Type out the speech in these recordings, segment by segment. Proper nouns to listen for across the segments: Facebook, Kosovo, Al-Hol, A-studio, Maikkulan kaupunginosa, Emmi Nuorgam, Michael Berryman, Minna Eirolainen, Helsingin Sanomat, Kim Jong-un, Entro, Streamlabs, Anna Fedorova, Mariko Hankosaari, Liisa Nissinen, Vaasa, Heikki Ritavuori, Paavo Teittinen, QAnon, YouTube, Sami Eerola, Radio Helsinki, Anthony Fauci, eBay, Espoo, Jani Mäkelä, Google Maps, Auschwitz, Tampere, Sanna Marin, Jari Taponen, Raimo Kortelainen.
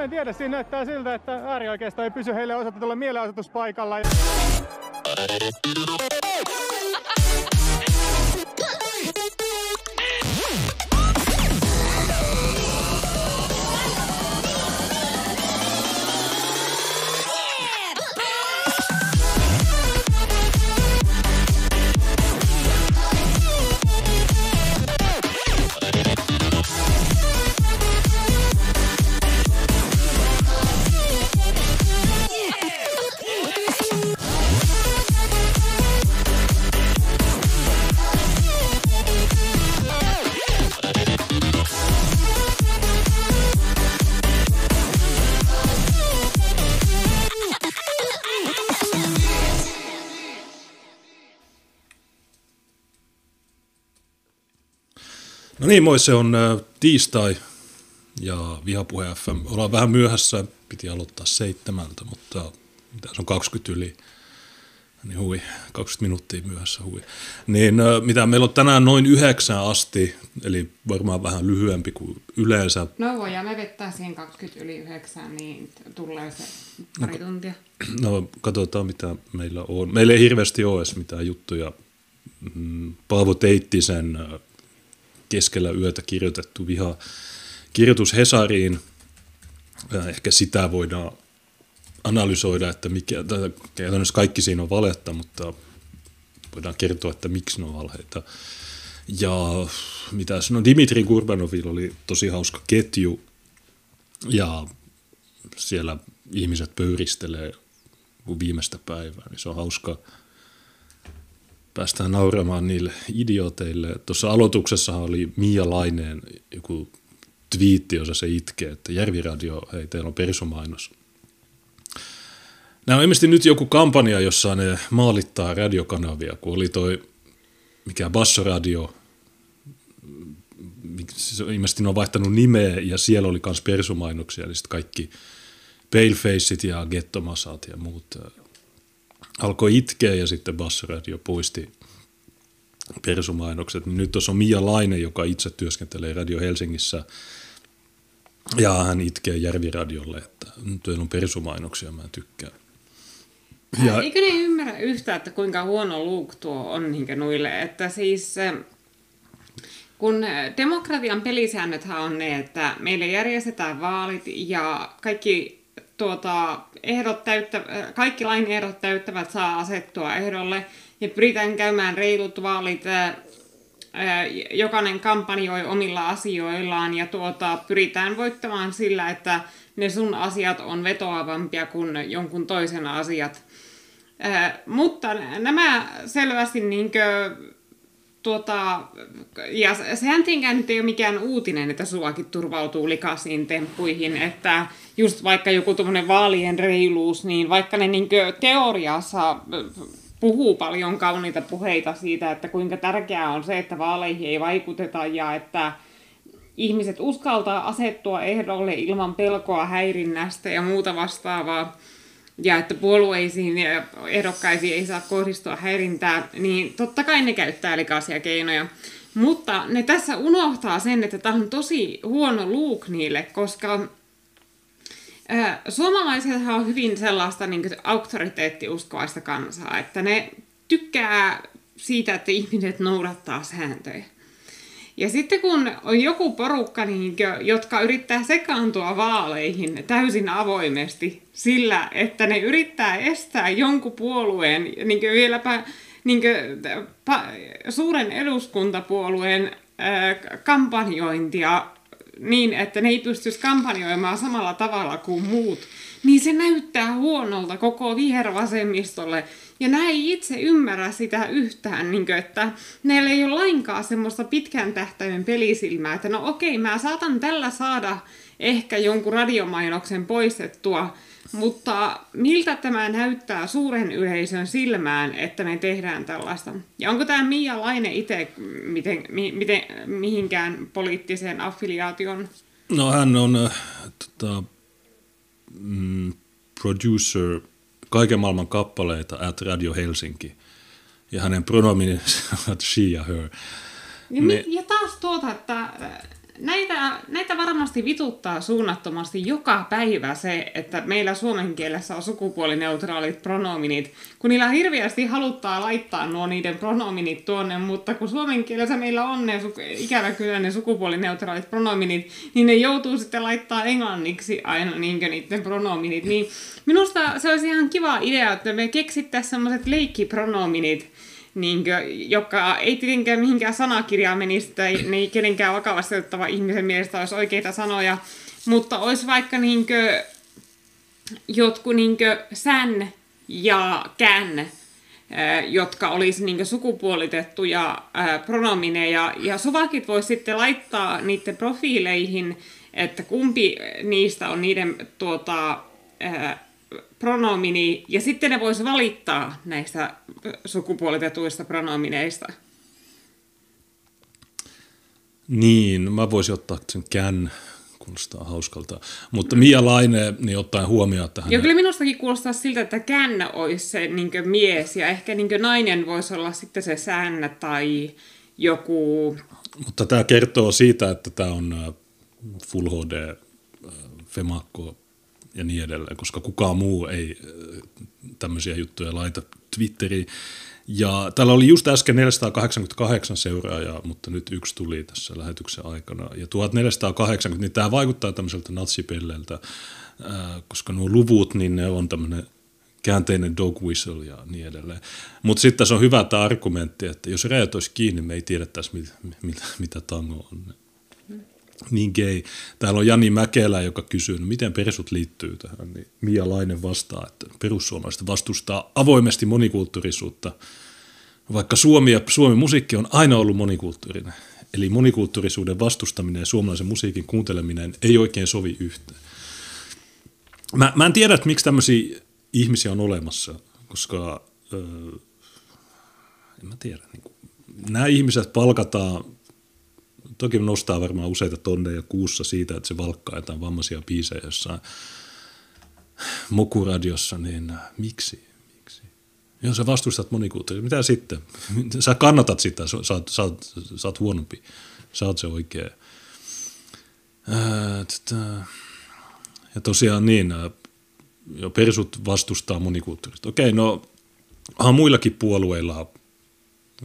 mä en tiedä, siinä näyttää siltä, että äärioikeisto ei pysy heille osoitetulla mielenosoituspaikalla. No niin, moi, se on tiistai ja Vihapuhe FM. Ollaan vähän myöhässä, piti aloittaa 7, mutta mitäs on 20 yli, niin 20 minuuttia myöhässä Niin mitä meillä on tänään noin 9 asti, eli varmaan vähän lyhyempi kuin yleensä. No voidaan me vettää siihen 20 yli 9, niin tulee se pari tuntia. No katsotaan mitä meillä on. Meillä ei hirveästi ole edes mitään juttuja. Paavo Teittisen keskellä yötä kirjoitettu kirjoitus Hesariin. Ehkä sitä voidaan analysoida, että mikä, käytännössä kaikki siinä on valetta, mutta voidaan kertoa, että miksi ne on valheita. Ja mitäs, no Dmitri Gurbanovilla oli tosi hauska ketju, ja siellä ihmiset pöyristelee viimeistä päivää, niin se on hauska. Päästään nauramaan niille idioteille. Tuossa aloituksessahan oli Mia Laineen joku twiitti, jossa se itkee, että Järvi Radio, hei, teillä on persomainos. Nämä on ilmeisesti nyt joku kampanja, jossa ne maalittaa radiokanavia, kun oli toi, mikä Basso Radio, siis ilmeisesti ne on vaihtanut nimeä, ja siellä oli myös persomainoksia, eli sitten kaikki palefaceit ja gettomasat ja muut alkoi itkeä, ja sitten Basso Radio poisti persumainokset. Nyt tuossa on Mia Lainen, joka itse työskentelee Radio Helsingissä, ja hän itkee Järviradiolle, että nyt on persumainoksia, mä tykkään. Ja eikö ne ymmärrä yhtään, että kuinka huono luuk tuo on noille, että siis kun demokratian pelisäännöthän on ne, että meille järjestetään vaalit ja kaikki kaikki lain ehdot täyttävät saa asettua ehdolle ja pyritään käymään reilut vaalit, jokainen kampanjoi omilla asioillaan ja pyritään voittamaan sillä, että ne sun asiat on vetoavampia kuin jonkun toisen asiat. Mutta nämä selvästi ja sehän tietenkään nyt ei ole mikään uutinen, että suakin turvautuu likaisiin temppuihin, että just vaikka joku tuommoinen vaalien reiluus, niin vaikka ne teoriassa puhuu paljon kauniita puheita siitä, että kuinka tärkeää on se, että vaaleihin ei vaikuteta ja että ihmiset uskaltaa asettua ehdolle ilman pelkoa häirinnästä ja muuta vastaavaa, ja että puolueisiin ja ehdokkaisiin ei saa kohdistua häirintää, niin totta kai ne käyttää likaisia keinoja. Mutta ne tässä unohtaa sen, että tämä on tosi huono luuk niille, koska suomalaisethan on hyvin sellaista auktoriteettiuskovaista kansaa, että ne tykkää siitä, että ihmiset noudattaa sääntöjä. Ja sitten kun on joku porukka, jotka yrittää sekaantua vaaleihin täysin avoimesti sillä, että ne yrittää estää jonkun puolueen, suuren eduskuntapuolueen kampanjointia niin, että ne ei pystyisi kampanjoimaan samalla tavalla kuin muut, niin se näyttää huonolta koko vihervasemmistolle. Ja nämä ei itse ymmärrä sitä yhtään, että näillä ei ole lainkaan semmoista pitkän tähtäimen pelisilmää, että no okei, mä saatan tällä saada ehkä jonkun radiomainoksen poistettua, mutta miltä tämä näyttää suuren yleisön silmään, että me tehdään tällaista? Ja onko tämä Mia Laine itse mihinkään poliittiseen affiliaation? No hän on producer kaiken maailman kappaleita at Radio Helsinki. Ja hänen pronominensa ovat she ja her. Ja taas että Näitä varmasti vituttaa suunnattomasti joka päivä se, että meillä suomen kielessä on sukupuolineutraalit pronominit, kun niillä hirveästi haluttaa laittaa nuo niiden pronominit tuonne, mutta kun suomen kielessä meillä on ne, ikävä kyllä ne sukupuolineutraalit pronominit, niin ne joutuu sitten laittaa englanniksi aina niiden pronominit. Niin minusta se olisi ihan kiva idea, että me keksittäisiin sellaiset leikkipronominit, niinkö, joka ei tietenkään mihinkään sanakirjaan menisi tai ei kenenkään vakavasti otettava ihmisen mielestä olisi oikeita sanoja, mutta olisi vaikka niinkö, jotkut niinkö sän ja kän, jotka olisi niinkö sukupuolitettuja pronomineja, ja suvakit voisi sitten laittaa niiden profiileihin, että kumpi niistä on niiden pronomini, ja sitten ne voisi valittaa näistä sukupuolitetuista pronomineista. Niin, mä voisin ottaa sen kän, kuulostaa hauskalta. Mutta Mia Laine, niin ottaen huomioon, että hän... Joo, kyllä minustakin kuulostaa siltä, että kän olisi se niinkö mies, ja ehkä niinkö nainen voisi olla sitten se säännä tai joku... Mutta tämä kertoo siitä, että tämä on Full HD femakko ja niin edelleen, koska kukaan muu ei tämmöisiä juttuja laita Twitteriin. Ja täällä oli just äsken 488 seuraajaa, mutta nyt yksi tuli tässä lähetyksen aikana. Ja 1480, niin tämä vaikuttaa tämmöiseltä natsipelleiltä, koska nuo luvut, niin ne on tämmöinen käänteinen dog whistle ja niin edelleen. Mutta sitten tässä on hyvä tämä argumentti, että jos rajat olisi kiinni, me ei tiedettäisi, mitä tango on. Niin gay. Täällä on Jani Mäkelä, joka kysyy, miten persut liittyy tähän. Niin Mia Lainen vastaa, että perussuomalaiset vastustaa avoimesti monikulttuurisuutta, vaikka Suomi ja Suomen musiikki on aina ollut monikulttuurinen. Eli monikulttuurisuuden vastustaminen ja suomalaisen musiikin kuunteleminen ei oikein sovi yhteen. Mä en tiedä, että miksi tämmöisiä ihmisiä on olemassa, koska en mä tiedä. Nämä ihmiset palkataan. Toki nostaa varmaan useita tonneja kuussa siitä, että se valkkaa jotain vammaisia biisejä jossain mokuradiossa, niin miksi? Jos sä vastustat monikulttuurista, mitä sitten? Sä kannatat sitä, sä oot huonompi, sä oot se oikea. Ja tosiaan niin, jo persut vastustaa monikulttuurista. Okei, no muillakin puolueilla.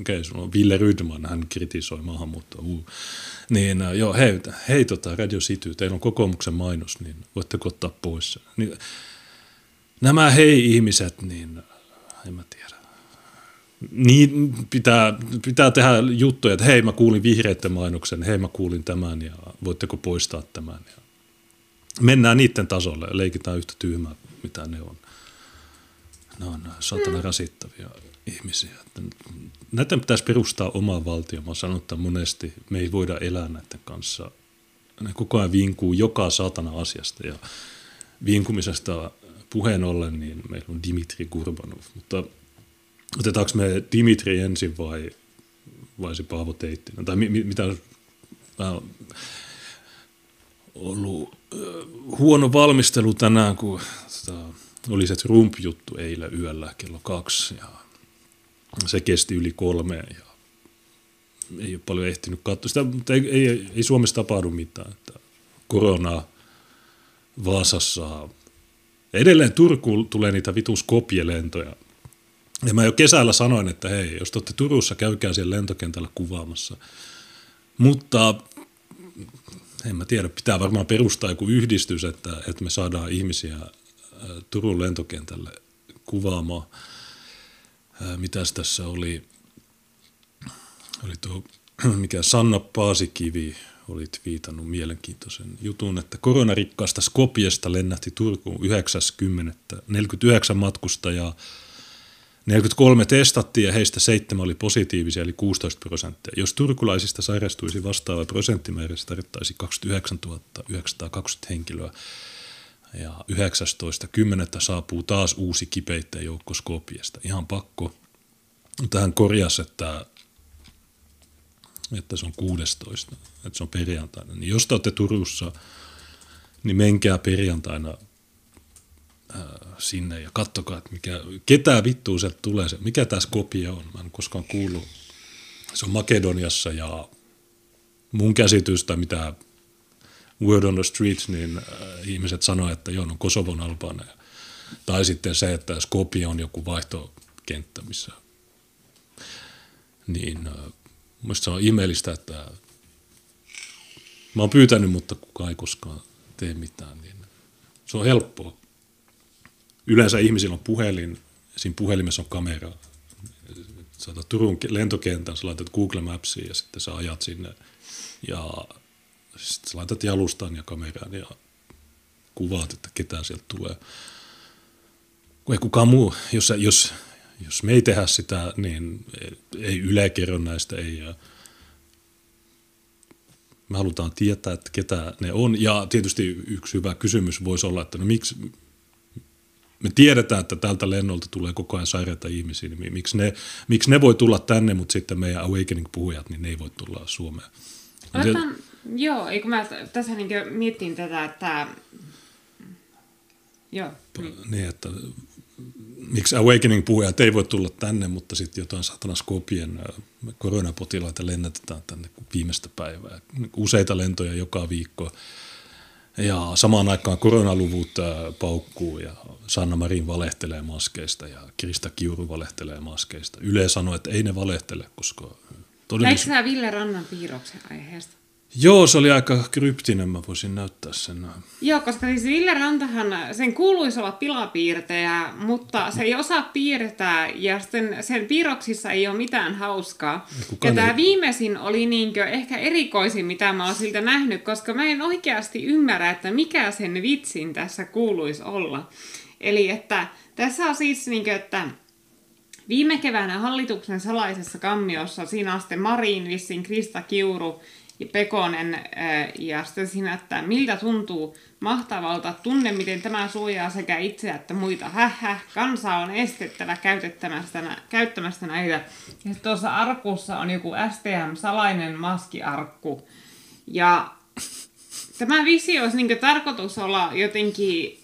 Okei, sulla on Ville Rydman, hän kritisoi maahanmuuttoa. Niin joo, hei Radiosity, teillä on kokoomuksen mainos, niin voitteko ottaa pois sen? Niin, nämä hei-ihmiset, niin en mä tiedä. Niin pitää tehdä juttuja, että hei mä kuulin vihreitten mainoksen, hei mä kuulin tämän ja voitteko poistaa tämän. Ja mennään niiden tasolle ja leikitään yhtä tyhmää, mitä ne on. Ne on satana rasittavia ihmisiä. Näitä pitäisi perustaa omaa valtio. Mä sanon monesti, me ei voida elää näiden kanssa. Ne koko ajan vinkuu joka satana asiasta. Ja vinkumisesta puheen ollen, niin meillä on Dmitri Gurbanov. Mutta otetaanko me Dmitri ensin vai se Paavo Teittinen? Tai mitä on ollut huono valmistelu tänään, kun oli se Trump-juttu eilen yöllä kello 2. Ja se kesti yli 3 ja ei ole paljon ehtinyt katsoa sitä, mutta ei Suomessa tapahdu mitään. Että korona Vaasassa. Edelleen Turkuun tulee niitä vitu Skopje-lentoja. Ja mä jo kesällä sanoin, että hei, jos te olette Turussa, käykää siellä lentokentällä kuvaamassa. Mutta en mä tiedä, pitää varmaan perustaa joku yhdistys, että me saadaan ihmisiä Turun lentokentälle kuvaamaan. Mitäs tässä oli tuo, mikä Sanna Paasikivi oli twiitannut mielenkiintoisen jutun, että koronarikkaasta Skopjesta lennähti Turkuun 9.10. 49 matkustajaa, 43 testattiin ja heistä 7 oli positiivisia, eli 16%. Jos turkulaisista sairastuisi vastaava prosenttimäärä, se tarvittaisi 29 920 henkilöä. Ja 19.10. saapuu taas uusi kipeitten joukko Skopjesta. Ihan pakko. Tähän korjasi, että se on 16, että se on perjantaina. Niin jos te olette Turussa, niin menkää perjantaina sinne ja katsokaa, että ketä vittua sieltä tulee. Mikä tämä Skopje on? Mä en koskaan kuullut. Se on Makedoniassa ja mun käsitystä, mitä Word on the Street, niin ihmiset sanoo, että joo, no Kosovo on Albania. Tai sitten se, että Skopje on joku vaihtokenttä, missä niin musta se on ihmeellistä, että mä oon pyytänyt, mutta kukaan ei koskaan tee mitään, niin se on helppoa. Yleensä ihmisillä on puhelin, siinä puhelimessa on kamera. Sä otat Turun lentokentän, sä laitat Google Mapsiin ja sitten sä ajat sinne ja sitten sä laitat jalustan ja kameraan ja kuvaat, että ketään sieltä tulee. Ei kukaan muu, jos me ei tehdä sitä, niin ei Yle kerro näistä, ei. Me halutaan tietää, että ketä ne on. Ja tietysti yksi hyvä kysymys voisi olla, että no miksi me tiedetään, että tältä lennolta tulee koko ajan sairaita ihmisiä, niin miksi ne voi tulla tänne, mutta sitten meidän Awakening-puhujat, niin ne ei voi tulla Suomeen. Joo, eikö mä tässä niin miettiin tätä, että joo. Niin, että miksi Awakening-puhujat ei voi tulla tänne, mutta sitten jotain satana Skopjen koronapotilaita lennätetään tänne viimeistä päivää. Useita lentoja joka viikko. Ja samaan aikaan koronaluvut paukkuu ja Sanna Marin valehtelee maskeista ja Krista Kiuru valehtelee maskeista. Yle sanoo, että ei ne valehtele, koska todellisuus... Näikö sä Ville Rannan piirroksen aiheesta? Joo, se oli aika kryptinen, mä voisin näyttää sen. Joo, koska siis Ville Rantahan, sen kuuluisi olla pilapiirtejä, mutta se ei osaa piirtää ja sen piirroksissa ei ole mitään hauskaa. Ja tämä viimeisin oli niinkö ehkä erikoisin, mitä mä oon siltä nähnyt, koska mä en oikeasti ymmärrä, että mikä sen vitsin tässä kuuluisi olla. Eli että tässä on siis niinkö, että... Viime keväänä hallituksen salaisessa kammiossa siinä on sitten Marin, vissiin Krista Kiuru ja Pekonen ja sitten siinä, että miltä tuntuu mahtavalta tunne, miten tämä suojaa sekä itseä että muita. Kansa on estettävä käyttämästä näitä. Ja tuossa arkussa on joku STM-salainen maskiarkku. Ja tämä visio olisi niin tarkoitus olla jotenkin...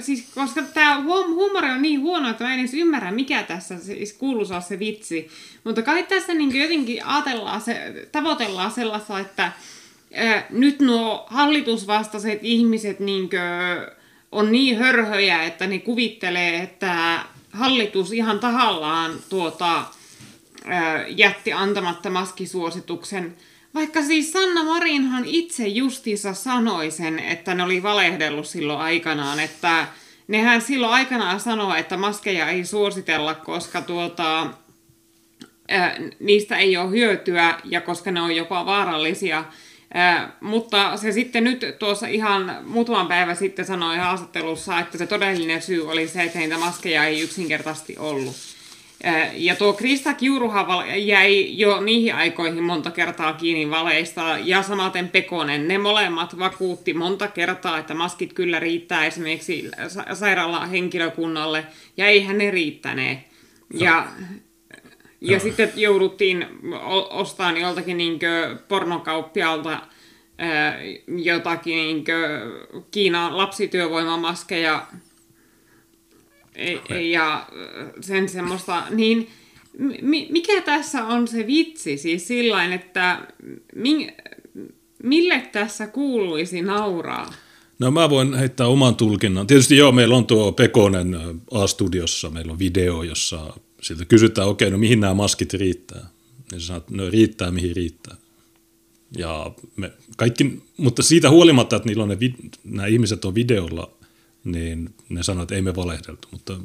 Siis, koska tämä huumori on niin huono, että mä en edes ymmärrä, mikä tässä siis kuuluisi olla se vitsi. Mutta kai tässä niin jotenkin tavoitellaan sellaista, että nyt nuo hallitusvastaiset ihmiset niin on niin hörhöjä, että ne kuvittelee, että hallitus ihan tahallaan jätti antamatta maskisuosituksen. Vaikka siis Sanna Marinhan itse justiinsa sanoi sen, että ne oli valehdellut silloin aikanaan, että nehän silloin aikanaan sanoi, että maskeja ei suositella, koska niistä ei ole hyötyä ja koska ne on jopa vaarallisia. Mutta se sitten nyt tuossa ihan muutaman päivä sitten sanoi haastattelussa, että se todellinen syy oli se, että niitä maskeja ei yksinkertaisesti ollut. Ja tuo Krista Kiuruhan jäi jo niihin aikoihin monta kertaa kiinni valeista ja samaten Pekonen. Ne molemmat vakuutti monta kertaa, että maskit kyllä riittää esimerkiksi sairaalahenkilökunnalle ja eihän ne riittäneet. Ja sitten jouduttiin ostamaan joltakin niinkö pornokauppialta jotakin niinkö Kiinan lapsityövoimamaskeja. Ja sen semmoista, niin mikä tässä on se vitsi siis sillain, että mille tässä kuuluisi nauraa? No mä voin heittää oman tulkinnan. Tietysti joo, meillä on tuo Pekonen A-studiossa, meillä on video, jossa siltä kysytään, okei, no mihin nämä maskit riittää? Ja sä sanot, no riittää, mihin riittää. Ja me kaikki, mutta siitä huolimatta, että niillä on nämä ihmiset on videolla, niin ne sanoo, että ei me valehdeltu, mutta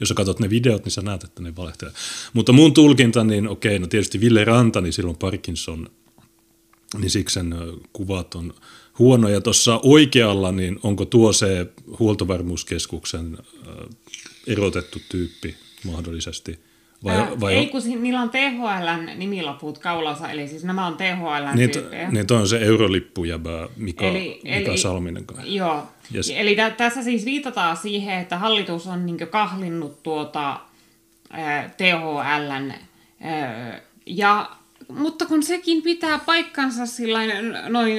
jos sä katsot ne videot, niin sä näet, että ne valehtelee. Mutta mun tulkinta, niin okei, no tietysti Ville Ranta, niin silloin Parkinson, niin siksi sen kuvat on huonoja. Tuossa oikealla, niin onko tuo se huoltovarmuuskeskuksen erotettu tyyppi mahdollisesti? Vai ei, kun niillä on THL:n nimilaput kaulansa, eli siis nämä on THL:n tyyppejä. Niin toi on se eurolippujäbää Mika Salminen kai. Joo, yes. Eli tässä siis viitataan siihen, että hallitus on niinkö kahlinnut THL:n, mutta kun sekin pitää paikkansa sillain noin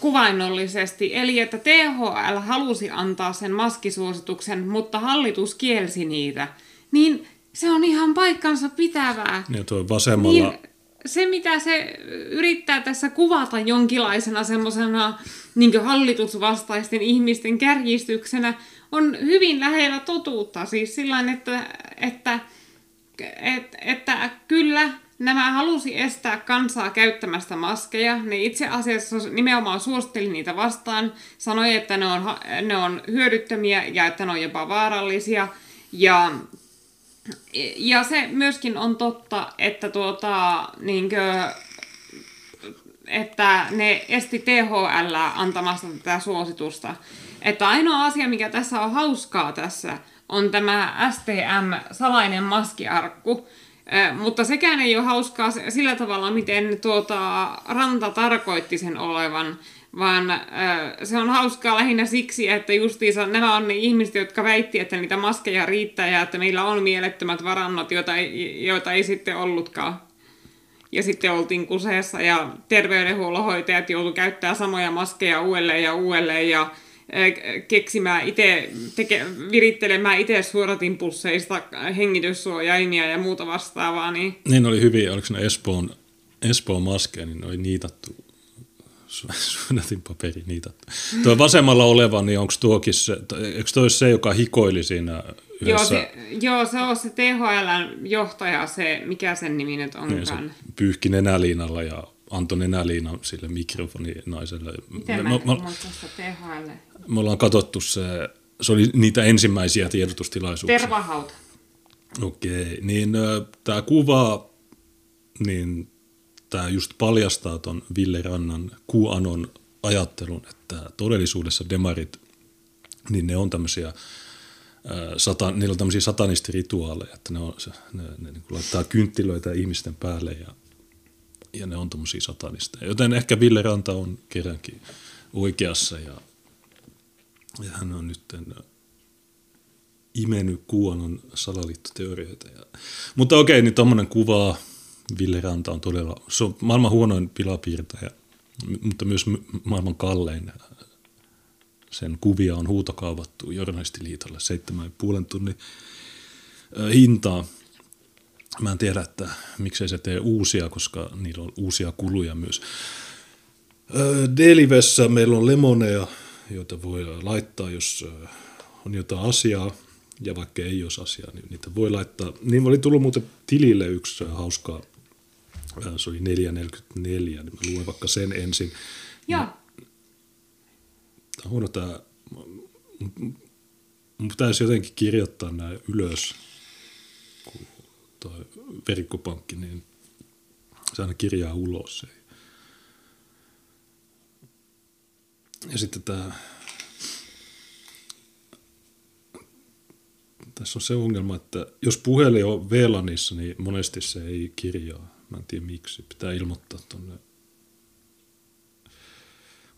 kuvainnollisesti, eli että THL halusi antaa sen maskisuosituksen, mutta hallitus kielsi niitä, niin... Se on ihan paikkansa pitävää. Ja tuo vasemmalla se, mitä se yrittää tässä kuvata jonkinlaisena semmoisena niin hallitusvastaisten ihmisten kärjistyksenä, on hyvin lähellä totuutta. Siis sillain, että kyllä nämä halusi estää kansaa käyttämästä maskeja. Ne itse asiassa nimenomaan suositteli niitä vastaan, sanoi, että ne on hyödyttömiä ja että ne on jopa vaarallisia. Ja se myöskin on totta, että, että ne esti THL antamasta tätä suositusta. Että ainoa asia, mikä tässä on hauskaa tässä, on tämä STM-salainen maskiarkku. Mutta sekään ei ole hauskaa sillä tavalla, miten Ranta tarkoitti sen olevan, vaan se on hauskaa lähinnä siksi, että justiinsa nämä on ne ihmiset, jotka väitti, että niitä maskeja riittää ja että meillä on mielettömät varannot, joita ei sitten ollutkaan. Ja sitten oltiin kuseessa ja terveydenhuollonhoitajat joutuivat käyttämään samoja maskeja uudelleen ja uudelleen ja keksimään itse, virittelemään itse suoratimpulseista hengityssuojaimia ja muuta vastaavaa. Niin oli hyviä, oliko ne Espoon maskeja, niin ne oli niitattu. Suunnatin paperi niitä. Tuo vasemmalla oleva, niin onko tuokin se, eikö toi se, joka hikoili siinä yhdessä? Joo, se on se THL-johtaja, se, mikä sen nimi nyt onkaan. Se pyyhki nenäliinalla ja antoi nenäliinan sille mikrofoninaiselle. Miten mä muistan THL? Me ollaan katsottu se oli niitä ensimmäisiä tiedotustilaisuuksia. Tervahauta. Okei, niin tämä kuva, niin tämä just paljastaa tuon Ville Rannan QAnon ajattelun, että todellisuudessa demarit, niin ne on tämmöisiä, niillä on tämmöisiä satanistirituaaleja, että ne niin kuin laittaa kynttilöitä ihmisten päälle ja ne on tämmöisiä satanisteja. Joten ehkä Ville Ranta on kerrankin oikeassa ja hän on nyt imennyt QAnon salaliittoteorioita. Mutta okei, niin tommoinen kuvaa. Ville Ranta on todella, se on maailman huonoin pilapiirtäjä, mutta myös maailman kallein. Sen kuvia on huutokauvattu Journalistiliitolle 7,5 tunnin hintaa. Mä en tiedä, että miksei se tee uusia, koska niillä on uusia kuluja myös. Delivessä meillä on lemoneja, joita voi laittaa, jos on jotain asiaa. Ja vaikka ei olisi asiaa, niin niitä voi laittaa. Niin oli tullut muuten tilille yksi hauskaa, se oli 4,44, niin mä luen vaikka sen ensin. Joo. Tämä on huono tämä, mun pitäisi jotenkin kirjoittaa nämä ylös, kun toi verkkopankki, niin se aina kirjaa ulos. Ja sitten tämä. Tässä on se ongelma, että jos puhelin on VLANissa, niin monesti se ei kirjaa. Mä en tiedä miksi. Pitää ilmoittaa tuonne.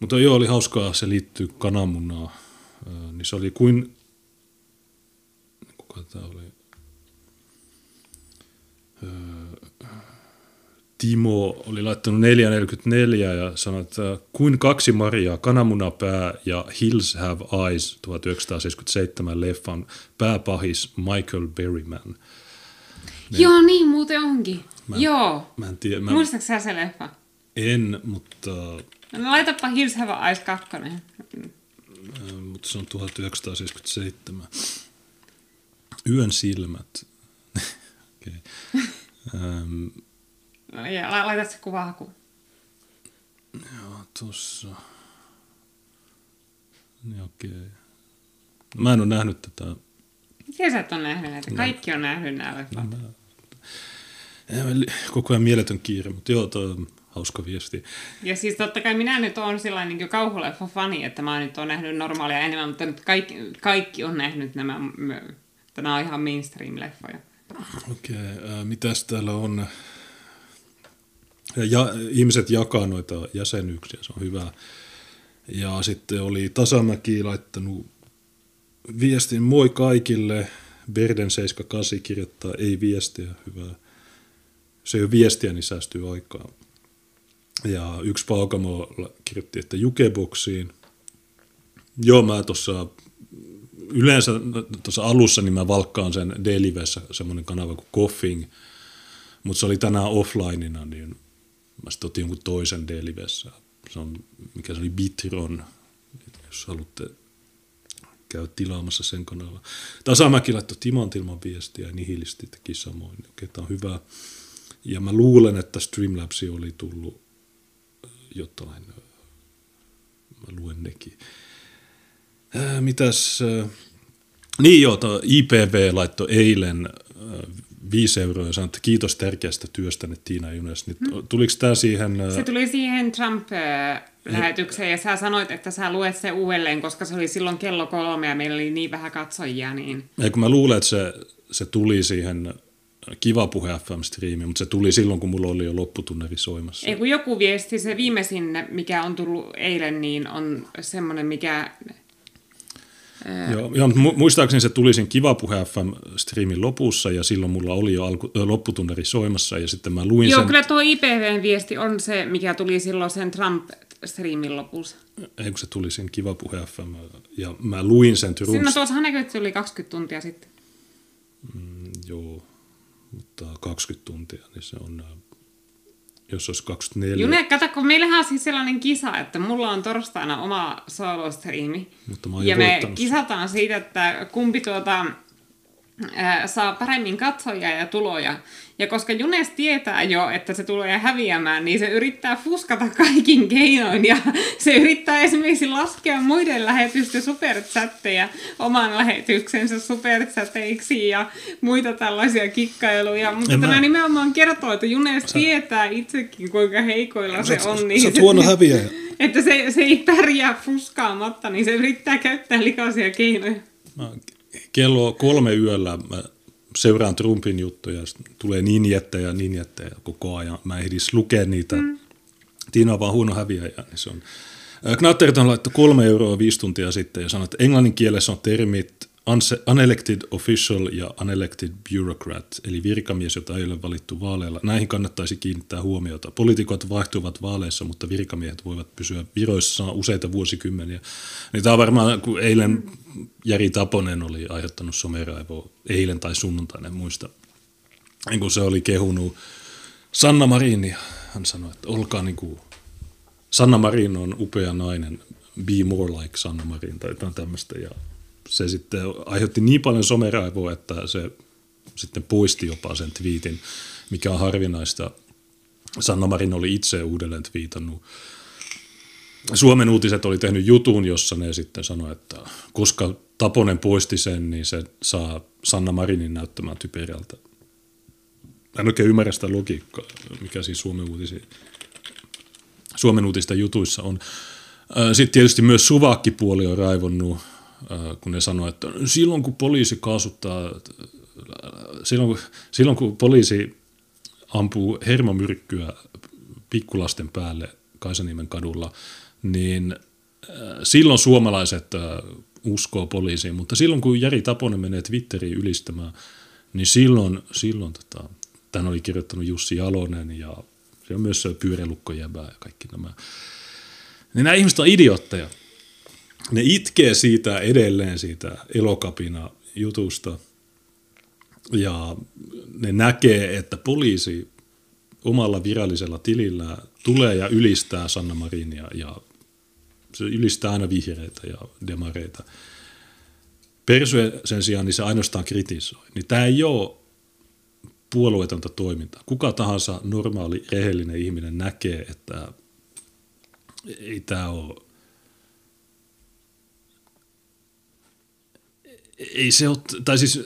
Mutta joo, oli hauskaa. Se liittyy kananmunaan. Niin se oli kuin. Kuka tämä oli? Timo oli laittanut 4,44 ja sanoi, että kuin kaksi Mariaa, kananmunapää ja Hills Have Eyes 1977 leffan pääpahis Michael Berryman. Ne. Joo, niin muuten onkin. Joo. Mä en tiedä. Muistatko sä se leffa? En, mutta. No laitapa Hills Have Eyes 2. Mutta se on 1977. Yön silmät. Okei. Ja laitat se kuvahakuun. Joo, tossa. Niin okei. Mä en ole nähnyt tätä. Miten sä et ole nähnyt näitä? Kaikki on nähnyt nämä leffat. Koko ajan mieletön kiire, mutta joo, toi on hauska viesti. Ja siis totta kai minä nyt oon sellainen niin kauhuleffa fani, että mä nyt oon nähnyt normaalia enemmän, mutta nyt kaikki on nähnyt nämä. Nämä on ihan mainstream-leffoja. Okei, mitäs täällä on? Ja ihmiset jakaa noita jäsenyyksiä, se on hyvä. Ja sitten oli Tasamäki laittanut viestin moi kaikille. Berden78 kirjoittaa ei viestiä, hyvä. Se ei ole viestiä, niin säästyy aikaa. Ja yksi Paukamo kirjoitti, että jukeboksiin. Joo, mä tuossa yleensä tuossa alussa, niin mä valkkaan sen Delivessä semmoinen kanava kuin Koffing. Mutta se oli tänään offlineina, niin mä sitten otin jonkun toisen Delivessä. Se on, mikä se oli, Bitron, jos haluatte käydä tilaamassa sen kanavalla. Tasamäki laittoi Timantilman viestiä ja nihilistitkin samoin. Okei, tämä on hyvä. Ja mä luulen, että Streamlabsiin oli tullut jotain. Mä luen nekin. Mitäs? Niin joo, IPV laittoi eilen 5 euroa ja sanoi, että kiitos tärkeästä työstänne Tiina Junes. Niin tuliko tämä siihen? Se tuli siihen Trump-lähetykseen ja sä sanoit, että sä luet sen uudelleen, koska se oli silloin kello 3 ja meillä oli niin vähän katsojia. Niin. Kun mä luulen, että se tuli siihen Kiva Puhe FM-striimiin, mutta se tuli silloin, kun mulla oli jo lopputunneri soimassa. Ei kun joku viesti, se viimeisin, mikä on tullut eilen, niin on semmoinen, mikä... Joo, muistaakseni se tuli sen Kiva Puhe FM-striimin lopussa ja silloin mulla oli jo lopputunneri soimassa ja sitten mä luin sen. Joo, kyllä tuo IPV-viesti on se, mikä tuli silloin sen Trump-striimin lopussa. Ei kun se tuli sen Kiva Puhe FM ja mä luin sen Turun. Siinä tuossahan näkyy, että se oli 20 tuntia sitten. Joo, mutta 20 tuntia, niin se on... Jos olisi 24. June, kato, kun meillähän on siis sellainen kisa, että mulla on torstaina oma solo-striimi. Ja me kisataan siitä, että kumpi saa paremmin katsojia ja tuloja. Ja koska Junes tietää jo, että se tulee häviämään, niin se yrittää fuskata kaikin keinoin. Ja se yrittää esimerkiksi laskea muiden lähetysten superchatteja oman lähetyksensä superchatteiksi ja muita tällaisia kikkailuja. Mutta tämä nimenomaan kertoo, että Junes tietää itsekin, kuinka heikoilla se on. Niin sä oot huono häviäjä. Että se ei pärjää fuskaamatta, niin se yrittää käyttää likaisia keinoja. Kello 3 yöllä mä seuraan Trumpin juttuja, tulee ninjettejä koko ajan. Mä ehdis lukea niitä. Tiina on vaan huono häviäjä. Niin se on. Knatterton laittoi 3 euroa 5 tuntia sitten ja sanoi, että englannin kielessä on termit unelected official ja unelected bureaucrat, eli virkamies, jota ei ole valittu vaaleilla. Näihin kannattaisi kiinnittää huomiota. Poliitikot vaihtuvat vaaleissa, mutta virkamiehet voivat pysyä viroissaan useita vuosikymmeniä. Niin tämä on varmaan, kun eilen Jari Taponen oli aiheuttanut someraivoa, eilen tai sunnuntainen muista, kun se oli kehunut Sanna Marin, ja hän sanoi, että olkaa niin kuin Sanna Marin on upea nainen, be more like Sanna Marin, tai jotain tämmöistä, ja se sitten aiheutti niin paljon someraivoa, että se sitten poisti jopa sen twiitin, mikä on harvinaista. Sanna Marin oli itse uudelleen twiitannut. Suomen uutiset oli tehnyt jutun, jossa ne sitten sanoi, että koska Taponen poisti sen, niin se saa Sanna Marinin näyttämään typerältä. En oikein ymmärrä sitä logiikkaa, mikä siis Suomen uutisten jutuissa on. Sitten tietysti myös suvakkipuoli on raivonnut, kun ne sanoo, että silloin kun poliisi kaasuttaa, silloin kun poliisi ampuu hermomyrkkyä pikkulasten päälle Kaisaniemen kadulla, niin silloin suomalaiset uskoo poliisiin, mutta silloin kun Jari Taponen menee Twitteriin ylistämään, niin silloin tämän oli kirjoittanut Jussi Jalonen ja se on myös pyörälukkojäbää ja kaikki nämä. Niin nämä ihmiset on idiootteja. Ne itkee siitä edelleen siitä Elokapina jutusta ja ne näkee, että poliisi omalla virallisella tilillä tulee ja ylistää Sanna Marinia ja se ylistää aina vihreitä ja demareita. Persue sen sijaan niin se ainoastaan kritisoi. Niin tämä ei ole puolueetonta toimintaa. Kuka tahansa normaali, rehellinen ihminen näkee, että ei tämä ole... Ei se ole, tai siis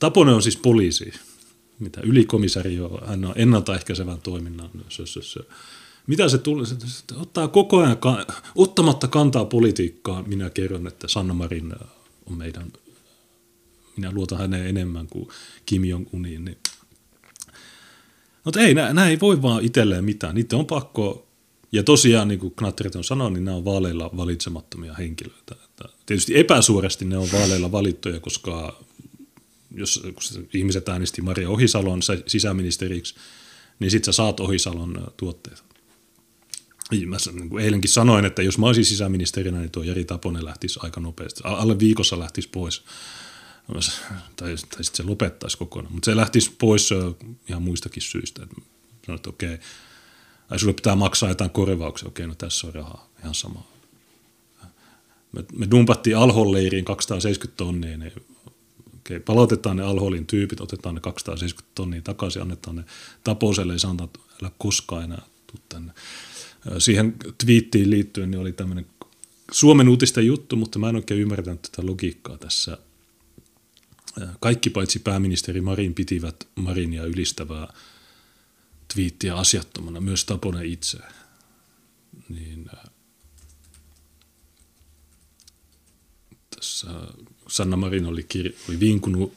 Taponen on siis poliisi, mitä ylikomisario, hän on ennaltaehkäisevän toiminnan. Mitä se tulee, se ottaa koko ajan, ottamatta kantaa politiikkaa, minä kerron, että Sanna Marin on meidän, minä luotan häneen enemmän kuin Kim Jong-uniin. Niin. Mutta ei, nämä ei voi vaan itselleen mitään, niitä on pakko, ja tosiaan niin kuin Knatterit on sanonut, niin nämä on vaaleilla valitsemattomia henkilöitä. Tietysti epäsuorasti ne on vaaleilla valittuja, koska jos ihmiset äänesti Maria Ohisalon sisäministeriksi, niin sit sä saat Ohisalon tuotteita. Mä eilenkin sanoin, että jos mä olisin sisäministerinä, niin tuo Jari Taponen lähtisi aika nopeasti. Alle viikossa lähtisi pois. tai sitten se lopettaisi kokonaan. Mutta se lähtisi pois ihan muistakin syistä. Sanoit, että okei, ai sulle pitää maksaa jotain korvauksia, okei, no tässä on rahaa, ihan sama. Me dumpattiin Al-Hol leiriin 270 tonnia, niin okei, palautetaan ne Al-Holin tyypit, otetaan ne 270 tonnia takaisin, annetaan ne Taposelle, ei sanota, että älä koskaan enää tule tänne. Siihen twiittiin liittyen niin oli tämmöinen Suomen uutisten juttu, mutta mä en oikein ymmärtänyt tätä logiikkaa tässä. Kaikki paitsi pääministeri Marin pitivät Marinia ylistävää twiittiä asiattomana, myös Taponen itse. Niin, tässä Sanna Marin oli vinkunut,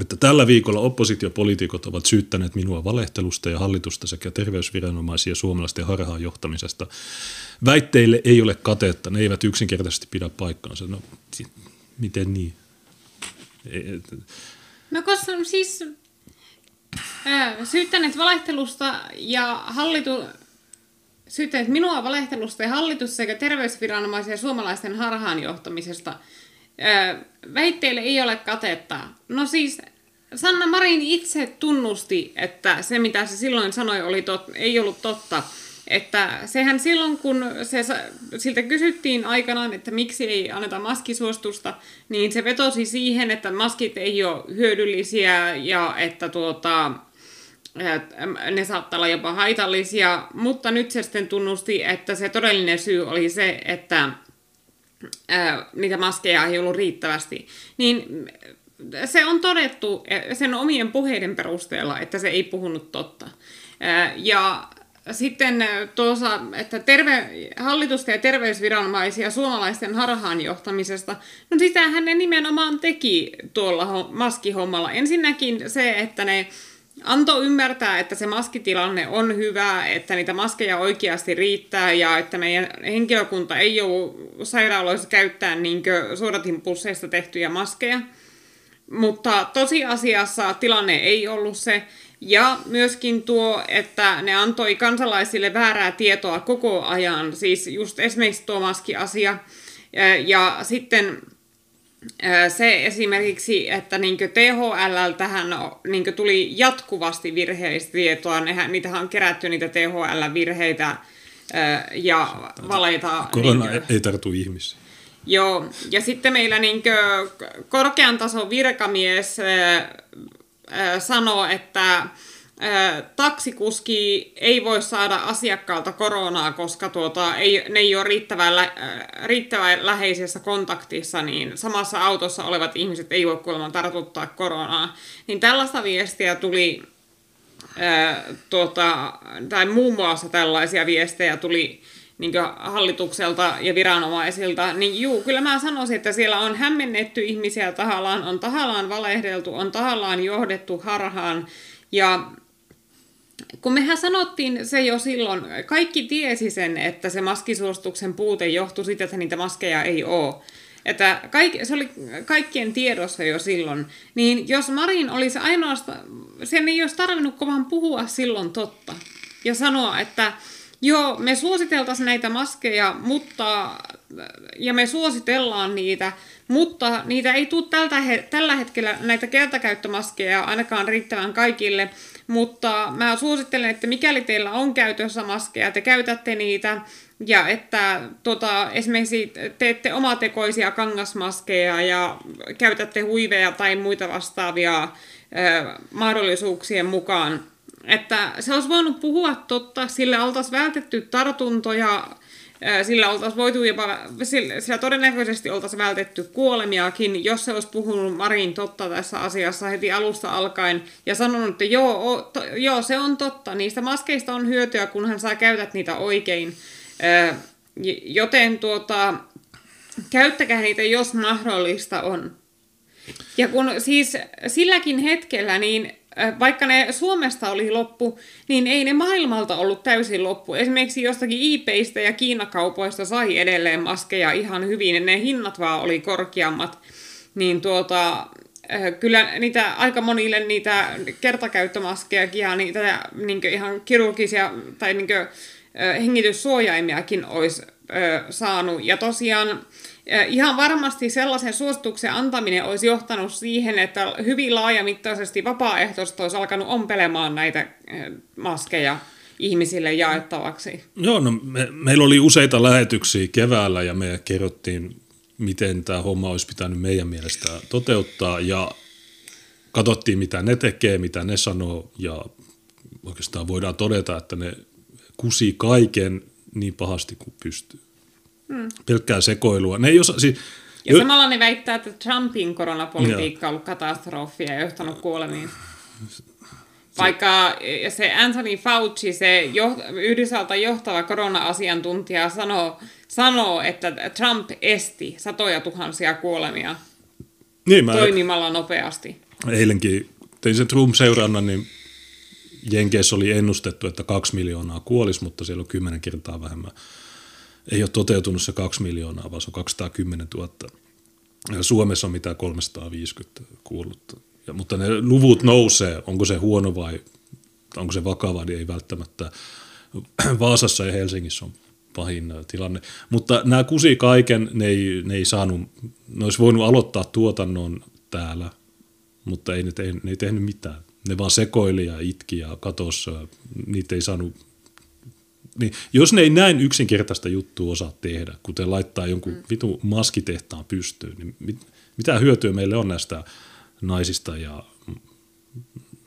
että tällä viikolla oppositiopoliitikot ovat syyttäneet minua valehtelusta ja hallitusta sekä terveysviranomaisia suomalaisten harhaan johtamisesta. Väitteille ei ole katetta, ne eivät yksinkertaisesti pidä paikkaansa. No, miten niin? No koska siis syyttäneet valehtelusta ja syyttäneet minua valehtelusta ja hallitus sekä terveysviranomaisia suomalaisten harhaan johtamisesta. Väitteille ei ole katetta. No siis Sanna Marin itse tunnusti, että se mitä se silloin sanoi ei ollut totta. Että sehän silloin, kun siltä kysyttiin aikanaan, että miksi ei anneta maskisuostusta, niin se vetosi siihen, että maskit ei ole hyödyllisiä ja että ne saattaa olla jopa haitallisia. Mutta nyt se sitten tunnusti, että se todellinen syy oli se, että niitä maskeja ei ollut riittävästi. Niin se on todettu sen omien puheiden perusteella, että se ei puhunut totta. Ja sitten tuossa, että hallitusta ja terveysviranomaisia suomalaisten harhaanjohtamisesta, no sitähän ne nimenomaan teki tuolla maskihommalla. Ensinnäkin se, että ne antoi ymmärtää, että se maskitilanne on hyvä, että niitä maskeja oikeasti riittää ja että meidän henkilökunta ei joudu sairaaloissa käyttämään niinkö suodatinpusseista tehtyjä maskeja. Mutta tosiasiassa tilanne ei ollut se. Ja myöskin tuo, että ne antoi kansalaisille väärää tietoa koko ajan, siis just esimerkiksi tuo maskiasia. Ja sitten se esimerkiksi, että niinkö THL:ltähän niinkö tuli jatkuvasti virheellistä tietoa, niitähän on kerätty niitä THL-virheitä ja valeita. Korona ei tartu ihmisiin. Joo, ja sitten meillä niinkö korkean tason virkamies sanoo, että taksikuski ei voi saada asiakkaalta koronaa, koska ne ei ole riittävän läheisessä kontaktissa, niin samassa autossa olevat ihmiset ei voi kuulemma tartuttaa koronaa. Niin tällaista viestiä tuli, tai muun muassa tällaisia viestejä tuli niin hallitukselta ja viranomaisilta, niin kyllä mä sanoisin, että siellä on hämmennetty ihmisiä tahallaan, on tahallaan valehdeltu, on tahallaan johdettu harhaan. Ja kun mehän sanottiin se jo silloin, kaikki tiesi sen, että se maskisuosituksen puute johtui siitä, että niitä maskeja ei ole. Että se oli kaikkien tiedossa jo silloin. Niin jos Marin olisi ainoastaan, sen ei olisi tarvinnut kovan puhua silloin totta ja sanoa, että joo, me suositeltaisiin näitä maskeja, ja me suositellaan niitä, mutta niitä ei tule tällä hetkellä näitä kertakäyttömaskeja ainakaan riittävän kaikille, mutta mä suosittelen, että mikäli teillä on käytössä maskeja, te käytätte niitä, ja että esimerkiksi teette omatekoisia kangasmaskeja ja käytätte huiveja tai muita vastaavia mahdollisuuksien mukaan. Että se olisi voinut puhua totta, sillä oltaisiin vältetty tartuntoja, sillä todennäköisesti oltaisiin vältetty kuolemiakin, jos se olisi puhunut Marin totta tässä asiassa heti alusta alkaen ja sanonut, että joo, se on totta, niistä maskeista on hyötyä, kunhan sä käytät niitä oikein, joten käyttäkää niitä, jos mahdollista on. Ja kun siis silläkin hetkellä, niin vaikka ne Suomesta oli loppu, niin ei ne maailmalta ollut täysin loppu. Esimerkiksi jostakin eBaystä ja Kiinakaupoista sai edelleen maskeja ihan hyvin, ja ne hinnat vaan oli korkeammat. Niin kyllä niitä, aika monille niitä kertakäyttömaskejakin ja niitä niinkö ihan kirurgisia tai niinkö hengityssuojaimiakin olisi saanut. Ja tosiaan Ihan varmasti sellaisen suosituksen antaminen olisi johtanut siihen, että hyvin laajamittaisesti vapaaehtoisesti olisi alkanut ompelemaan näitä maskeja ihmisille jaettavaksi. Joo, no meillä oli useita lähetyksiä keväällä ja me kerrottiin, miten tämä homma olisi pitänyt meidän mielestä toteuttaa ja katsottiin, mitä ne tekee, mitä ne sanoo ja oikeastaan voidaan todeta, että ne kusi kaiken niin pahasti kuin pystyy. Pelkkää sekoilua. Ne ei osaa, siis, ja samalla ne väittää, että Trumpin koronapolitiikka on ollut katastrofi ja johtanut kuolemiin. Vaikka se Anthony Fauci, se Yhdysvaltain johtava korona-asiantuntija, sanoo, että Trump esti 100,000 kuolemia niin, toimimalla nopeasti. Eilenkin tein sen Trump-seurannan, niin Jenkeissä oli ennustettu, että 2 miljoonaa kuolisi, mutta siellä on 10 kertaa vähemmän. Ei ole toteutunut se 2 miljoonaa, vaan se on 210 000. Ja Suomessa on mitään 350 kuollutta. Mutta ne luvut nousee, onko se huono vai onko se vakava, niin ei välttämättä. Vaasassa ja Helsingissä on pahin tilanne. Mutta nämä kusi kaiken, ne ei saanut, ne olisi voinut aloittaa tuotannon täällä, mutta ne ei tehnyt mitään. Ne vaan sekoili ja itki ja katosi, niitä ei saanut. Niin, jos ne ei näin yksinkertaista juttua osaa tehdä, kuten laittaa jonkun vitun maskitehtaan pystyyn, niin mitä hyötyä meille on näistä naisista ja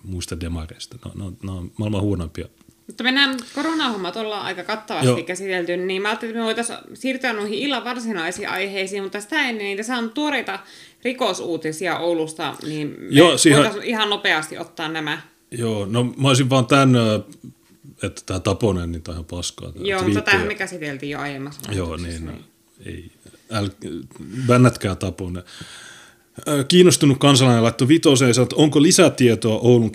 muista demareista? Nämä on maailman huonompia. Mutta meidän koronahommat ollaan aika kattavasti käsitelty, niin mä ajattelin, että me voitaisiin siirtyä noihin illan varsinaisiin aiheisiin, mutta sitä ennen niitä saan tuoreita rikosuutisia Oulusta, niin voitaisiin ihan nopeasti ottaa nämä. Joo, no mä olisin vaan tämän, että tämä Taponen, niin tämä on ihan paskaa. Joo, mutta tämähän me käsiteltiin jo aiemmassa. Joo, niin ei. Bännätkää Taponen. Kiinnostunut kansalainen laittoi vitoseen ja sanoi, että onko lisätietoa Oulun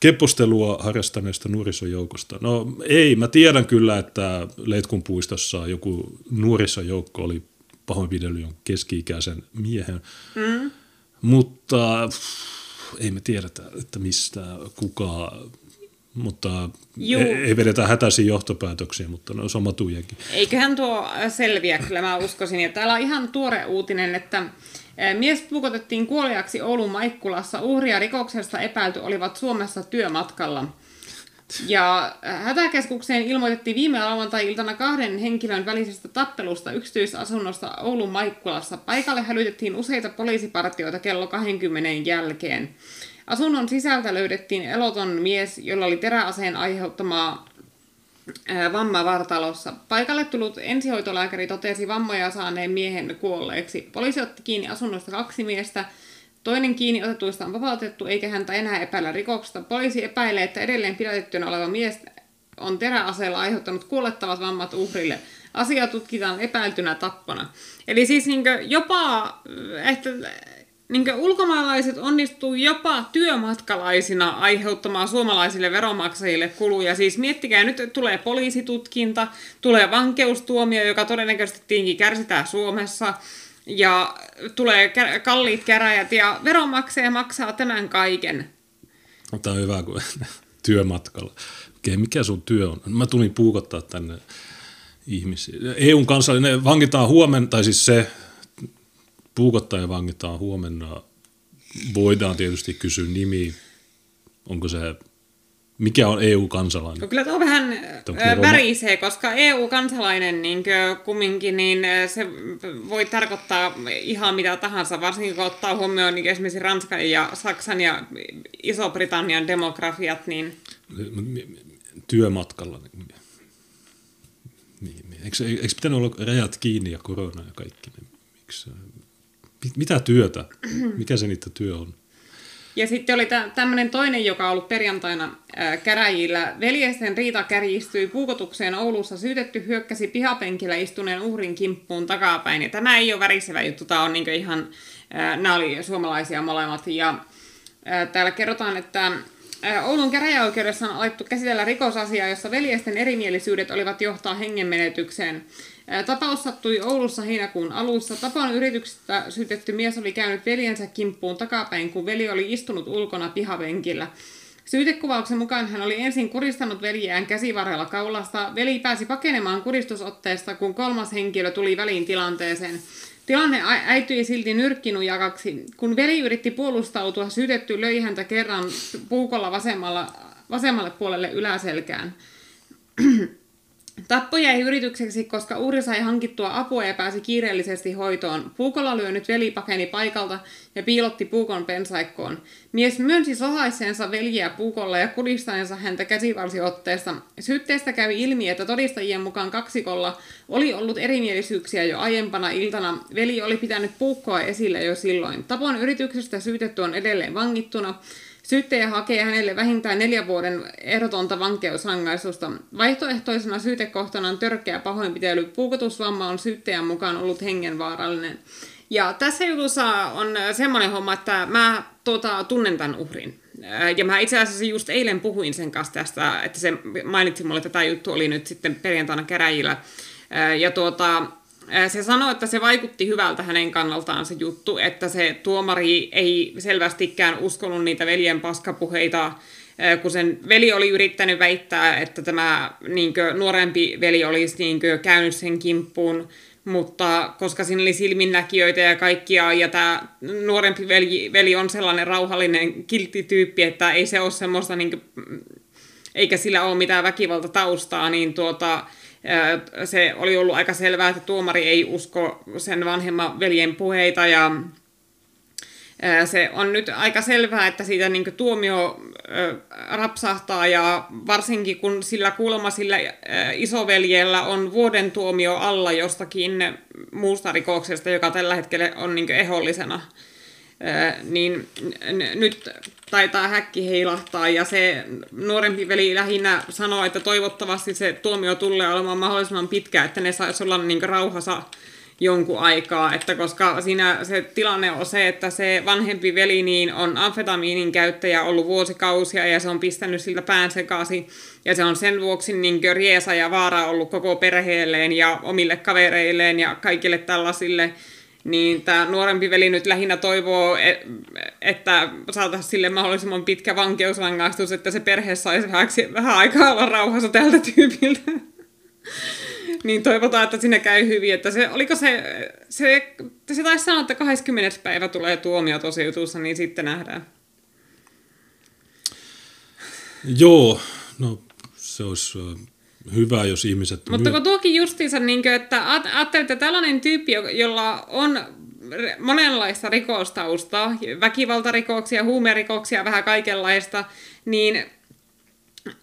keppostelua harrastaneesta nuorisojoukosta. No ei, mä tiedän kyllä, että Leitkun puistossa joku nuorisojoukko oli pahoinpidellyt jonkun keski-ikäisen miehen, mutta ei me tiedetä, että mistä kukaan. Mutta ei vedetä hätäisiä johtopäätöksiä, mutta ne on sama tuijakin. Eiköhän tuo selviä, kyllä mä uskoisin. Ja täällä on ihan tuore uutinen, että mies puukotettiin kuoliaksi Oulun Maikkulassa. Uhria rikoksesta epäilty olivat Suomessa työmatkalla. Ja hätäkeskukseen ilmoitettiin viime lauantai-iltana 2 henkilön välisestä tappelusta yksityisasunnosta Oulun Maikkulassa. Paikalle hälytettiin useita poliisipartioita kello 20 jälkeen. Asunnon sisältä löydettiin eloton mies, jolla oli teräaseen aiheuttamaa vammaa vartalossa. Paikalle tullut ensihoitolääkäri totesi vammoja saaneen miehen kuolleeksi. Poliisi otti kiinni asunnosta 2 miestä. Toinen kiinni otetuista on vapautettu, eikä häntä enää epäillä rikoksesta. Poliisi epäilee, että edelleen pidätettynä oleva mies on teräaseella aiheuttanut kuolettavat vammat uhrille. Asiaa tutkitaan epäiltynä tappona. Eli siis jopa, että ulkomaalaiset onnistuu jopa työmatkalaisina aiheuttamaan suomalaisille veronmaksajille kuluja. Siis miettikää, nyt tulee poliisitutkinta, tulee vankeustuomio, joka todennäköisesti tietenkin kärsitään Suomessa, ja tulee kalliit käräjät, ja veronmaksaja maksaa tämän kaiken. Tämä on hyvä, kun työmatkalla. Okei, mikä sun työ on? Mä tulin puukottaa tänne ihmisiä. EUn kansallinen vankitaan huomenna, tai siis se puukottaja vangitaan huomenna. Voidaan tietysti kysyä nimi. Onko se, mikä on EU-kansalainen? Kyllä tuo vähän värisee, koska EU-kansalainen niin kumminkin, niin se voi tarkoittaa ihan mitä tahansa, varsinkin kun ottaa huomioon niin esimerkiksi Ranskan ja Saksan ja Iso-Britannian demografiat. Niin työmatkalla. Eikö pitänyt olla rajat kiinni ja korona ja kaikki? Miksi? Mitä työtä? Mikä se niitä työ on? Ja sitten oli tämmöinen toinen, joka on ollut perjantaina käräjillä. Veljesten riita kärjistyi puukotukseen Oulussa. Syytetty hyökkäsi pihapenkillä istuneen uhrin kimppuun takapäin. Ja tämä ei ole värisevä juttu. Tämä on niinku ihan, nämä oli suomalaisia molemmat. Ja täällä kerrotaan, että Oulun käräjäoikeudessa on alettu käsitellä rikosasiaa, jossa veljesten erimielisyydet olivat johtaa hengenmenetykseen. Tapaus sattui Oulussa heinäkuun alussa. Tapon yrityksestä syytetty mies oli käynyt veljensä kimppuun takapäin, kun veli oli istunut ulkona pihavenkillä. Syytekuvauksen mukaan hän oli ensin kuristanut veljeään käsivarrella kaulasta. Veli pääsi pakenemaan kuristusotteesta, kun kolmas henkilö tuli väliin tilanteeseen. Tilanne äityi silti nyrkkinujakaksi. Kun veli yritti puolustautua, syytetty löi häntä kerran puukolla vasemmalle puolelle yläselkään. Tappo jäi yritykseksi, koska uhri sai hankittua apua ja pääsi kiireellisesti hoitoon. Puukolla lyönyt veli pakeni paikalta ja piilotti puukon pensaikkoon. Mies myönsi sohaisseensa veljeä puukolla ja kuristaneensa häntä käsivarsiotteesta. Syytteestä kävi ilmi, että todistajien mukaan kaksikolla oli ollut erimielisyyksiä jo aiempana iltana. Veli oli pitänyt puukkoa esillä jo silloin. Tapon yrityksestä syytetty on edelleen vangittuna. Syyttäjä hakee hänelle vähintään 4 vuoden ehdotonta vankeusrangaistusta. Vaihtoehtoisena syytekohtana on törkeä pahoinpitely. Puukotusvamma on syyttäjän mukaan ollut hengenvaarallinen. Ja tässä jutussa on semmoinen homma, että mä tunnen tämän uhrin. Ja mä itse asiassa just eilen puhuin sen kanssa tästä, että se mainitsi mulle, että tämä juttu oli nyt sitten perjantaina käräjillä. Ja se sanoi, että se vaikutti hyvältä hänen kannaltaan se juttu, että se tuomari ei selvästikään uskonut niitä veljen paskapuheita, kun sen veli oli yrittänyt väittää, että tämä nuorempi veli olisi käynyt sen kimppuun, mutta koska siinä oli silminnäkijöitä ja kaikkia, ja tämä nuorempi veli on sellainen rauhallinen, kiltti tyyppi, että ei se ole semmoista, eikä sillä ole mitään väkivaltataustaa, niin se oli ollut aika selvää, että tuomari ei usko sen vanhemman veljen puheita, ja se on nyt aika selvää, että siitä tuomio rapsahtaa, ja varsinkin kun sillä isoveljellä on 1 vuoden tuomio alla jostakin muusta rikoksesta, joka tällä hetkellä on ehollisena, niin nyt taitaa häkki heilahtaa, ja se nuorempi veli lähinnä sanoo, että toivottavasti se tuomio tulee olemaan mahdollisimman pitkä, että ne saisi olla rauhassa jonkun aikaa, että koska siinä se tilanne on se, että se vanhempi veli niin on amfetamiinin käyttäjä ollut vuosikausia, ja se on pistänyt siltä pään sekaisin, ja se on sen vuoksi riesa ja vaara ollut koko perheelleen ja omille kavereilleen ja kaikille tällaisille. Niin tämä nuorempi veli nyt lähinnä toivoo, että saataisiin sille mahdollisimman pitkä vankeusrangaistus, että se perhe saisi vähän aikaa olla rauhassa tältä tyypiltä. Niin toivotaan, että siinä käy hyvin. Että se taisi sanoa, että 20. päivä tulee tuomio tosi jutussa, niin sitten nähdään. Joo, no se olisi hyvä, jos ihmiset... Mutta kun tuokin justiinsa, että ajattelee, että tällainen tyyppi, jolla on monenlaista rikostausta, väkivaltarikoksia, huumerikoksia, vähän kaikenlaista, niin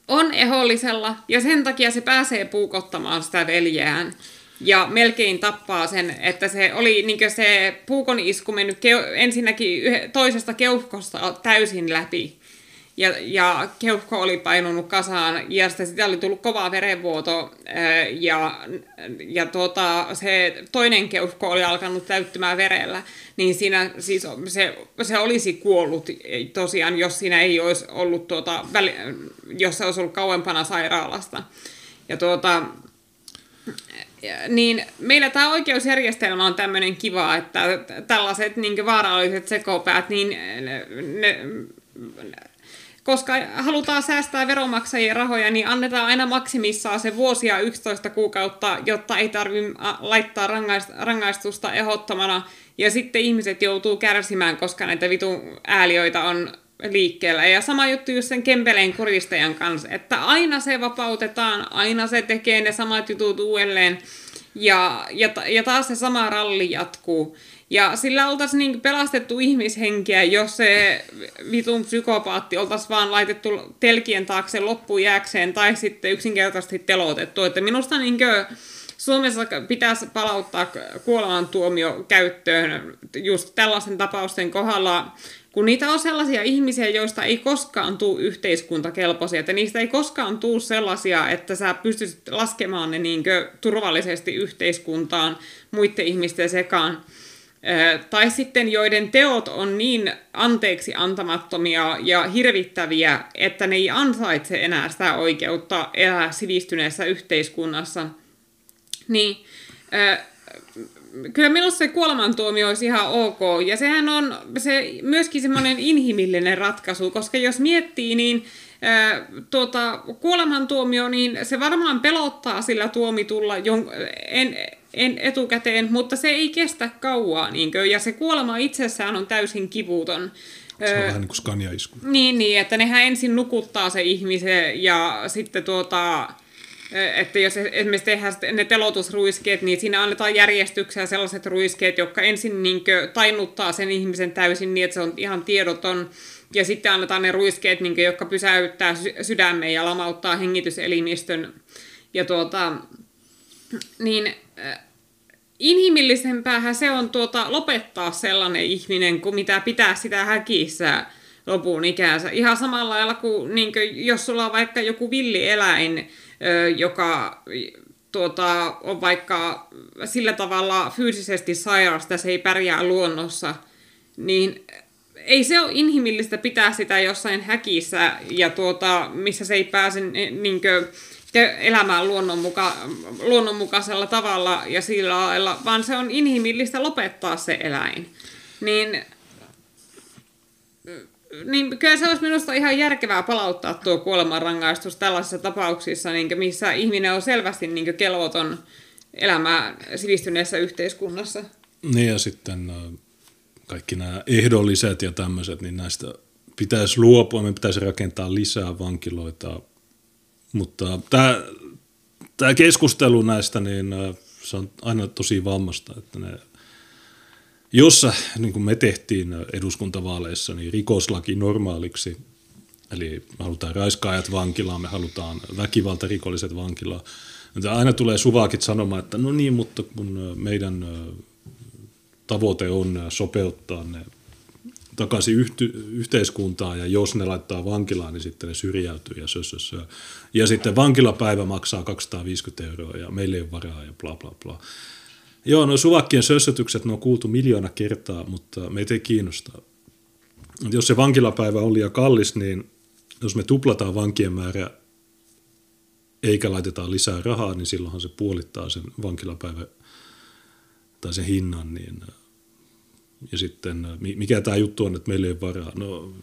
on ehollisella, ja sen takia se pääsee puukottamaan sitä veljeään. Ja melkein tappaa sen, että se oli se puukon isku mennyt ensinnäkin toisesta keuhkosta täysin läpi. Ja keuhko oli painunut kasaan, ja sitä oli tullut kova verenvuoto, ja se toinen keuhko oli alkanut täyttymään verellä, niin siinä siis se olisi kuollut tosiaan, jos siinä ei olisi ollut jos se olisi ollut kauempana sairaalasta. Ja niin meillä tämä oikeusjärjestelmä on tämmöinen kiva, että tällaiset vaaralliset sekopäät, niin ne koska halutaan säästää veronmaksajien rahoja, niin annetaan aina maksimissaan se vuosia 11 kuukautta, jotta ei tarvitse laittaa rangaistusta ehdottomana. Ja sitten ihmiset joutuu kärsimään, koska näitä vitun ääliöitä on liikkeellä. Ja sama juttu just sen kempeleen kuristajan kanssa, että aina se vapautetaan, aina se tekee ne samat jutut uudelleen. Ja taas se sama ralli jatkuu. Ja sillä oltaisiin pelastettu ihmishenkiä, jos se vitun psykopaatti oltaisiin vaan laitettu telkien taakse loppujääkseen tai sitten yksinkertaisesti telotettu. Että minusta Suomessa pitäisi palauttaa kuolemantuomio käyttöön just tällaisen tapausten kohdalla, kun niitä on sellaisia ihmisiä, joista ei koskaan tule yhteiskuntakelpoisia, että niistä ei koskaan tule sellaisia, että sä pystyisit laskemaan ne turvallisesti yhteiskuntaan muiden ihmisten sekaan. Tai sitten joiden teot on niin anteeksi antamattomia ja hirvittäviä, että ne ei ansaitse enää sitä oikeutta elää sivistyneessä yhteiskunnassa. Niin kyllä minusta se kuolemantuomio olisi ihan ok, ja sehän on se myöskin semmoinen inhimillinen ratkaisu, koska jos miettii, niin kuolemantuomio, niin se varmaan pelottaa sillä tuomitulla etukäteen, mutta se ei kestä kauaa, niinkö, ja se kuolema itsessään on täysin kivuton. Se on vähän niin kuin skania-isku. Niin, että nehän ensin nukuttaa se ihmisen, ja sitten että jos esimerkiksi tehdään ne telotusruiskeet, niin siinä annetaan järjestykseen sellaiset ruiskeet, jotka ensin niinkö tainnuttaa sen ihmisen täysin niin, että se on ihan tiedoton, ja sitten annetaan ne ruiskeet, niinkö, jotka pysäyttää sydämen ja lamauttaa hengityselimistön. Ja niin inhimillisempäähän se on lopettaa sellainen ihminen, kuin mitä pitää sitä häkissä lopun ikäänsä. Ihan samalla lailla kuin niinkö, jos sulla on vaikka joku villieläin, joka on vaikka sillä tavalla fyysisesti sairasta, se ei pärjää luonnossa, niin ei se ole inhimillistä pitää sitä jossain häkissä, ja missä se ei pääse niinkö elämään luonnonmukaisella tavalla ja sillä lailla, vaan se on inhimillistä lopettaa se eläin. Niin kyllä se olisi minusta ihan järkevää palauttaa tuo kuolemanrangaistus tällaisissa tapauksissa, missä ihminen on selvästi kelvoton elämää sivistyneessä yhteiskunnassa. Niin, ja sitten kaikki nämä ehdolliset ja tämmöiset, niin näistä pitäisi luopua, me pitäisi rakentaa lisää vankiloita. Mutta tämä keskustelu näistä, niin se on aina tosi vammasta, että ne... Jossa, niin kuin me tehtiin eduskuntavaaleissa, niin rikoslaki normaaliksi, eli me halutaan raiskaajat vankilaan, me halutaan väkivaltarikolliset vankilaan. Aina tulee suvaakit sanomaan, että no niin, mutta kun meidän tavoite on sopeuttaa ne takaisin yhteiskuntaan, ja jos ne laittaa vankilaan, niin sitten ne syrjäytyy ja sössössö. Ja sitten vankilapäivä maksaa 250 € ja meillä ei ole varaa ja bla bla bla. Joo, no suvakkien sössötykset, ne on kuultu miljoona kertaa, mutta meitä ei kiinnostaa. Jos se vankilapäivä on liian kallis, niin jos me tuplataan vankien määrä eikä laiteta lisää rahaa, niin silloinhan se puolittaa sen vankilapäivän tai sen hinnan. Niin. Ja sitten, mikä tämä juttu on, että meillä ei ole varaa? No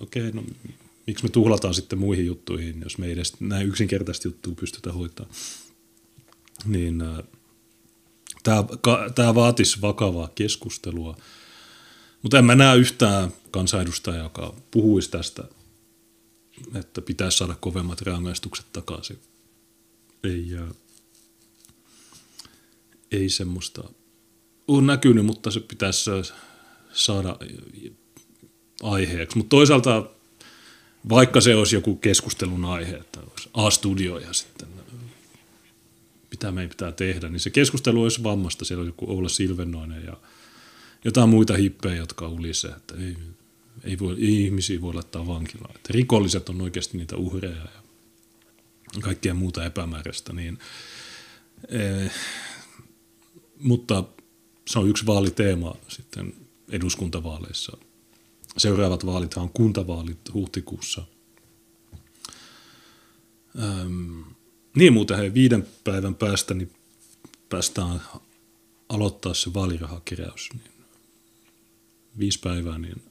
okei, miksi me tuhlataan sitten muihin juttuihin, jos me ei edes näin yksinkertaisesti juttua pystytä hoitamaan? Niin... Tämä vaatisi vakavaa keskustelua, mutta en mä näe yhtään kansanedustajaa, joka puhuisi tästä, että pitäisi saada kovemmat rangaistukset takaisin. Ei semmoista ole näkynyt, mutta se pitäisi saada aiheeksi. Mutta toisaalta, vaikka se olisi joku keskustelun aihe, että olisi A-studio ja sitten... mitä meidän pitää tehdä, niin se keskustelu olisi vammasta. Siellä on joku Oula Silvennoinen ja jotain muita hippejä, jotka ulisee, että ei ihmisiä voi laittaa vankilaan. Että rikolliset on oikeasti niitä uhreja ja kaikkea muuta epämääräistä. Niin, mutta se on yksi vaaliteema sitten eduskuntavaaleissa. Seuraavat vaalithan on kuntavaalit huhtikuussa. Niin muuten 5 päivän päästä niin päästään aloittaa se vaalirahakeräys. 5 päivää niin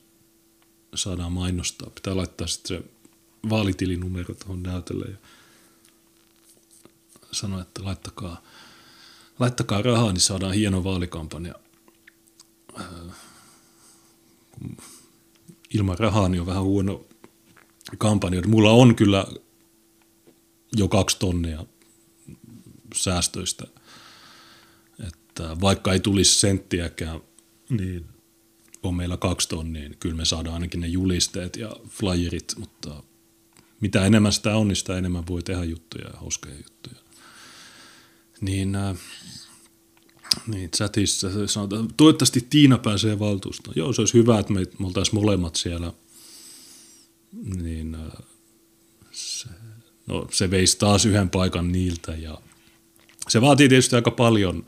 saadaan mainostaa. Pitää laittaa sitten se vaalitilinumero tuohon näytölle ja sanoa, että laittakaa rahaa, niin saadaan hieno vaalikampanja. Ilman rahaa niin on vähän huono kampanja. Mulla on kyllä... jo 2 tonnia säästöistä, että vaikka ei tulisi senttiäkään, niin on meillä 2 tonnia, niin kyllä me saadaan ainakin ne julisteet ja flyerit, mutta mitä enemmän sitä on, niin sitä enemmän voi tehdä juttuja ja hauskoja juttuja. Niin chatissa sanotaan, toivottavasti Tiina pääsee valtuustoon. Joo, se olisi hyvä, että me oltaisiin molemmat siellä, niin se... No se veisi taas 1 paikan niiltä ja se vaatii tietysti aika paljon.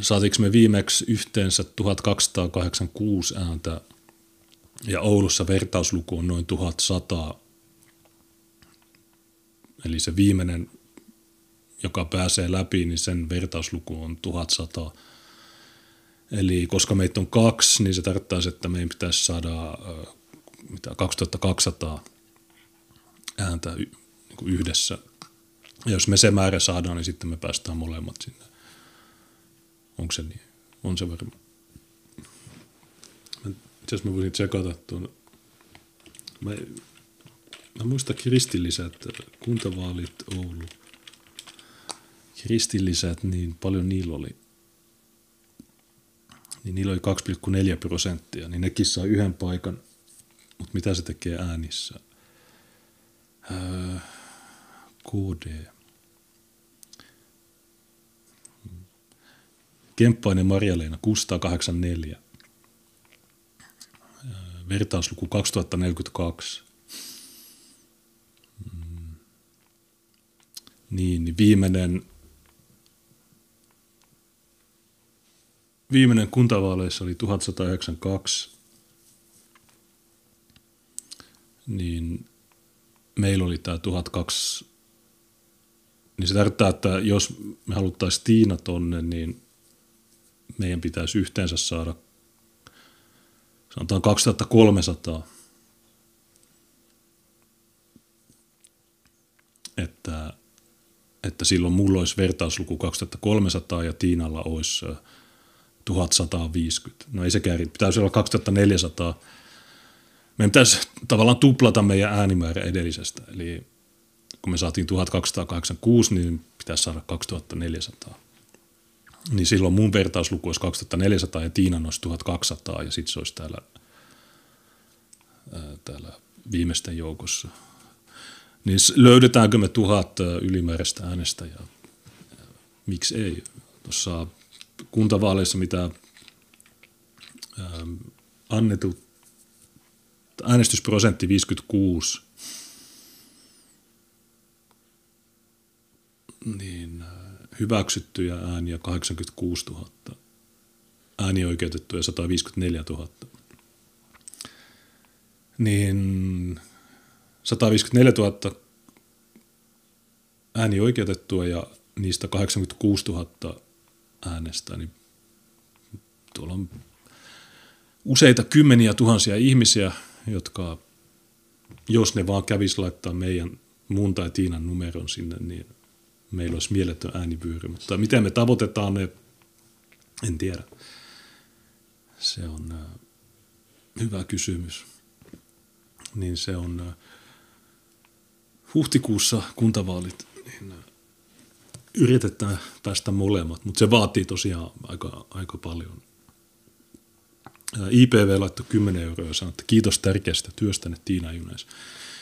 Saatiinko me viimeksi yhteensä 1286 ääntä ja Oulussa vertausluku on noin 1100. Eli se viimeinen joka pääsee läpi, niin sen vertausluku on 1100. Eli koska meitä on kaksi, niin se tarkoittaisi, että meidän pitäisi saada 2200 ääntä yhdessä. Ja jos me se määrä saadaan, niin sitten me päästään molemmat sinne. Onko se niin? On se varma. Itse asiassa mä voisin tsekata tuon. Mä muistan kristilliset kuntavaalit Oulu. Kristilliset, niin paljon niillä oli. Niin niillä oli 2,4%, niin nekin saa yhden paikan. Mutta mitä se tekee äänissä? KD. Kemppainen Marja-Leena, 684. Vertausluku 2042. Niin, viimeinen kuntavaaleissa oli 1192. Niin meillä oli tämä 1200. Niin se tarkoittaa, että jos me haluttaisiin Tiina tonne, niin meidän pitäisi yhteensä saada, sanotaan 2300. Että silloin mulla olisi vertausluku 2300 ja Tiinalla olisi 1150. No ei sekään riitä. Pitäisi olla 2400. Meidän pitäisi tavallaan tuplata meidän äänimäärä edellisestä. Eli kun me saatiin 1286, niin pitäisi saada 2400. Niin silloin mun vertausluku olisi 2400 ja Tiinan olisi 1200 ja sitten se olisi täällä viimeisten joukossa. Niin löydetäänkö me 1000 ylimääräistä äänestäjää? Miksi ei? Tuossa kuntavaaleissa, mitä annettu äänestysprosentti 56, niin hyväksyttyjä ääniä 86 000, äänioikeutettuja 154 000. Niin 154 000 äänioikeutettua ja niistä 86 000 äänestää, niin tuolla on useita kymmeniä tuhansia ihmisiä, jotka, jos ne vaan kävisi laittaa meidän mun tai Tiinan numeron sinne, niin meillä olisi mieletön äänivyöry, mutta miten me tavoitetaan ne, en tiedä. Se on hyvä kysymys. Niin se on huhtikuussa kuntavaalit, niin yritetään päästä molemmat, mutta se vaatii tosiaan aika paljon. IPV laittoi 10 € ja sanoi, että kiitos tärkeästä työstäne Tiina Junes.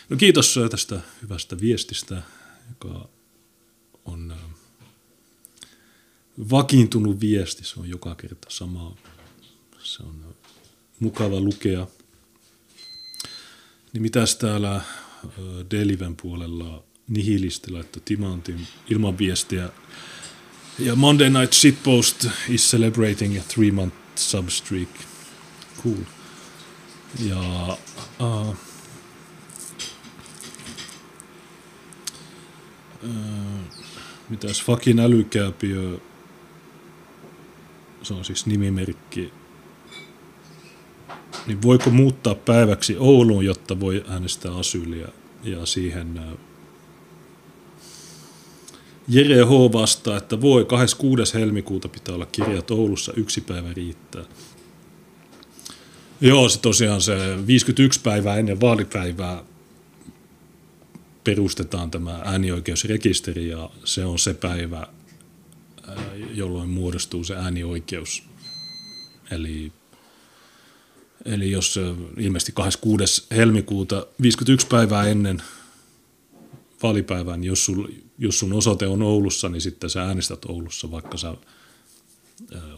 No kiitos tästä hyvästä viestistä, joka on vakiintunut viesti, se on joka kerta sama. Se on mukava lukea. Niin mitäs täällä Deliven puolella nihilisti laittoi timantin ilman viestiä. Ja Monday Night Shitpost is celebrating a 3-month substreak. Cool. Ja mitäs fucking älykääpiö, se on siis nimimerkki, niin voiko muuttaa päiväksi Ouluun, jotta voi äänestää asyyliä? Ja siihen Jere H. vastaa, että voi, 26. helmikuuta pitää olla kirjat Oulussa, 1 päivä riittää. Joo, se tosiaan se 51 päivää ennen vaalipäivää perustetaan tämä äänioikeusrekisteri, ja se on se päivä, jolloin muodostuu se äänioikeus. Eli jos ilmeisesti 26. helmikuuta 51 päivää ennen vaalipäivää, niin jos sun osoite on Oulussa, niin sitten sä äänestät Oulussa, vaikka sä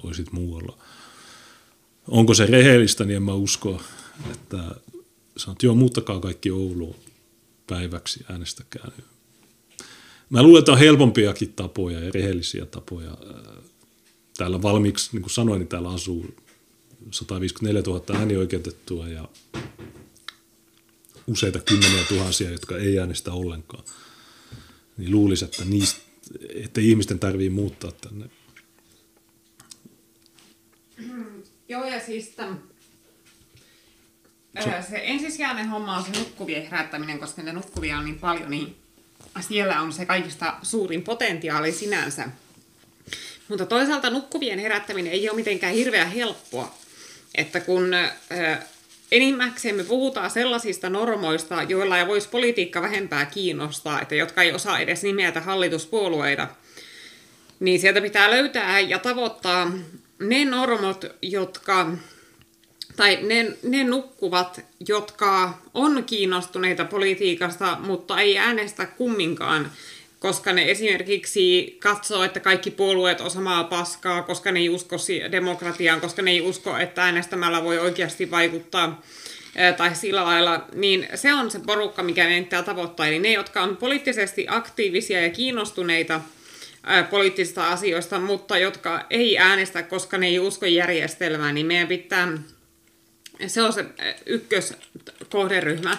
oisit muualla. Onko se rehellistä, niin en mä usko, että sanot, joo, muuttakaa kaikki Ouluun päiväksi, äänestäkää. Mä luulen, että on helpompiakin tapoja ja rehellisiä tapoja. Täällä valmiiksi, niin kuin sanoin, niin täällä asuu 154 000 äänioikeutettua ja useita kymmeniä tuhansia, jotka ei äänestä ollenkaan. Niin luulisi, että niistä että ihmisten tarvii muuttaa tänne. Joo, ja siis se ensisijainen homma on se nukkuvien herättäminen, koska ne nukkuvia on niin paljon, niin siellä on se kaikista suurin potentiaali sinänsä. Mutta toisaalta nukkuvien herättäminen ei ole mitenkään hirveän helppoa, että kun enimmäkseen me puhutaan sellaisista normoista, joilla ei voisi politiikka vähempää kiinnostaa, että jotka ei osaa edes nimeätä hallituspuolueita, niin sieltä pitää löytää ja tavoittaa ne normot, jotka, tai ne nukkuvat, jotka on kiinnostuneita politiikasta, mutta ei äänestä kumminkaan, koska ne esimerkiksi katsoo, että kaikki puolueet on samaa paskaa, koska ne ei usko demokratiaan, koska ne ei usko, että äänestämällä voi oikeasti vaikuttaa tai sillä lailla, niin se on se porukka, mikä ne pitää tavoittaa. Eli ne, jotka on poliittisesti aktiivisia ja kiinnostuneita poliittisista asioista, mutta jotka ei äänestä, koska ne ei usko järjestelmään, niin meidän pitää, se on se ykköskohderyhmä.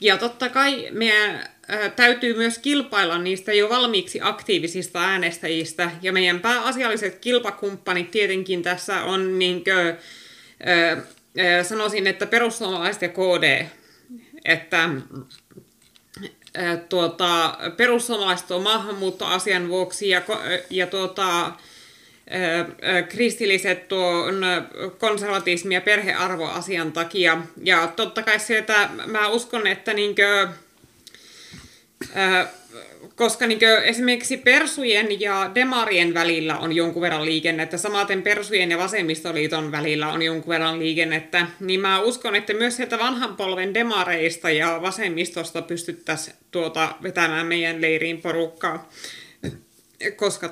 Ja totta kai meidän täytyy myös kilpailla niistä jo valmiiksi aktiivisista äänestäjistä, ja meidän pääasialliset kilpakumppanit tietenkin tässä on, niin kuin, sanoisin, että perussuomalaiset ja KD, että perussuomalaiset on maahanmuuttoasian vuoksi, kristilliset tuon konservatismi- ja perhearvoasian takia, ja totta kai sieltä mä uskon, että niinkö, koska niinkö esimerkiksi persujen ja demarien välillä on jonkun verran liikennettä, samaten persujen ja vasemmistoliiton välillä on jonkun verran liikennettä, niin mä uskon, että myös sieltä vanhan polven demareista ja vasemmistosta pystyttäisiin vetämään meidän leiriin porukkaa, koska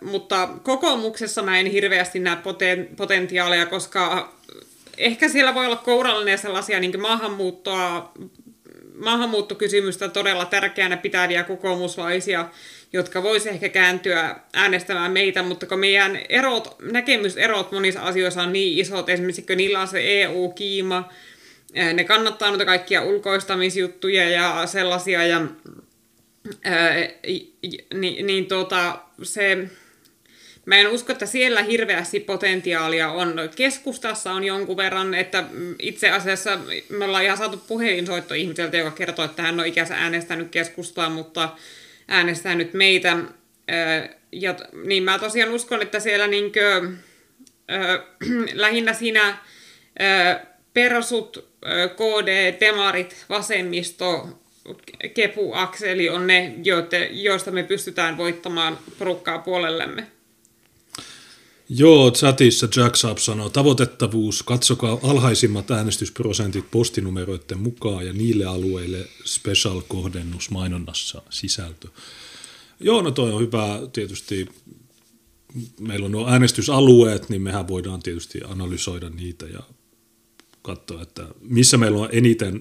mutta kokoomuksessa mä en hirveästi näe potentiaalia, koska ehkä siellä voi olla kourallinen sellaisia niin kuin maahanmuuttokysymystä todella tärkeänä pitäviä kokoomuslaisia, jotka voisi ehkä kääntyä äänestämään meitä, mutta kun meidän näkemyserot monissa asioissa on niin isot, esimerkiksi kun niillä on se EU-kiima, ne kannattaa noita kaikkia ulkoistamisjuttuja ja sellaisia, ja mä en usko, että siellä hirveästi potentiaalia on. Keskustassa on jonkun verran, että itse asiassa me ollaan ihan saatu puhelinsoitto ihmiseltä, joka kertoo, että hän on ikänsä äänestänyt keskustaa, mutta äänestää nyt meitä. Ja niin mä tosiaan uskon, että siellä niinkö, lähinnä siinä persut, KD, demarit, vasemmisto, kepuakseli on ne, joista me pystytään voittamaan porukkaa puolellemme. Joo, chatissa Jack Saab sanoo, tavoitettavuus, katsokaa alhaisimmat äänestysprosentit postinumeroiden mukaan ja niille alueille special-kohdennus mainonnassa sisältö. Joo, no toi on hyvä tietysti. Meillä on nuo äänestysalueet, niin mehän voidaan tietysti analysoida niitä ja katsoa, että missä meillä on eniten.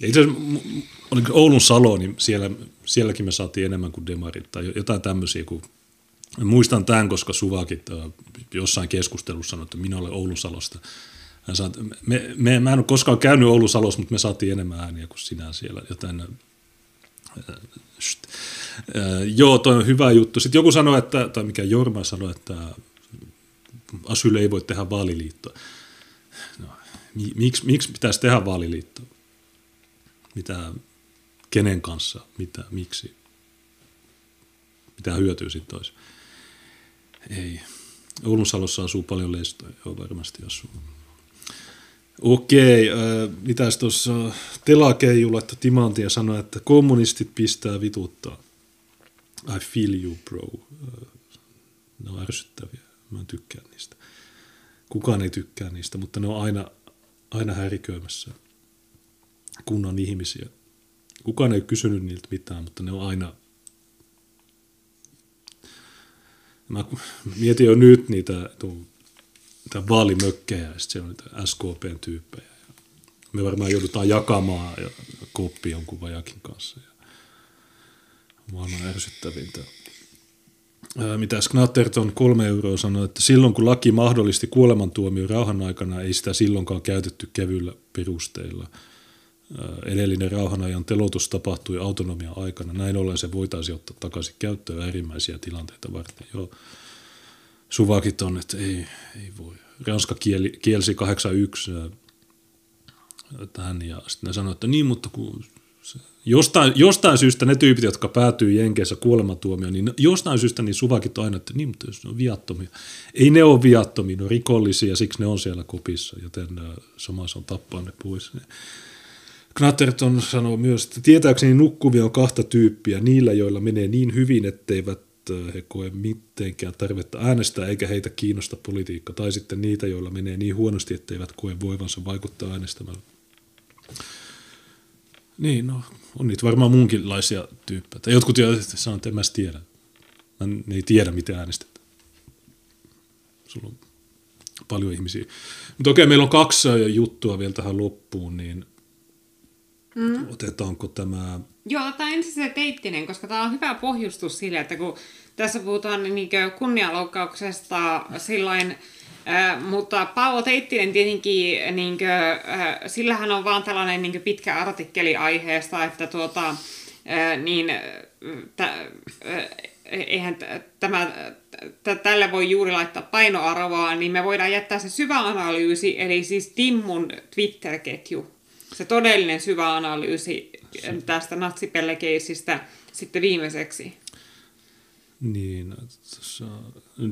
Itse asiassa Oulun Salo, niin sielläkin me saatiin enemmän kuin demarit tai jotain tämmöisiä, kun muistan tämän, koska Suvakin jossain keskustelussa sanoi, että minä olen Oulun Salosta. Mä en ole koskaan käynyt Oulun Salossa, mutta me saatiin enemmän ääniä kuin sinä siellä. Joten, joo, toi on hyvä juttu. Sitten joku sanoi, että, tai mikä Jorma sanoi, että Asyle ei voi tehdä vaaliliittoa. No, miksi pitäisi tehdä vaaliliittoa? Mitä, kenen kanssa, mitä, miksi, mitä hyötyä sitten olisi. Ei. Oulun Salossa asuu paljon leistoja, joo varmasti asuu. Okei, mitäs tuossa Telakeijulla, että Timantia sanoi, että kommunistit pistää vituttaa. I feel you, bro. Ne on ärsyttäviä, mä tykkään niistä. Kukaan ei tykkää niistä, mutta ne on aina häiriköimässä kunnan ihmisiä. Kukaan ei kysynyt niiltä mitään, mutta ne on aina. Mä mietin jo nyt niitä vaalimökkejä ja sitten on niitä SKPn tyyppejä. Me varmaan joudutaan jakamaan ja koppi jonkun vajakin kanssa. Maailman ärsyttävintä. Mitä Knatterton 3 euroa sanoi, että silloin kun laki mahdollisti kuolemantuomio rauhan aikana, ei sitä silloinkaan käytetty kevyillä perusteilla. Edellinen rauhanajan teloitus tapahtui autonomian aikana. Näin ollen se voitaisiin ottaa takaisin käyttöön äärimmäisiä tilanteita varten. Joo. Suvakit on, että ei voi. Ranska kielsi 81 tähän ja sitten ne sanoi, että niin, mutta kun jostain syystä ne tyypit, jotka päätyy Jenkeissä kuolemantuomioon, niin jostain syystä niin suvakit on aina, että niin, mutta ne on viattomia. Ei ne ole viattomia, ne on rikollisia, siksi ne on siellä kopissa, joten samassa on tappaa ne pois. Knatterton sanoo myös, että tietääkseni nukkuvia on kahta tyyppiä, niillä, joilla menee niin hyvin, etteivät he koe mitenkään tarvetta äänestää eikä heitä kiinnosta politiikka, tai sitten niitä, joilla menee niin huonosti, etteivät koe voivansa vaikuttaa äänestämällä. Niin, no, on niitä varmaan muunkinlaisia tyyppejä. Jotkut sanoo, että en mä tiedä. Mä ei tiedä, mitä äänestetään. Sulla on paljon ihmisiä. Mutta okei, meillä on 2 juttua vielä tähän loppuun, niin otetaanko tämä... Joo, otetaan ensin se Teittinen, koska tämä on hyvä pohjustus sille, että kun tässä puhutaan niin kunnianloukkauksesta sillain, mutta Paavo Teittinen tietenkin, niin kuin, sillähän on vaan tällainen niin kuin pitkä artikkeli aiheesta, että eihän tälle voi juuri laittaa painoarvoa, niin me voidaan jättää se syvä analyysi, eli siis Timmun Twitter-ketju. Se todellinen syvä analyysi tästä natsipellekeisistä sitten viimeiseksi. Niin,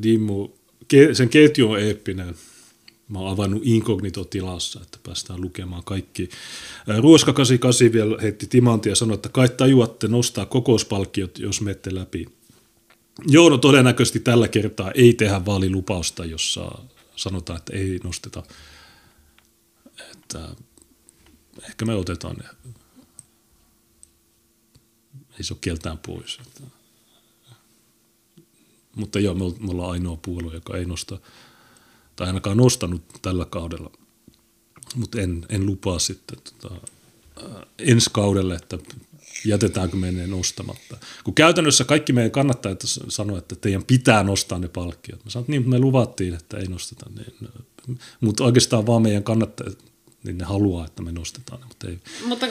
Dimmu, sen ketju on eeppinen. Mä oon avannut inkognitotilassa, että päästään lukemaan kaikki. Ruoska88 vielä heitti timantia ja sanoi, että kai tajuatte nostaa kokouspalkkiot, jos menette läpi. Joo, no todennäköisesti tällä kertaa ei tehdä vaalilupausta, jossa sanotaan, että ei nosteta. Että... Ehkä me otetaan ne. Ei se ole keltään pois. Mutta joo, me ollaan ainoa puolue, joka ei nosta, tai ainakaan nostanut tällä kaudella. Mutta en lupaa sitten ensi kaudelle, että jätetäänkö me ne nostamatta. Kun käytännössä kaikki meidän kannattaa sanoa, että teidän pitää nostaa ne palkkiot. Mä sanon, että niin, me luvattiin, että ei nosteta. Niin, mutta oikeastaan vaan meidän kannattaa... niin ne haluaa, että me nostetaan ne, mutta ei. Mutta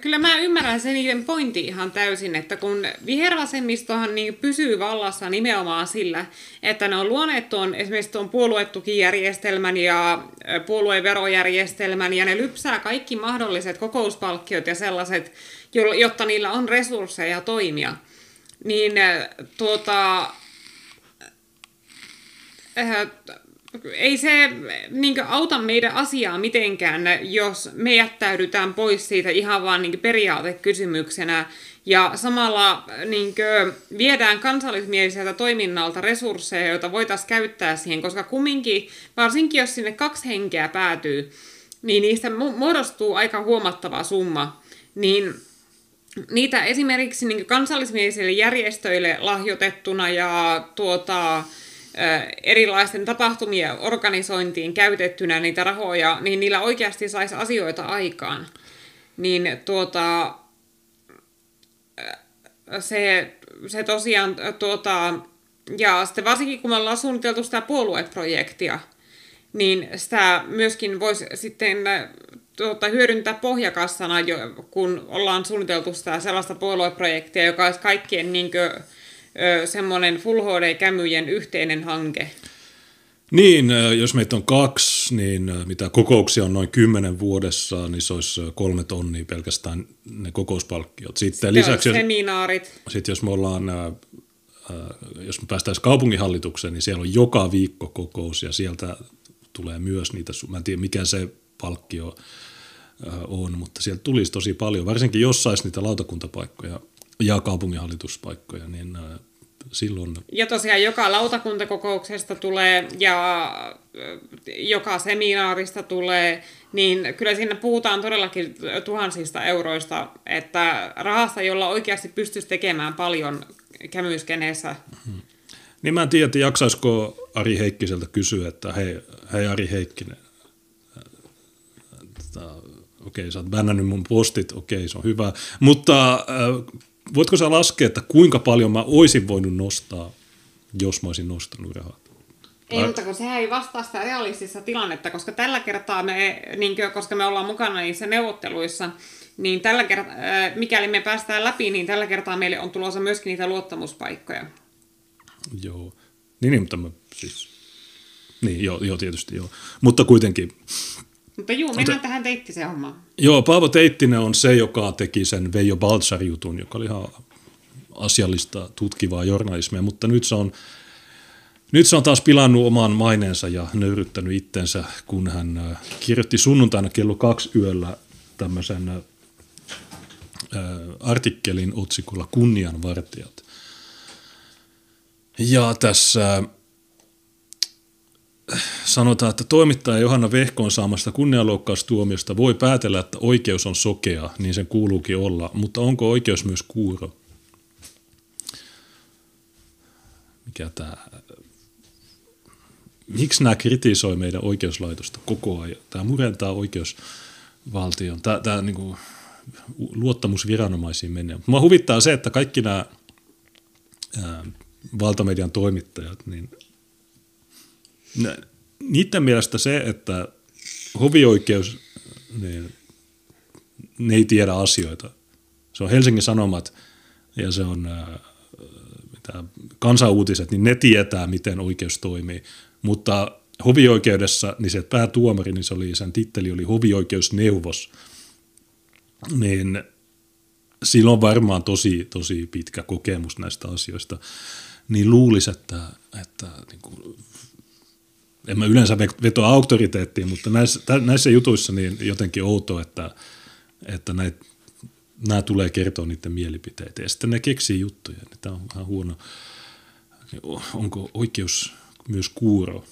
kyllä mä ymmärrän sen niiden pointin ihan täysin, että kun vihervasemmistohan niin pysyy vallassa nimenomaan sillä, että ne on luoneet esimerkiksi tuon puoluetukijärjestelmän ja puolueverojärjestelmän, ja ne lypsää kaikki mahdolliset kokouspalkkiot ja sellaiset, jotta niillä on resursseja toimia. Niin ei se niin kuin auta meidän asiaa mitenkään, jos me jättäydytään pois siitä ihan vaan niin kuin periaatekysymyksenä ja samalla niin kuin viedään kansallismieliseltä toiminnalta resursseja, joita voitaisiin käyttää siihen, koska kumminkin, varsinkin jos sinne 2 henkeä päätyy, niin niistä muodostuu aika huomattava summa, niin niitä esimerkiksi niin kuin kansallismielisille järjestöille lahjoitettuna ja erilaisten tapahtumien organisointiin käytettynä niitä rahoja, niin niillä oikeasti saisi asioita aikaan. Niin se tosiaan, ja sitten varsinkin kun me ollaan suunniteltu sitä puolueprojektia, niin sitä myöskin voisi sitten hyödyntää pohjakassana, kun ollaan suunniteltu sitä sellaista puolueprojektia, joka olisi kaikkien niinkö semmoinen Full HD-kämyjen yhteinen hanke. Niin, jos meitä on 2, niin mitä kokouksia on noin 10 vuodessa, niin se olisi 3 tonnia pelkästään ne kokouspalkkiot. Sitten lisäksi seminaarit. Sitten jos me päästäisiin kaupunginhallitukseen, niin siellä on joka viikko kokous ja sieltä tulee myös niitä, mä en tiedä mikä se palkkio on, mutta sieltä tulisi tosi paljon, varsinkin jos saisi niitä lautakuntapaikkoja ja kaupunginhallituspaikkoja, niin silloin... Ja tosiaan joka lautakuntakokouksesta tulee ja joka seminaarista tulee, niin kyllä siinä puhutaan todellakin tuhansista euroista, että rahasta, jolla oikeasti pystyisi tekemään paljon kämyyskeneessä. Niin mä en tiedä, jaksaisiko Ari Heikkiseltä kysyä, että hei Ari Heikkinen, okei, sä oot bännännyt mun postit, okei, se on hyvä, mutta... Voitko sä laskea, että kuinka paljon mä oisin voinut nostaa, jos mä oisin nostanut rahat? Ei, mutta kun sehän ei vastaa sitä realistista tilannetta, koska tällä kertaa me, niin kuin, koska me ollaan mukana niissä neuvotteluissa, niin tällä kertaa, mikäli me päästään läpi, niin tällä kertaa meille on tulossa myöskin niitä luottamuspaikkoja. Joo, niin, mutta mä siis, niin, joo, tietysti joo, mutta kuitenkin. Mutta juu, mennään tähän Teittisen hommaan. Joo, Paavo Teittinen on se, joka teki sen Veijo Baltzar-jutun, joka oli ihan asiallista tutkivaa journalismia, mutta nyt se on taas pilannut oman maineensa ja nöyryttänyt itsensä, kun hän kirjoitti sunnuntaina kello 2 yöllä tämmöisen artikkelin otsikolla Kunnianvartijat. Ja tässä sanotaan, että toimittaja Johanna Vehkoon saamasta kunnianloukkaustuomiosta voi päätellä, että oikeus on sokea, niin sen kuuluukin olla, mutta onko oikeus myös kuuro? Mikä tämä? Miksi nämä kritisoi meidän oikeuslaitosta koko ajan? Tämä murentaa oikeusvaltion. Tämä niin kuin luottamusviranomaisiin menee. Mua huvittaa se, että kaikki nämä valtamedian toimittajat, niin niiden mielestä se, että hovioikeus, niin ne ei tiedä asioita. Se on Helsingin Sanomat ja se on Kansan Uutiset, niin ne tietää, miten oikeus toimii. Mutta hovioikeudessa, niin se päätuomari, niin se oli, sen titteli oli hovioikeusneuvos, niin sillä on varmaan tosi, tosi pitkä kokemus näistä asioista. Niin luulisi, että niin kuin, en mä yleensä vetoa auktoriteettiin, mutta näissä jutuissa niin jotenkin outoa, että nämä tulee kertoa niiden mielipiteitä. Ja sitten ne keksii juttuja, niin tämä on vähän huono. Onko oikeus myös kuuro?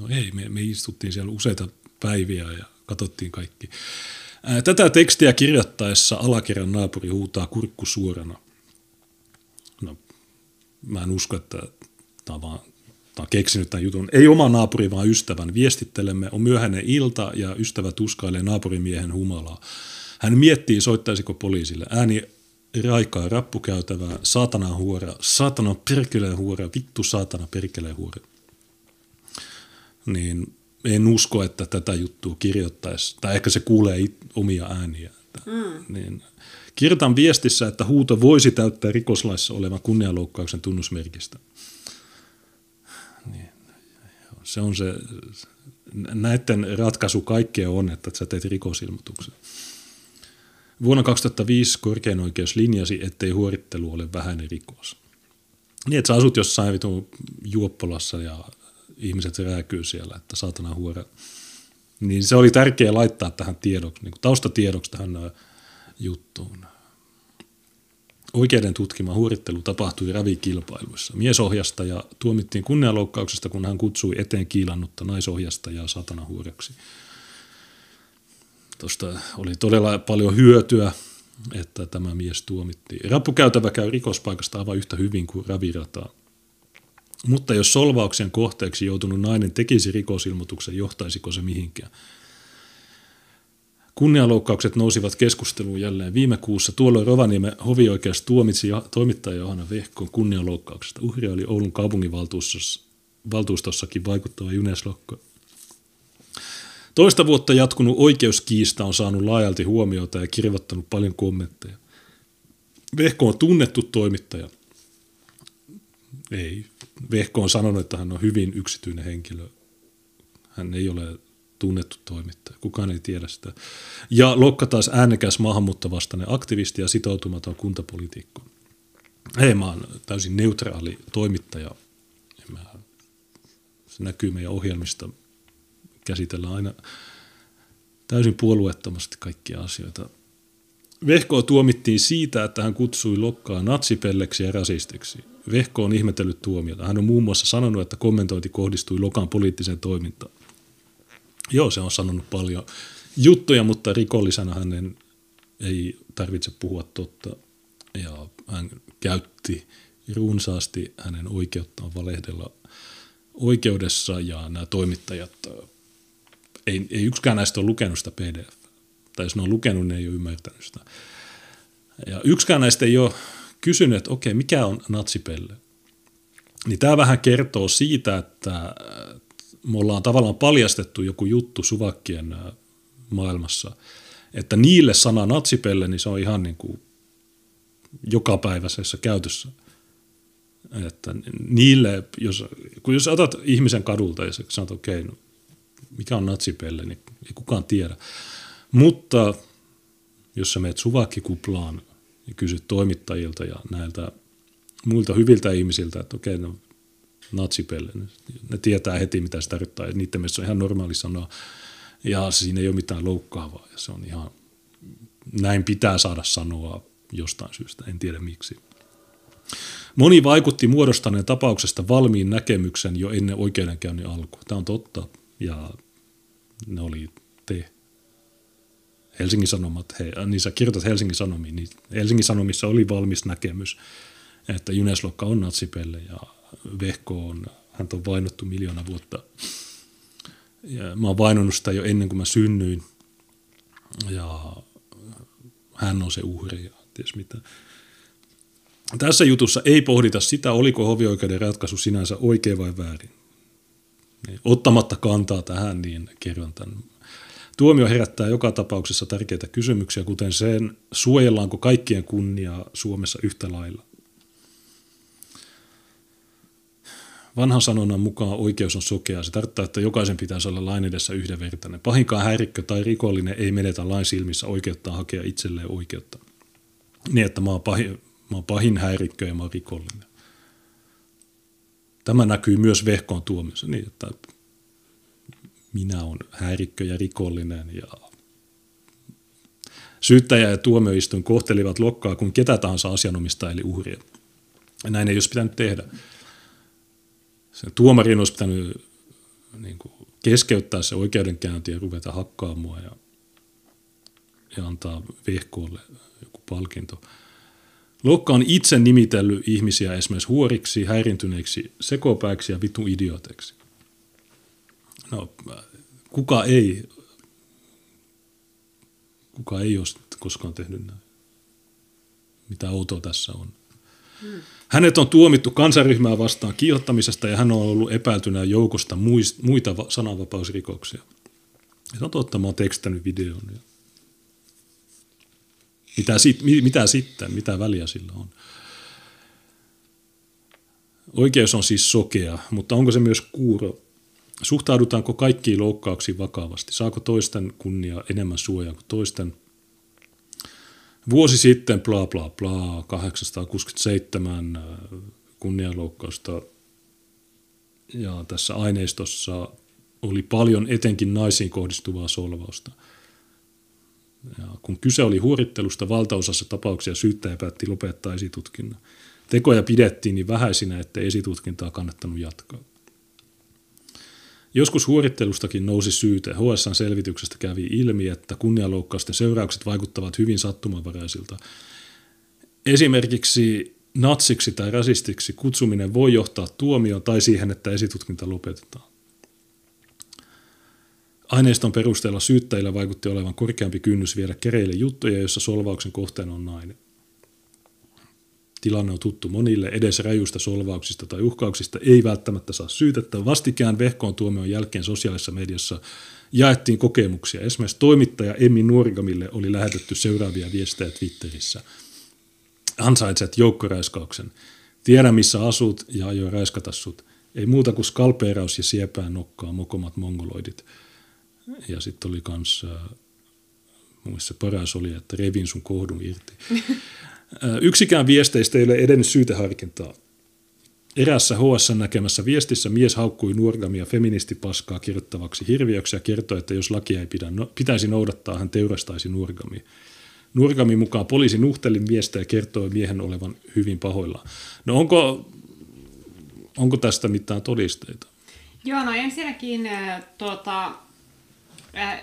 No ei, me istuttiin siellä useita päiviä ja katsottiin kaikki. Tätä tekstiä kirjoittaessa alakerran naapuri huutaa kurkku suorana. No, mä en usko, että tämä on keksinyt tämän jutun. Ei oma naapuri, vaan ystävän. Viestittelemme. On myöhäinen ilta ja ystävä tuskailee naapurimiehen humalaa. Hän miettii, soittaisiko poliisille. Ääni raikaa rappukäytävää. Saatana huora. Saatana perkeleen huora. Vittu saatana perkeleen huora. Niin en usko, että tätä juttua kirjoittaisi. Tai ehkä se kuulee omia ääniä. Niin. Kirjoitan viestissä, että huuto voisi täyttää rikoslaissa olevan kunnianloukkauksen tunnusmerkistä. Se on se, näiden ratkaisu kaikkea on, että sä teet rikosilmoituksen. Vuonna 2005 korkein oikeus linjasi, ettei huorittelu ole vähäinen rikos. Niin, että sä asut jossain vitun juoppolassa ja ihmiset rääkyy siellä, että saatana huora. Niin se oli tärkeää laittaa tähän tiedoksi, niin kuin taustatiedoksi tähän juttuun. Oikeuden tutkima huorittelu tapahtui ravikilpailuissa. Miesohjastaja tuomittiin kunnianloukkauksesta, kun hän kutsui eteen kiilannutta naisohjastajaa satanahuoreksi. Tuosta oli todella paljon hyötyä, että tämä mies tuomittiin. Rappukäytävä käy rikospaikasta aivan yhtä hyvin kuin ravirataa. Mutta jos solvauksien kohteeksi joutunut nainen tekisi rikosilmoituksen, johtaisiko se mihinkään? Kunnianloukkaukset nousivat keskusteluun jälleen viime kuussa. Tuolloin Rovaniemen hovioikeus tuomitsi toimittaja Johanna Vehkoon kunnianloukkauksesta. Uhri oli Oulun kaupunginvaltuustossakin vaikuttava Junes Lokka. Toista vuotta jatkunut oikeuskiista on saanut laajalti huomiota ja kirjoittanut paljon kommentteja. Vehko on tunnettu toimittaja. Ei. Vehko on sanonut, että hän on hyvin yksityinen henkilö. Hän ei ole tunnettu toimittaja. Kukaan ei tiedä sitä. Ja Lokka taas äänekäs maahanmuuttovastainen aktivisti ja sitoutumaton kuntapoliitikko. Hei, mä oon täysin neutraali toimittaja. Se näkyy meidän ohjelmista. Käsitellään aina täysin puolueettomasti kaikkia asioita. Vehkoa tuomittiin siitä, että hän kutsui Lokkaa natsipelleksi ja rasistiksi. Vehko on ihmetellyt tuomiota. Hän on muun muassa sanonut, että kommentointi kohdistui Lokan poliittiseen toimintaan. Joo, se on sanonut paljon juttuja, mutta rikollisena hänen ei tarvitse puhua totta. Ja hän käytti runsaasti hänen oikeuttaan valehdella oikeudessa, ja nämä toimittajat, ei yksikään näistä ole lukenut sitä PDF. Tai jos ne on lukenut, ne ei ole ymmärtänyt sitä. Ja yksikään näistä ei ole kysynyt, että okei, mikä on natsipelle? Niin tämä vähän kertoo siitä, että me ollaan tavallaan paljastettu joku juttu suvakkien maailmassa, että niille sana natsipelle, niin se on ihan niin kuin jokapäiväisessä käytössä. Että niille, jos otat ihmisen kadulta ja sanot, okei, no, mikä on natsipelle, niin ei kukaan tiedä. Mutta jos sä meet suvakkikuplaan ja kysyt toimittajilta ja näiltä muilta hyviltä ihmisiltä, että okei, no natsipelle, ne tietää heti, mitä se tarkoittaa. Niiden mielestä se on ihan normaali sanoa ja siinä ei ole mitään loukkaavaa. Ja se on ihan, näin pitää saada sanoa jostain syystä, en tiedä miksi. Moni vaikutti muodostaneen tapauksesta valmiin näkemyksen jo ennen oikeudenkäynnin alkua. Tämä on totta ja ne oli te. Helsingin Sanomat, niin sä kirjoitat Helsingin Sanomiin, niin Helsingin Sanomissa oli valmis näkemys, että Junes Lokka on natsipelle ja Vehkoo on, häntä on vainottu 1 000 000 vuotta. Ja mä oon vainonnut sitä jo ennen kuin mä synnyin ja hän on se uhri ja ties mitä. Tässä jutussa ei pohdita sitä, oliko hovioikeuden ratkaisu sinänsä oikein vai väärin. Ottamatta kantaa tähän, niin kerron tämän. Tuomio herättää joka tapauksessa tärkeitä kysymyksiä, kuten sen, suojellaanko kaikkien kunniaa Suomessa yhtä lailla. Vanhan sanonnan mukaan oikeus on sokeaa. Se tarkoittaa, että jokaisen pitäisi olla lain edessä yhdenvertainen. Pahinkaan häirikkö tai rikollinen ei menetä lain silmissä oikeutta hakea itselleen oikeutta. Niin, että mä oon pahin häirikkö ja mä oon rikollinen. Tämä näkyy myös Vehkoon tuomiossa niin, että minä olen häirikkö ja rikollinen. Ja syyttäjä ja tuomioistuin kohtelivat Lokkaa kuin ketä tahansa asianomista eli uhria. Näin ei olisi pitänyt tehdä. Sen tuomarin olisi pitänyt niin kuin keskeyttää se oikeudenkäynti ja ruveta hakkaamaan ja antaa Vehkoolle joku palkinto. Lokka on itse nimitellyt ihmisiä esimerkiksi huoriksi, häirintyneiksi, sekopäiksi ja vitun idioteiksi. No, kuka ei ole koskaan tehnyt näin. Mitä outoa tässä on. Hänet on tuomittu kansanryhmää vastaan kiihottamisesta ja hän on ollut epäiltynä joukosta muita sananvapausrikoksia. Se on totta, mä oon tekstänyt videon. Mitä sitten? Mitä väliä sillä on? Oikeus on siis sokea, mutta onko se myös kuuro? Suhtaudutaanko kaikkiin loukkauksiin vakavasti? Saako toisten kunnia enemmän suojaa kuin toisten? Vuosi sitten, bla bla bla, 867 kunnianloukkausta. Ja tässä aineistossa oli paljon etenkin naisiin kohdistuvaa solvausta. Ja kun kyse oli huorittelusta, valtaosassa tapauksia syyttäjä päätti lopettaa esitutkinnan. Tekoja pidettiin niin vähäisinä, ettei esitutkintaa kannattanut jatkaa. Joskus huorittelustakin nousi syyte. HS:n selvityksestä kävi ilmi, että kunnianloukkausten seuraukset vaikuttavat hyvin sattumanvaraisilta. Esimerkiksi natsiksi tai rasistiksi kutsuminen voi johtaa tuomioon tai siihen, että esitutkinta lopetetaan. Aineiston perusteella syyttäjillä vaikutti olevan korkeampi kynnys viedä kereille juttuja, joissa solvauksen kohteena on nainen. Tilanne on tuttu monille, edes rajuista solvauksista tai uhkauksista ei välttämättä saa syytettä. Vastikään Vehkoon tuomion jälkeen sosiaalisessa mediassa jaettiin kokemuksia. Esimerkiksi toimittaja Emmi Nuorgamille oli lähetetty seuraavia viestejä Twitterissä. Ansaitset joukkoraiskauksen. Tiedä missä asut ja aion raiskata sut. Ei muuta kuin skalpeeraus ja siepään nokkaa mokomat mongoloidit. Ja sitten oli kans, mun se paras oli, että revin sun kohdun irti. Yksikään viesteistä ei ole edennyt syyteharkintaa. Erässä HS:n näkemässä viestissä mies haukkui Nuorgamia feministipaskaa kirjoittavaksi hirviöksi ja kertoi, että jos lakia ei pitäisi noudattaa, hän teurastaisi Nuorgamia. Nuorgamin mukaan poliisi nuhteli miestä ja kertoi miehen olevan hyvin pahoillaan. No onko tästä mitään todisteita? Joo, no ensinnäkin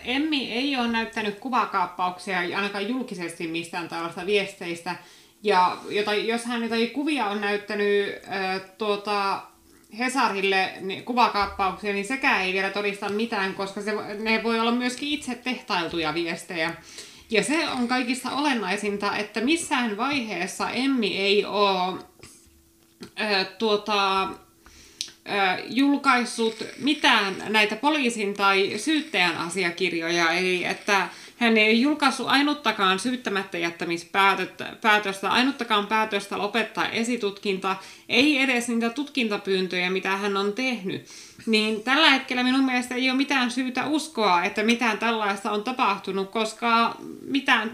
Emmi ei ole näyttänyt kuvakaappauksia ainakaan julkisesti mistään tällaista viesteistä. Ja jos hän jotain kuvia on näyttänyt Hesarille niin kuvakaappauksia, niin sekään ei vielä todista mitään, koska ne voi olla myöskin itse tehtailtuja viestejä. Ja se on kaikista olennaisinta, että missään vaiheessa Emmi ei ole julkaissut mitään näitä poliisin tai syyttäjän asiakirjoja, eli että hän ei julkaissut ainuttakaan syyttämättä jättämispäätöstä, ainuttakaan päätöstä lopettaa esitutkinta, ei edes niitä tutkintapyyntöjä, mitä hän on tehnyt. Niin tällä hetkellä minun mielestä ei ole mitään syytä uskoa, että mitään tällaista on tapahtunut, koska mitään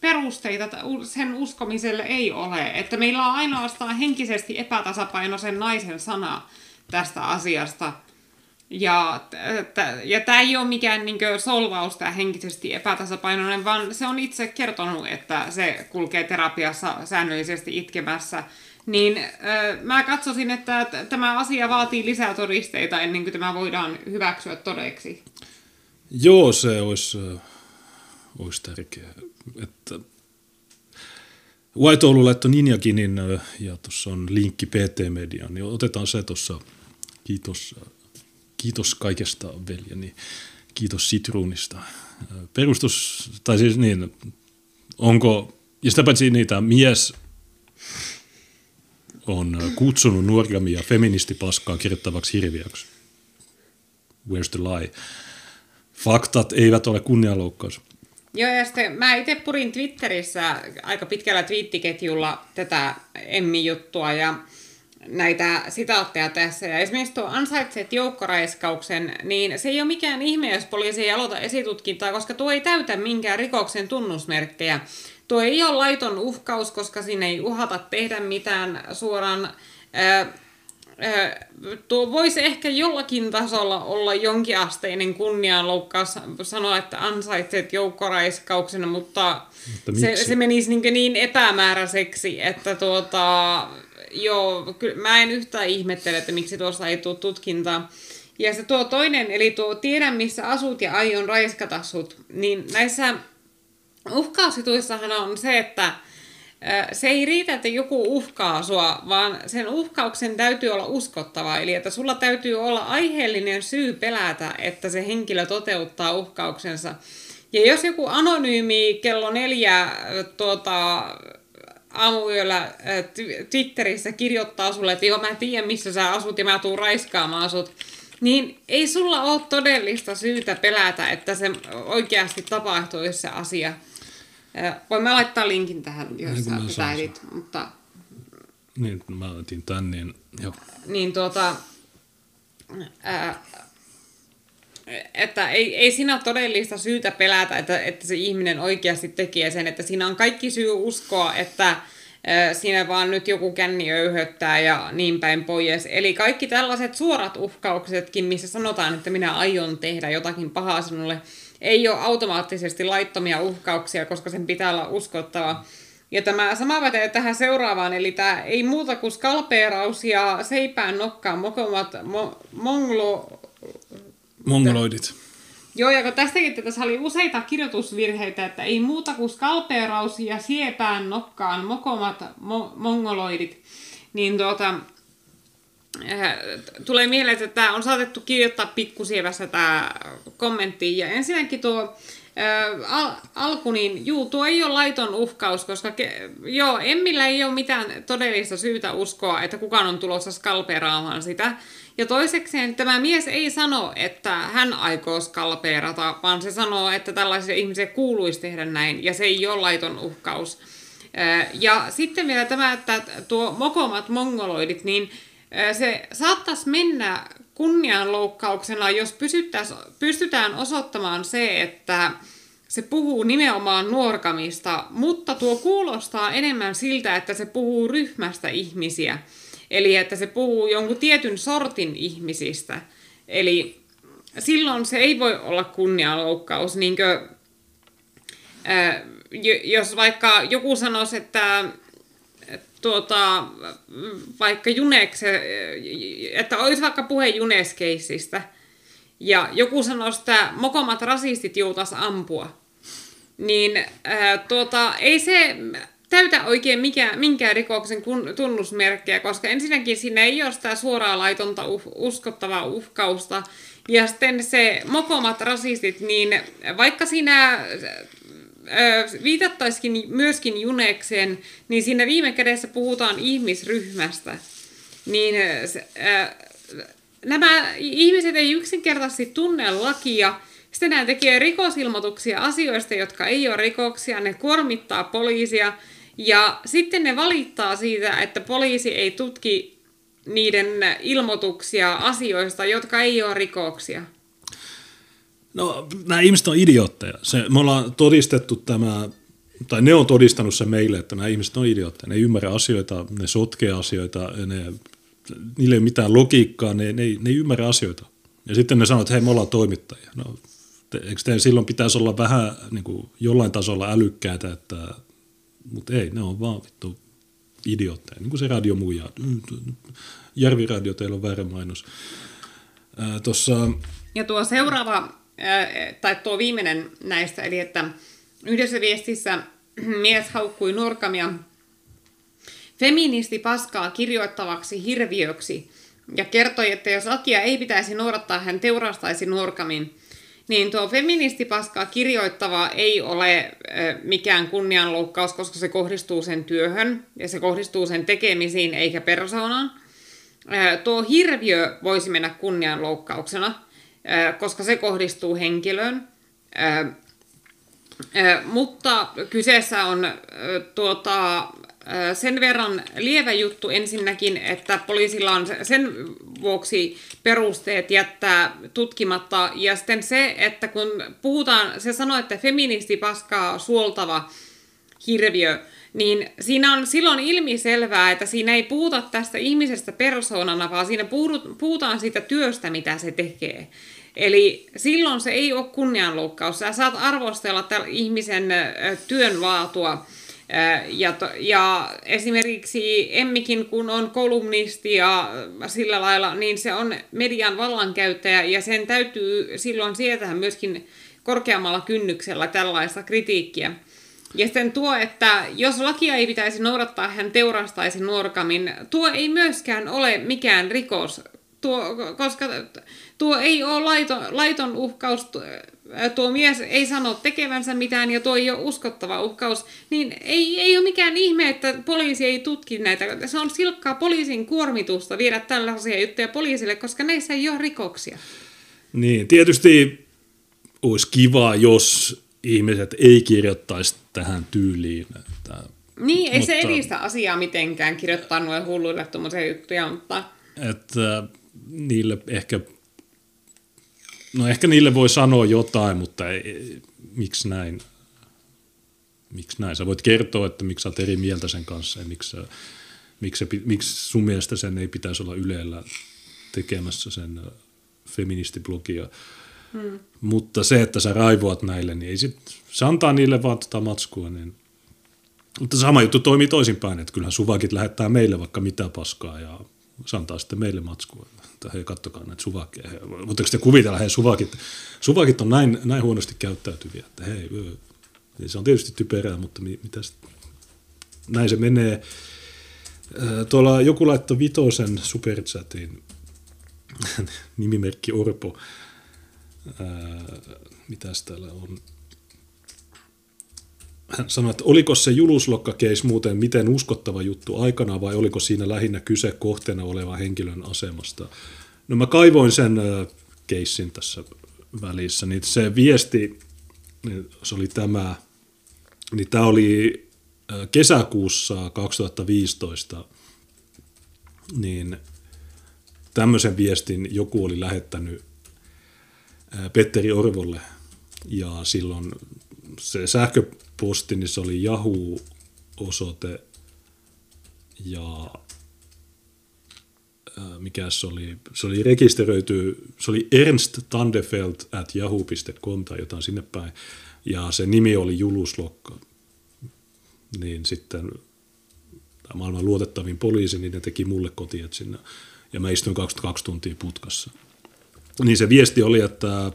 perusteita sen uskomiselle ei ole. Että meillä on ainoastaan henkisesti epätasapainoisen naisen sana tästä asiasta. Ja tämä ei ole mikään niinkö solvaus, tämä henkisesti epätasapainoinen, vaan se on itse kertonut, että se kulkee terapiassa säännöllisesti itkemässä. Niin mä katsoisin, että tämä asia vaatii lisää todisteita ennen kuin tämä voidaan hyväksyä todeksi. Joo, se olisi tärkeää. White Oulu laittoi Ninjakinin ja tuossa on linkki PT-mediaan, niin otetaan se tuossa. Kiitos kaikesta, veljeni. Kiitos sitruunista. Onko, ja sitä paitsi niitä mies on kutsunut Nuorgamia feministipaskaa kirjoittavaksi hirviöksi. Where's the lie? Faktat eivät ole kunnianloukkaus. Joo, ja sitten mä itse purin Twitterissä aika pitkällä twiittiketjulla tätä Emmi-juttua ja näitä sitaatteja tässä. Ja esimerkiksi tuo ansaitset joukkoraiskauksen, niin se ei ole mikään ihme, jos poliisi ei aloita esitutkintaa, koska tuo ei täytä minkään rikoksen tunnusmerkkejä. Tuo ei ole laiton uhkaus, koska siinä ei uhata tehdä mitään suoraan. Tuo voisi ehkä jollakin tasolla olla jonkinasteinen kunnianloukkaus sanoa, että ansaitset joukkoraiskauksena, mutta se menisi niin epämääräiseksi, että joo, mä en yhtään ihmettele, että miksi tuossa ei tule tutkintaa. Ja se tuo toinen, eli tuo tiedän missä asut ja aion raiskata sut, niin näissä uhkausituissahan on se, että se ei riitä, että joku uhkaa sua, vaan sen uhkauksen täytyy olla uskottava. Eli että sulla täytyy olla aiheellinen syy pelätä, että se henkilö toteuttaa uhkauksensa. Ja jos joku anonyymi kello 4 aamuyöllä Twitterissä kirjoittaa sulle, että joo, mä tiedän missä sä asut ja mä tuun raiskaamaan sut, niin ei sulla ole todellista syytä pelätä, että se oikeasti tapahtuisi se asia. Voin mä laittaa linkin tähän, jos sä pitäisit, mutta... Niin, mä laitin tän, niin joo. Niin että ei siinä ole todellista syytä pelätä, että se ihminen oikeasti tekee sen, että siinä on kaikki syy uskoa, että siinä vaan nyt joku känni öyhöttää ja niin päin pois. Eli kaikki tällaiset suorat uhkauksetkin, missä sanotaan, että minä aion tehdä jotakin pahaa sinulle, ei ole automaattisesti laittomia uhkauksia, koska sen pitää olla uskottava. Ja tämä sama pätee tähän seuraavaan, eli tämä ei muuta kuin skalpeeraus ja seipään nokkaan mokomat mongoloidit. Joo, ja kun tästäkin tässä oli useita kirjoitusvirheitä, että ei muuta kuin skalpeeraus ja siepään nokkaan mokomat mongoloidit, niin tulee mieleen, että tämä on saatettu kirjoittaa pikkusievässä tämä kommentti. Ja ensinnäkin tuo alku, niin tuo ei ole laiton uhkaus, koska Emmillä ei ole mitään todellista syytä uskoa, että kukaan on tulossa skalpeeraamaan sitä. Ja toisekseen tämä mies ei sano, että hän aikoo skalpeerata, vaan se sanoo, että tällaisille ihmisille kuuluisi tehdä näin, ja se ei ole laiton uhkaus. Ja sitten vielä tämä, että tuo mokomat mongoloidit, niin se saattaisi mennä kunnianloukkauksena, jos pystytään osoittamaan se, että se puhuu nimenomaan Nuorgamista, mutta tuo kuulostaa enemmän siltä, että se puhuu ryhmästä ihmisiä. Eli että se puhuu jonkun tietyn sortin ihmisistä. Eli silloin se ei voi olla kunnianloukkaus. Niinkö, jos vaikka joku sanoisi, että vaikka Junekse, että olisi vaikka puhe Junes-keissistä, ja joku sanoisi, että mokomat rasistit joutais ampua, niin ei se täytä oikein minkään rikoksen tunnusmerkkejä, koska ensinnäkin siinä ei ole sitä suoraa laitonta uskottavaa uhkausta. Ja sitten se mokomat rasistit, niin vaikka siinä viitattaisikin myöskin Junekseen, niin siinä viime kädessä puhutaan ihmisryhmästä. Niin nämä ihmiset ei yksinkertaisesti tunne lakia. Sitten nämä tekee rikosilmoituksia asioista, jotka ei ole rikoksia. Ne kuormittaa poliisia ja sitten ne valittaa siitä, että poliisi ei tutki niiden ilmoituksia asioista, jotka ei ole rikoksia. No, nämä ihmiset on idiootteja. Me ollaan todistettu tämä, tai ne on todistanut se meille, että nämä ihmiset on idiootteja. Ne ei ymmärrä asioita, ne sotkee asioita, niillä ei ole mitään logiikkaa, ne ei ymmärrä asioita. Ja sitten ne sanoo, että hei, me ollaan toimittajia. No, eikö teidän silloin pitäisi olla vähän niin kuin jollain tasolla älykkäitä, että, mutta ei, ne on vaan vittu idiootteja. Niin kuin se radiomuija. Järvi Radio, teillä on väärä mainos. Ja tuo seuraava, tai tuo viimeinen näistä, eli että yhdessä viestissä mies haukkui Nuorgamia feministi paskaa kirjoittavaksi hirviöksi ja kertoi, että jos lakia ei pitäisi noudattaa, hän teurastaisi Nuorgamin. Niin tuo feministi paskaa kirjoittava ei ole mikään kunnianloukkaus, koska se kohdistuu sen työhön ja se kohdistuu sen tekemisiin eikä persoonaan. Tuo hirviö voisi mennä kunnianloukkauksena, koska se kohdistuu henkilöön. Mutta kyseessä on sen verran lievä juttu ensinnäkin, että poliisilla on sen vuoksi perusteet jättää tutkimatta. Ja sitten se, että kun puhutaan, se sanoo, että feministi paskaa suoltava hirviö, niin siinä on silloin ilmiselvää, että siinä ei puhuta tästä ihmisestä persoonana, vaan siinä puhutaan siitä työstä, mitä se tekee. Eli silloin se ei ole kunnianloukkaus. Sä saat arvostella tämän ihmisen työn laatua. Ja esimerkiksi Emmikin, kun on kolumnisti ja sillä lailla, niin se on median vallankäyttäjä ja sen täytyy silloin sietää myöskin korkeammalla kynnyksellä tällaista kritiikkiä. Ja sitten tuo, että jos lakia ei pitäisi noudattaa, hän teurastaisi Nuorgamin. Tuo ei myöskään ole mikään rikos, koska tuo ei ole laiton uhkaus. Tuo mies ei sano tekevänsä mitään ja tuo ei ole uskottava uhkaus. Niin ei ole mikään ihme, että poliisi ei tutki näitä. Se on silkkaa poliisin kuormitusta viedä tällaisia juttuja poliisille, koska näissä ei ole rikoksia. Niin, tietysti olisi kiva, jos ihmiset ei kirjoittaisi tähän tyyliin. Niin, ei se edistä asiaa mitenkään kirjoittaa nuo hulluille tuommoisia juttuja, mutta että niille ehkä niille voi sanoa jotain, mutta ei, miksi näin? Miksi näin? Sä voit kertoa, että miksi sä oot eri mieltä sen kanssa ja miksi sun mielestä sen ei pitäisi olla Ylellä tekemässä sen feministiblogia. Mutta se, että sä raivoat näille, niin ei se antaa niille vaan matskua. Niin. Mutta sama juttu toimii toisinpäin, että kyllähän suvakit lähettää meille vaikka mitä paskaa ja se antaa sitten meille matskua. Tai hei, kattokaa näitä suvakia. Voitteko te kuvitella, hei suvakit on näin huonosti käyttäytyviä, että hei, se on tietysti typerää, mutta näin se menee. Tuolla joku laittoi vitosen superchatin, nimimerkki Orpo. Mitäs täällä on? Hän sanoi, että oliko se Junes Lokka-case muuten miten uskottava juttu aikana vai oliko siinä lähinnä kyse kohteena olevan henkilön asemasta? No mä kaivoin sen keissin tässä välissä, niin se viesti, se oli tämä, niin tämä oli kesäkuussa 2015, niin tämmöisen viestin joku oli lähettänyt Petteri Orvolle ja silloin se sähköposti, niin se oli Yahoo-osoite ja mikä se oli rekisteröity, se oli ernst.tandefeld@yahoo.com tai jotain sinne päin ja se nimi oli Junes Lokka. Niin sitten maailman luotettavin poliisi, niin ne teki mulle kotietsinnän ja mä istuin 22 tuntia putkassa. Niin se viesti oli, että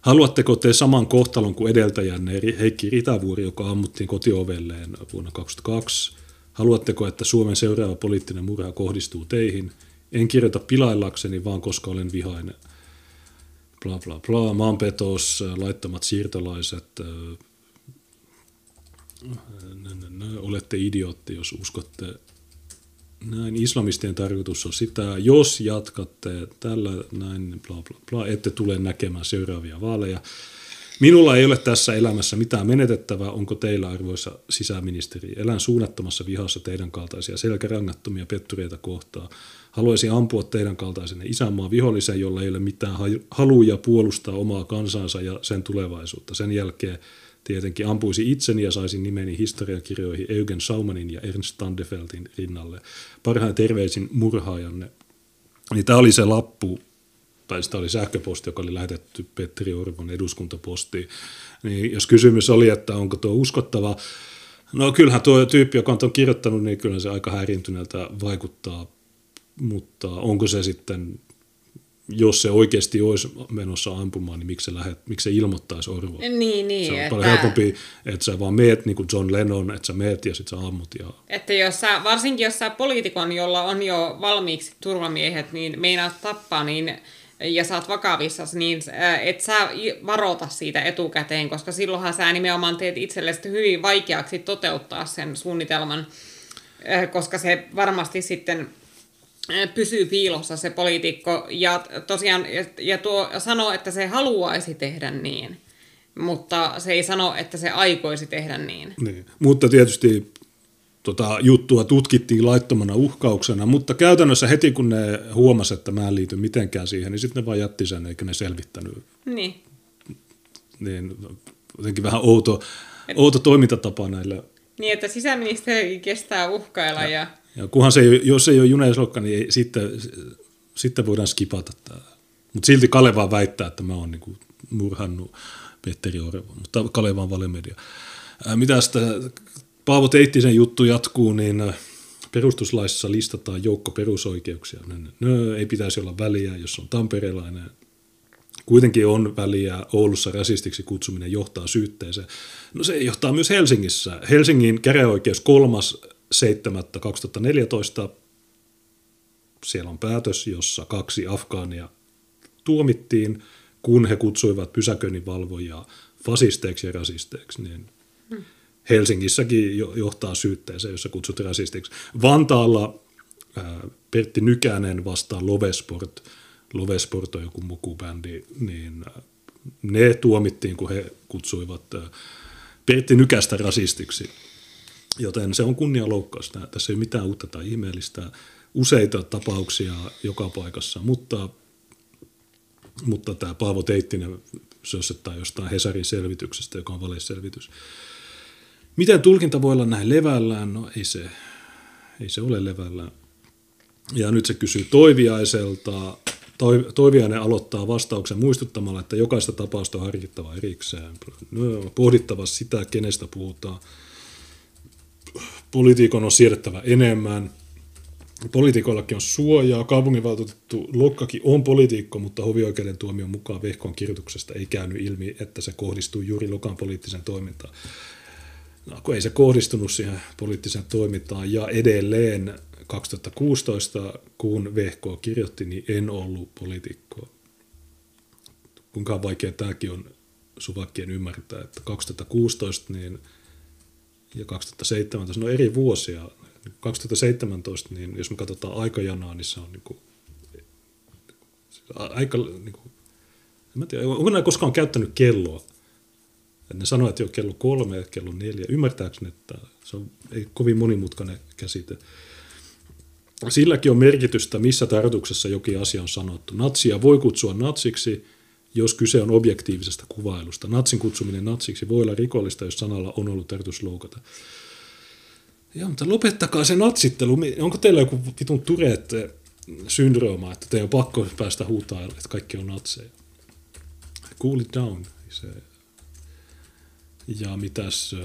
haluatteko te saman kohtalon kuin edeltäjänne Heikki Ritavuori, joka ammuttiin kotiovelleen vuonna 2022? Haluatteko, että Suomen seuraava poliittinen murha kohdistuu teihin? En kirjoita pilaillakseni, vaan koska olen vihainen. Bla bla bla, maanpetos, laittomat siirtolaiset. Olette idiootti, jos uskotte näin islamistien tarkoitus on sitä, jos jatkatte tällä näin, bla bla bla, ette tule näkemään seuraavia vaaleja. Minulla ei ole tässä elämässä mitään menetettävää, onko teillä arvoisa sisäministeri? Elän suunnattomassa vihassa teidän kaltaisia selkärangattomia pettureita kohtaan. Haluaisin ampua teidän kaltaisenne isänmaan vihollisen, jolla ei ole mitään haluja puolustaa omaa kansansa ja sen tulevaisuutta. Sen jälkeen tietenkin ampuisi itseni ja saisin nimeni historiakirjoihin Eugen Saumanin ja Ernst Tandefeldin rinnalle. Parhain terveisin murhaajanne. Niin tämä oli se lappu, tai sitä oli sähköposti, joka oli lähetetty Petteri Orpon eduskuntapostiin. Niin jos kysymys oli, että onko tuo uskottava, no kyllähän tuo tyyppi, joka on tuon kirjoittanut, niin kyllä se aika häiriintyneeltä vaikuttaa. Mutta onko se sitten, jos se oikeasti olisi menossa ampumaan, niin miksi se ilmoittaisi Orvoa? Niin, se on paljon helpompi, että sä vaan meet, niin kuin John Lennon, että sä meet ja sit sä ammut. Ja... Että jos sä, varsinkin jos sä poliitikon, jolla on jo valmiiksi turvamiehet, niin meinaat tappaa, niin... ja sä oot vakavissasi, niin et sä varoita siitä etukäteen, koska silloinhan sä nimenomaan teet itsellesi hyvin vaikeaksi toteuttaa sen suunnitelman, koska se varmasti sitten pysyy piilossa se poliitikko. Ja tosiaan, ja tuo sanoo, että se haluaisi tehdä niin, mutta se ei sano, että se aikoisi tehdä niin. Niin. Mutta tietysti... juttua tutkittiin laittomana uhkauksena, mutta käytännössä heti kun ne huomasi, että mä en liity mitenkään siihen, niin sitten ne vaan jätti sen, eikä ne selvittänyt. Niin. Niin, jotenkin vähän outo toimintatapa näillä. Niin, että sisäministeri kestää uhkailla. Ja kunhan se ei, jos ei ole Junes Lokka, niin ei, sitten voidaan skipata tämä. Mutta silti Kaleva väittää, että mä oon niinku murhannut Petteri Orpon, mutta Kaleva on valemedia. Mitä sitä... Paavo Teittisen juttu jatkuu, niin perustuslaissa listataan joukko perusoikeuksia. Ei pitäisi olla väliä, jos on tamperelainen. Kuitenkin on väliä, Oulussa rasistiksi kutsuminen johtaa syytteeseen. No se johtaa myös Helsingissä. Helsingin käräjäoikeus 3.7.2014. Siellä on päätös, jossa 2 afgaania tuomittiin, kun he kutsuivat pysäköinninvalvojaa fasisteiksi ja rasisteiksi. Niin Helsingissäkin johtaa syytteeseen, jossa kutsut rasistiksi. Vantaalla Pertti Nykänen vastaan Lovesport. Lovesport on joku mukubändi. Niin ne tuomittiin, kun he kutsuivat Pertti Nykästä rasistiksi. Joten se on kunnianloukkaus. Tässä ei mitään uutta tai ihmeellistä. Useita tapauksia joka paikassa. Mutta tämä Paavo Teittinen sössettää jostain Hesarin selvityksestä, joka on valeselvitys. Miten tulkinta voi olla näin levällään? No ei se ole levällään. Ja nyt se kysyy Toiviaiselta. Toiviainen aloittaa vastauksen muistuttamalla, että jokaista tapausta on harkittava erikseen. Pohdittava sitä, kenestä puhutaan. Poliitikon on siedettävä enemmän. Poliitikollakin on suojaa. Kaupunginvaltuutettu Lokkakin on poliitikko, mutta hovioikeuden tuomion mukaan Vehkoon kirjoituksesta ei käynyt ilmi, että se kohdistuu juuri Lokan poliittiseen toimintaan. No, kun ei se kohdistunut siihen poliittiseen toimintaan, ja edelleen 2016, kun Vehkoo kirjoitti, niin en ollut poliitikko. Kuinka vaikea tämäkin on suvakien ymmärtää, että 2016 niin, ja 2017, no eri vuosia. 2017, niin jos me katsotaan aikajanaa, niin se on niinku, aika, niinku, en tiedä, onko nämä koskaan käyttänyt kelloa? Ne sanoo, että jo kello 3 ja kello 4. Ymmärtääkseni, että se on ei kovin monimutkainen käsite. Silläkin on merkitystä, missä tarkoituksessa jokin asia on sanottu. Natsia voi kutsua natsiksi, jos kyse on objektiivisesta kuvailusta. Natsin kutsuminen natsiksi voi olla rikollista, jos sanalla on ollut tarkoitus loukata. Ja, mutta lopettakaa se natsittelu. Onko teillä joku vitun Tourette-syndrooma, että teidän on pakko päästä huutamaan, että kaikki on natseja? Cool it down. Se... Ja mitäs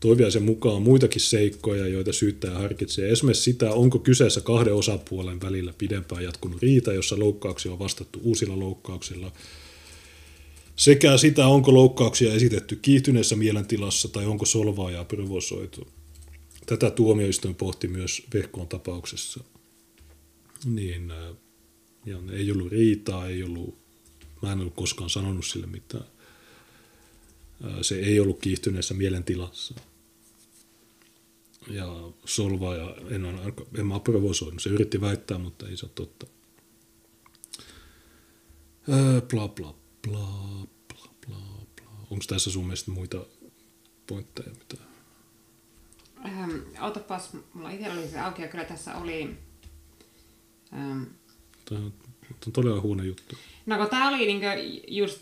Toiviaisen mukaan muitakin seikkoja, joita syyttäjä harkitsee. Esimerkiksi sitä, onko kyseessä kahden osapuolen välillä pidempään jatkunut riita, jossa loukkauksia on vastattu uusilla loukkauksilla. Sekä sitä, onko loukkauksia esitetty kiihtyneessä mielentilassa tai onko solvaajaa provosoitu. Tätä tuomioistuin pohti myös Vehkoon tapauksessa. Niin, ei ollut riitaa, ei ollut... Mä en ollut koskaan sanonut sille mitään. Se ei ollut kiihtyneessä mielentilassa. ja solvaaja, en mä provosoinut, se yritti väittää, mutta ei se ole totta. Bla bla bla bla bla bla. Onko tässä sun mielestä muita pointteja mitään? Otapas, mulla itsellä oli se auki ja kyllä tässä oli... Tämä on todella huono juttu. No kun tämä oli niinku just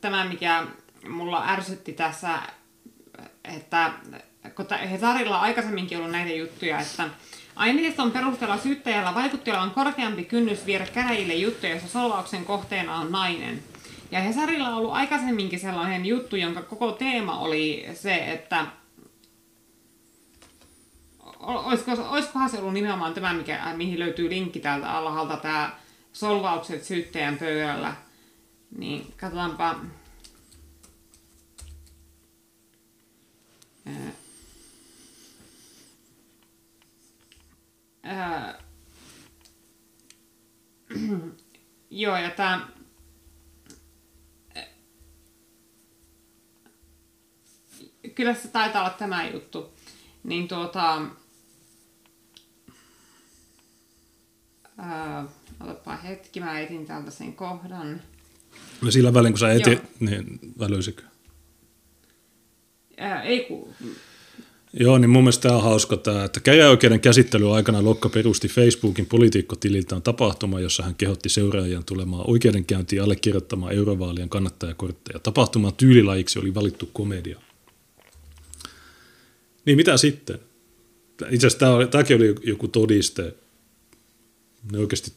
tämä, mikä mulla ärsytti tässä, että kun Hesarilla on aikaisemminkin ollut näitä juttuja, että aineiston perusteella syyttäjällä vaikuttajalla on korkeampi kynnys viedä käräjille juttuja, jossa solvauksen kohteena on nainen. Ja Hesarilla on ollut aikaisemminkin sellainen juttu, jonka koko teema oli se, että olisikohan se ollut nimenomaan tämä, mihin löytyy linkki täältä alhaalta, tämä solvaukset syyttäjän pöydällä. Niin katsotaanpa. Joo, ja tämä... Kyllä se taitaa olla tämä juttu. Niin otapa hetki, mä etin täältä sen kohdan. No sillä välin, kun sä etin, niin löysikö? Ei kuulu. Joo, niin mun mielestä tämä on hauska tämä, että käräjäoikeuden käsittelyn aikana Lokka perusti Facebookin poliitikkotililtään tapahtuma, jossa hän kehotti seuraajien tulemaan oikeudenkäyntiin allekirjoittamaan eurovaalien kannattajakortteja. Tapahtuman tyylilajiksi oli valittu komedia. Niin mitä sitten? Itse asiassa tämäkin oli joku todiste. Ne oikeasti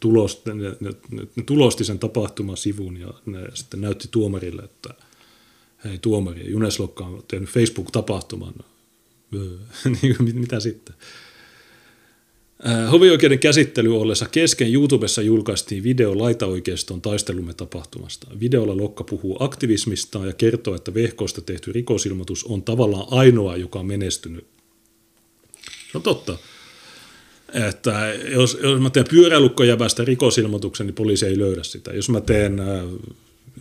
tulosti sen tapahtumasivun ja ne sitten näytti tuomarille, että hei tuomari, Junes Lokka on tehnyt Facebook-tapahtuman. Mitä sitten? Hovioikeuden käsittely ollessa kesken YouTubessa julkaistiin video laitaoikeiston taistelumme tapahtumasta. Videolla Lokka puhuu aktivismistaan ja kertoo, että Vehkoosta tehty rikosilmoitus on tavallaan ainoa, joka on menestynyt. Se on totta. Että jos mä teen pyöräilukkojävästä rikosilmoituksen, niin poliisi ei löydä sitä. Jos mä teen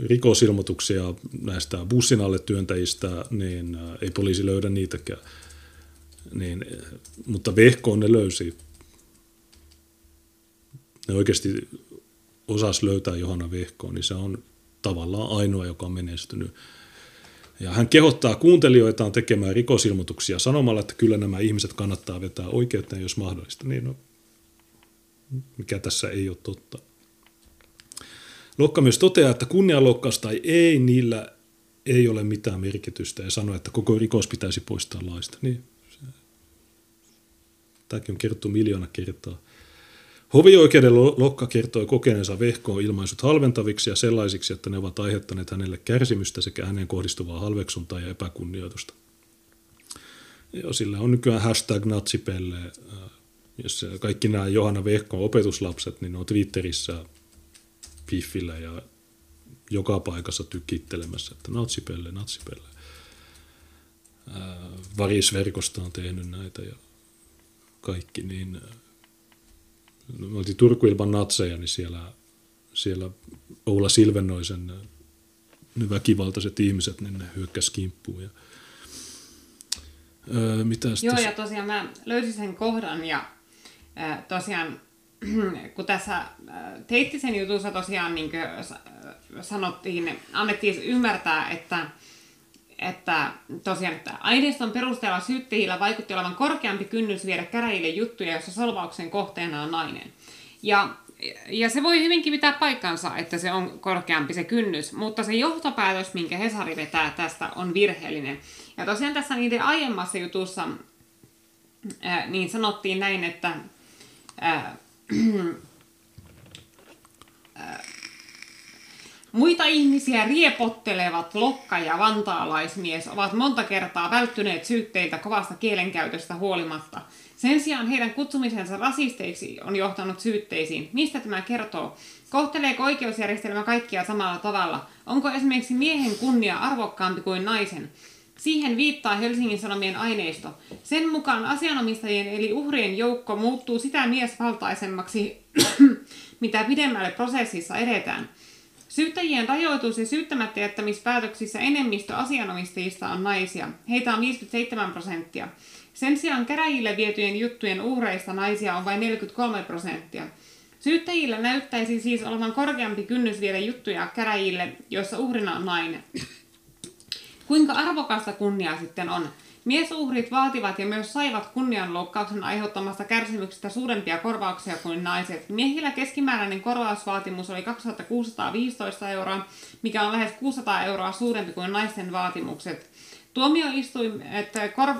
rikosilmoituksia näistä bussin alle työntäjistä, niin ei poliisi löydä niitäkään. Niin, mutta Vehkoon ne löysi. Ne oikeasti osas löytää Johanna Vehkoon, niin se on tavallaan ainoa, joka on menestynyt. Ja hän kehottaa kuuntelijoitaan tekemään rikosilmoituksia sanomalla, että kyllä nämä ihmiset kannattaa vetää oikeuteen, jos mahdollista. Niin no, mikä tässä ei ole totta. Lokka myös toteaa, että kunnianloukkaus tai ei, niillä ei ole mitään merkitystä ja sanoo, että koko rikos pitäisi poistaa laista. Niin, tämäkin on kerrottu miljoona kertaa. Hovioikeuden Lokka kertoi kokeneensa Vehkoon ilmaisut halventaviksi ja sellaisiksi, että ne ovat aiheuttaneet hänelle kärsimystä sekä häneen kohdistuvaa halveksuntaa ja epäkunnioitusta. Ja sillä on nykyään hashtag natsipelle. Jos kaikki nämä Johanna Vehkoon opetuslapset, niin ne on Twitterissä piffillä ja joka paikassa tykittelemässä, että natsipelle, natsipelle. Varisverkosta on tehnyt näitä ja kaikki niin... Me oltiin Turku ilman natseja, niin siellä Oula Silvennoisen ne väkivaltaiset ihmiset, niin ne hyökkäsi kimppuun. Ja... Joo, ja tosiaan mä löysin sen kohdan, ja tosiaan, kun tässä Teittisen jutussa tosiaan niin sanottiin, annettiin ymmärtää, että tosiaan että aineiston perusteella syyttäjillä vaikutti olevan korkeampi kynnys viedä käräjille juttuja, joissa solvauksen kohteena on nainen. Ja se voi hyvinkin pitää paikkansa, että se on korkeampi se kynnys, mutta se johtopäätös, minkä Hesari vetää tästä, on virheellinen. Ja tosiaan tässä niiden aiemmassa jutussa niin sanottiin näin, että muita ihmisiä riepottelevat Lokka ja vantaalaismies ovat monta kertaa välttyneet syytteiltä kovasta kielenkäytöstä huolimatta. Sen sijaan heidän kutsumisensa rasisteiksi on johtanut syytteisiin. Mistä tämä kertoo? Kohteleeko oikeusjärjestelmä kaikkia samalla tavalla? Onko esimerkiksi miehen kunnia arvokkaampi kuin naisen? Siihen viittaa Helsingin Sanomien aineisto. Sen mukaan asianomistajien eli uhrien joukko muuttuu sitä miesvaltaisemmaksi, mitä pidemmälle prosessissa edetään. Syyttäjien rajoitus- ja syyttämättä jättämispäätöksissä enemmistö asianomistajista on naisia. Heitä on 57%. Sen sijaan käräjille vietyjen juttujen uhreista naisia on vain 43%. Syyttäjillä näyttäisi siis olevan korkeampi kynnys viedä juttuja käräjille, joissa uhrina on nainen. Kuinka arvokasta kunniaa sitten on? Miesuhrit vaativat ja myös saivat kunnianloukkauksen aiheuttamasta kärsimyksestä suurempia korvauksia kuin naiset. Miehillä keskimääräinen korvausvaatimus oli 2 615 €, mikä on lähes 600 € suurempi kuin naisten vaatimukset. Tuomioistuimet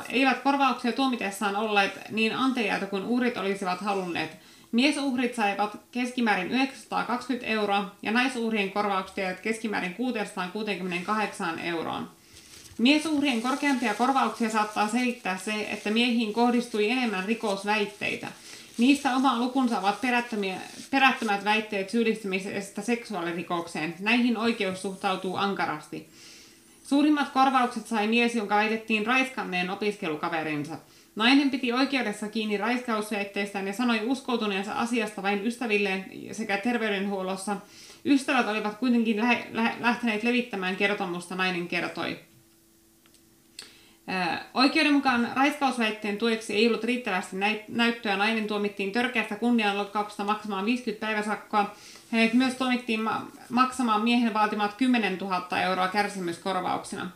eivät korvauksia tuomitessaan olleet niin anteliaita kuin uhrit olisivat halunneet. Miesuhrit saivat keskimäärin 920 € ja naisuhrien korvaukset jäivät keskimäärin 668 €. Miesuhrien korkeampia korvauksia saattaa selittää se, että miehiin kohdistui enemmän rikosväitteitä. Niistä oma lukunsa ovat perättömät väitteet syyllistymisestä seksuaalirikokseen. Näihin oikeus suhtautuu ankarasti. Suurimmat korvaukset sai mies, jonka väitettiin raiskanneen opiskelukaverinsa. Nainen piti oikeudessa kiinni raiskausväitteistään ja sanoi uskoutuneensa asiasta vain ystävilleen sekä terveydenhuollossa. Ystävät olivat kuitenkin lähteneet levittämään kertomusta, nainen kertoi. Oikeuden mukaan raiskausväitteen tueksi ei ollut riittävästi näyttöä. Nainen tuomittiin törkeästä kunnianloukkauksesta maksamaan 50 päiväsakkoa. Hänet myös tuomittiin maksamaan miehen vaatimat 10 000 € kärsimyskorvauksina.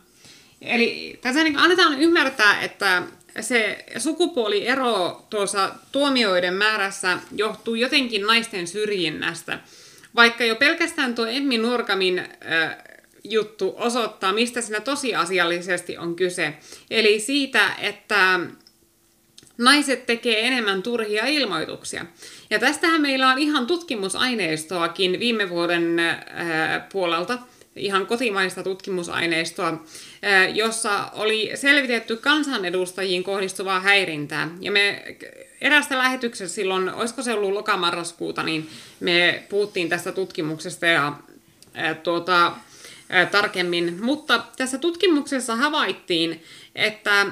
Eli tässä annetaan ymmärtää, että se sukupuoliero tuossa tuomioiden määrässä johtuu jotenkin naisten syrjinnästä. Vaikka jo pelkästään tuo Emmi Nuorgamin juttu osoittaa, mistä siinä tosiasiallisesti on kyse. Eli siitä, että naiset tekee enemmän turhia ilmoituksia. Ja tästähän meillä on ihan tutkimusaineistoakin viime vuoden puolelta, ihan kotimaista tutkimusaineistoa, jossa oli selvitetty kansanedustajiin kohdistuvaa häirintää. Ja me eräässä lähetyksessä silloin, olisiko se ollut lokamarraskuuta, niin me puhuttiin tästä tutkimuksesta ja tarkemmin, mutta tässä tutkimuksessa havaittiin, että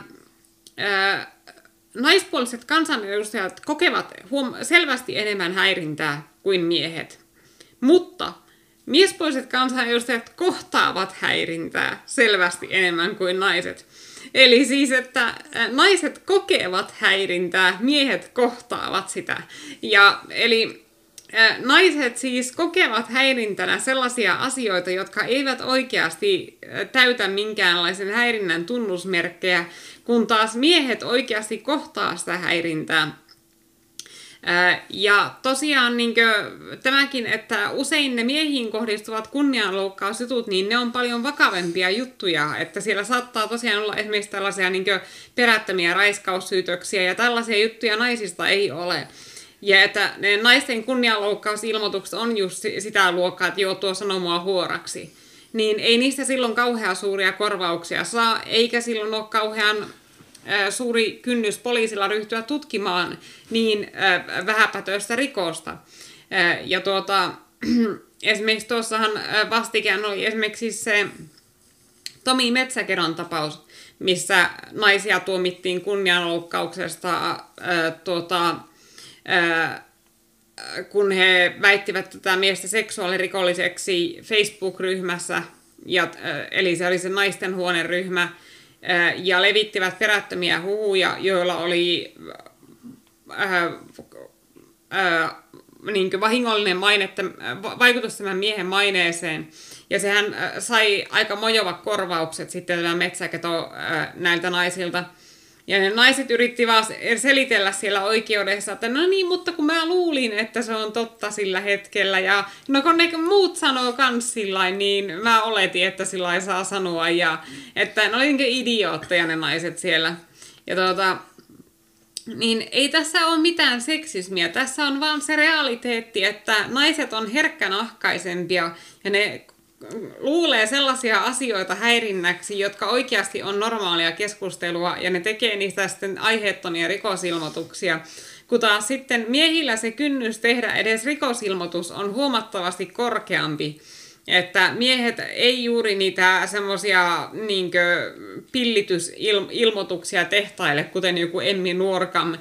naispuoliset kansanedustajat kokevat selvästi enemmän häirintää kuin miehet, mutta miespuoliset kansanedustajat kohtaavat häirintää selvästi enemmän kuin naiset. Eli siis, että naiset kokevat häirintää, miehet kohtaavat sitä. Ja eli naiset siis kokevat häirintänä sellaisia asioita, jotka eivät oikeasti täytä minkäänlaisen häirinnän tunnusmerkkejä, kun taas miehet oikeasti kohtaa sitä häirintää. Ja tosiaan niin tämäkin, että usein ne miehiin kohdistuvat kunnianloukkausjutut, niin ne on paljon vakavempia juttuja, että siellä saattaa tosiaan olla esimerkiksi tällaisia niin perättömiä raiskaussyytöksiä ja tällaisia juttuja naisista ei ole. Ja että ne naisten kunnianloukkausilmoitukset on just sitä luokkaa, että joo, tuo sanoo mua huoraksi. Niin ei niistä silloin kauhean suuria korvauksia saa, eikä silloin ole kauhean suuri kynnys poliisilla ryhtyä tutkimaan niin vähäpätöistä rikosta. Ja esimerkiksi tuossahan vastikään oli esimerkiksi se Tomi Metsäkeron tapaus, missä naisia tuomittiin kunnianloukkauksesta kun he väittivät tätä miestä seksuaalirikolliseksi Facebook-ryhmässä, eli se oli se naisten huoneryhmä, ja levittivät perättömiä huhuja, joilla oli niin vahingollinen vaikutus tämän miehen maineeseen. Ja sehän sai aika mojovat korvaukset sitten tämä Metsäketo näiltä naisilta. Ja ne naiset yritti vaan selitellä siellä oikeudessa, että no niin, mutta kun mä luulin, että se on totta sillä hetkellä. Ja no kun ne muut sanoo kans sillain, niin mä oletin, että sillain saa sanoa. Ja että ne oli niinkö idiootteja ne naiset siellä. Ja niin ei tässä ole mitään seksismiä. Tässä on vaan se realiteetti, että naiset on herkkänahkaisempia ja ne luulee sellaisia asioita häirinnäksi, jotka oikeasti on normaalia keskustelua, ja ne tekee niistä sitten aiheettomia rikosilmoituksia. Kun taas sitten miehillä se kynnys tehdä edes rikosilmoitus on huomattavasti korkeampi. Että miehet ei juuri niitä semmoisia niinkö pillitysilmoituksia tehtaille, kuten joku Emmi Nuorgam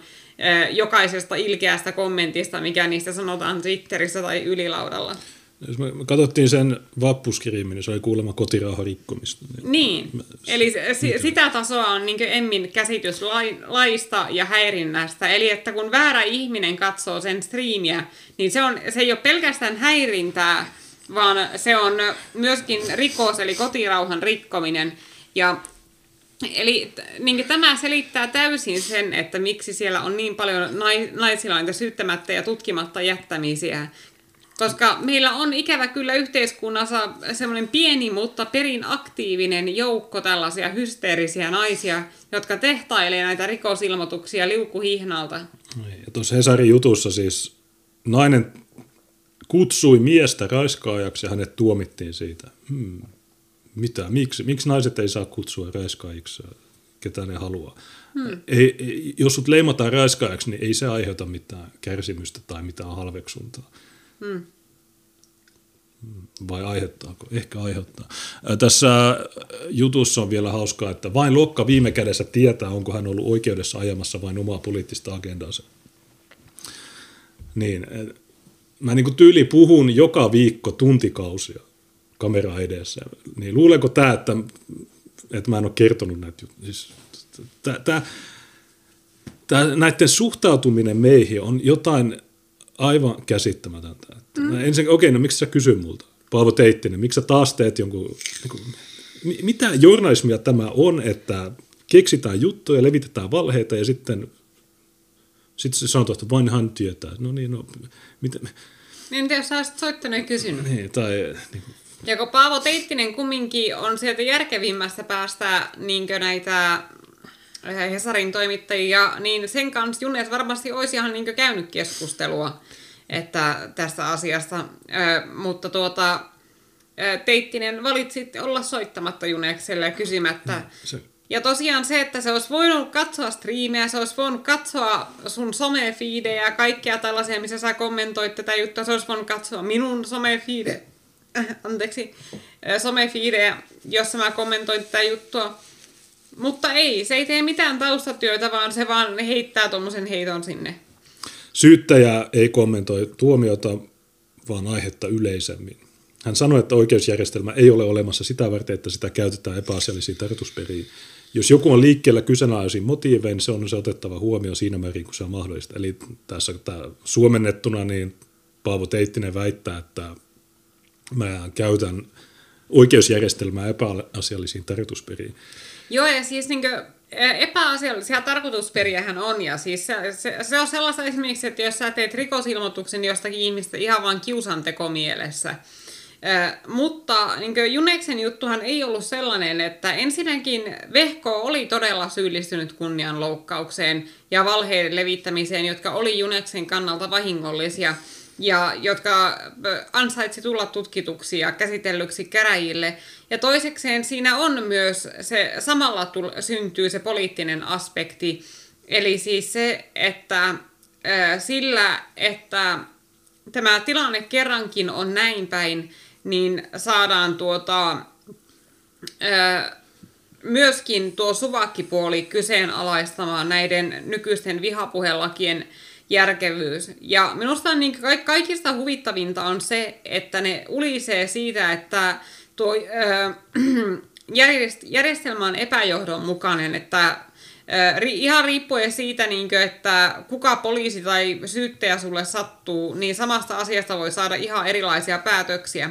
jokaisesta ilkeästä kommentista, mikä niistä sanotaan Twitterissä tai ylilaudalla. Jos me katsottiin sen vappuskirimin, niin se oli kuulemma kotirauharikkomista. Niin, eli sitä tasoa on niin kuin Emmin käsitys laista ja häirinnästä. Eli että kun väärä ihminen katsoo sen striimiä, niin se ei ole pelkästään häirintää, vaan se on myöskin rikos, eli kotirauhan rikkominen. Ja eli niin tämä selittää täysin sen, että miksi siellä on niin paljon naisilla niitä syyttämättä ja tutkimatta jättämisiä. Koska meillä on ikävä kyllä yhteiskunnassa semmoinen pieni, mutta perin aktiivinen joukko tällaisia hysteerisiä naisia, jotka tehtailee näitä rikosilmoituksia liukuhihnalta. Ja tuossa Hesarin jutussa siis nainen kutsui miestä raiskaajaksi ja hänet tuomittiin siitä. Mitä? Miksi naiset ei saa kutsua raiskaajiksi, ketä ne haluaa? Ei, jos sut leimataan raiskaajaksi, niin ei se aiheuta mitään kärsimystä tai mitään halveksuntaa. Vai aiheuttaako? Ehkä aiheuttaa. Tässä jutussa on vielä hauskaa, että vain Lokka viime kädessä tietää, onko hän ollut oikeudessa ajamassa vain omaa poliittista agendaansa. Niin, mä niin kuin tyyli puhun joka viikko tuntikausia kamera edessä. Niin luulenko tämä, että mä en ole kertonut näitä juttuja? Siis, näiden suhtautuminen meihin on jotain aivan käsittämätöntä. Ensin, no miksi sä kysy multa? Paavo Teittinen, miksi sä taas teet jonkun... Mitä journalismia tämä on, että keksitään juttuja, levitetään valheita ja sitten sanotaan, että vanhan tietää. No niin, no... Mitä? Entä jos sä olisit soittanut ja kysynyt? Niin, tai... Niin. Ja kun Paavo Teittinen kumminkin on sieltä järkevimmästä päästä niinkö näitä... Hesarin toimittajia, niin sen kanssa Junes varmasti olisi ihan niin käynyt keskustelua että tästä asiasta, mutta Teittinen valitsi olla soittamatta Junekselle kysymättä. Ja tosiaan se, että se olisi voinut katsoa striimejä, se olisi voinut katsoa sun somefiidejä ja kaikkea tällaisia, missä sä kommentoit tätä juttua, se olisi voinut katsoa minun somefiidejä, jossa mä kommentoin tätä juttua. Mutta ei, se ei tee mitään taustatyötä, vaan se vaan heittää tuommoisen heiton sinne. Syyttäjä ei kommentoi tuomiota, vaan aihetta yleisemmin. Hän sanoi, että oikeusjärjestelmä ei ole olemassa sitä varten, että sitä käytetään epäasiallisiin tarkoitusperiin. Jos joku on liikkeellä kyseenalaisin motiivein, se on se otettava huomioon siinä määrin, kun se on mahdollista. Eli tässä suomennettuna niin Paavo Teittinen väittää, että mä käytän oikeusjärjestelmää epäasiallisiin tarkoitusperiin. Joo, ja siis niin kuin epäasiallisia tarkoitusperiähän on, ja siis se on sellaista esimerkiksi, että jos sä teet rikosilmoituksen jostakin ihmistä ihan vaan kiusantekomielessä, mutta niin kuin Juneksen juttuhan ei ollut sellainen, että ensinnäkin Vehkoo oli todella syyllistynyt kunnianloukkaukseen ja valheiden levittämiseen, jotka oli Juneksen kannalta vahingollisia, ja jotka ansaitsi tulla tutkituksi ja käsitellyksi käräjille. Ja toisekseen siinä on myös se, samalla syntyy se poliittinen aspekti, eli siis se, että sillä, että tämä tilanne kerrankin on näin päin, niin saadaan myöskin tuo suvakkipuoli kyseenalaistamaan näiden nykyisten vihapuhelakien järkevyys. Ja minusta on niin kaikista huvittavinta on se, että ne ulisee siitä, että tuo järjestelmä on epäjohdonmukainen, että ihan riippuen siitä, niin kuin, että kuka poliisi tai syyttäjä sulle sattuu, niin samasta asiasta voi saada ihan erilaisia päätöksiä.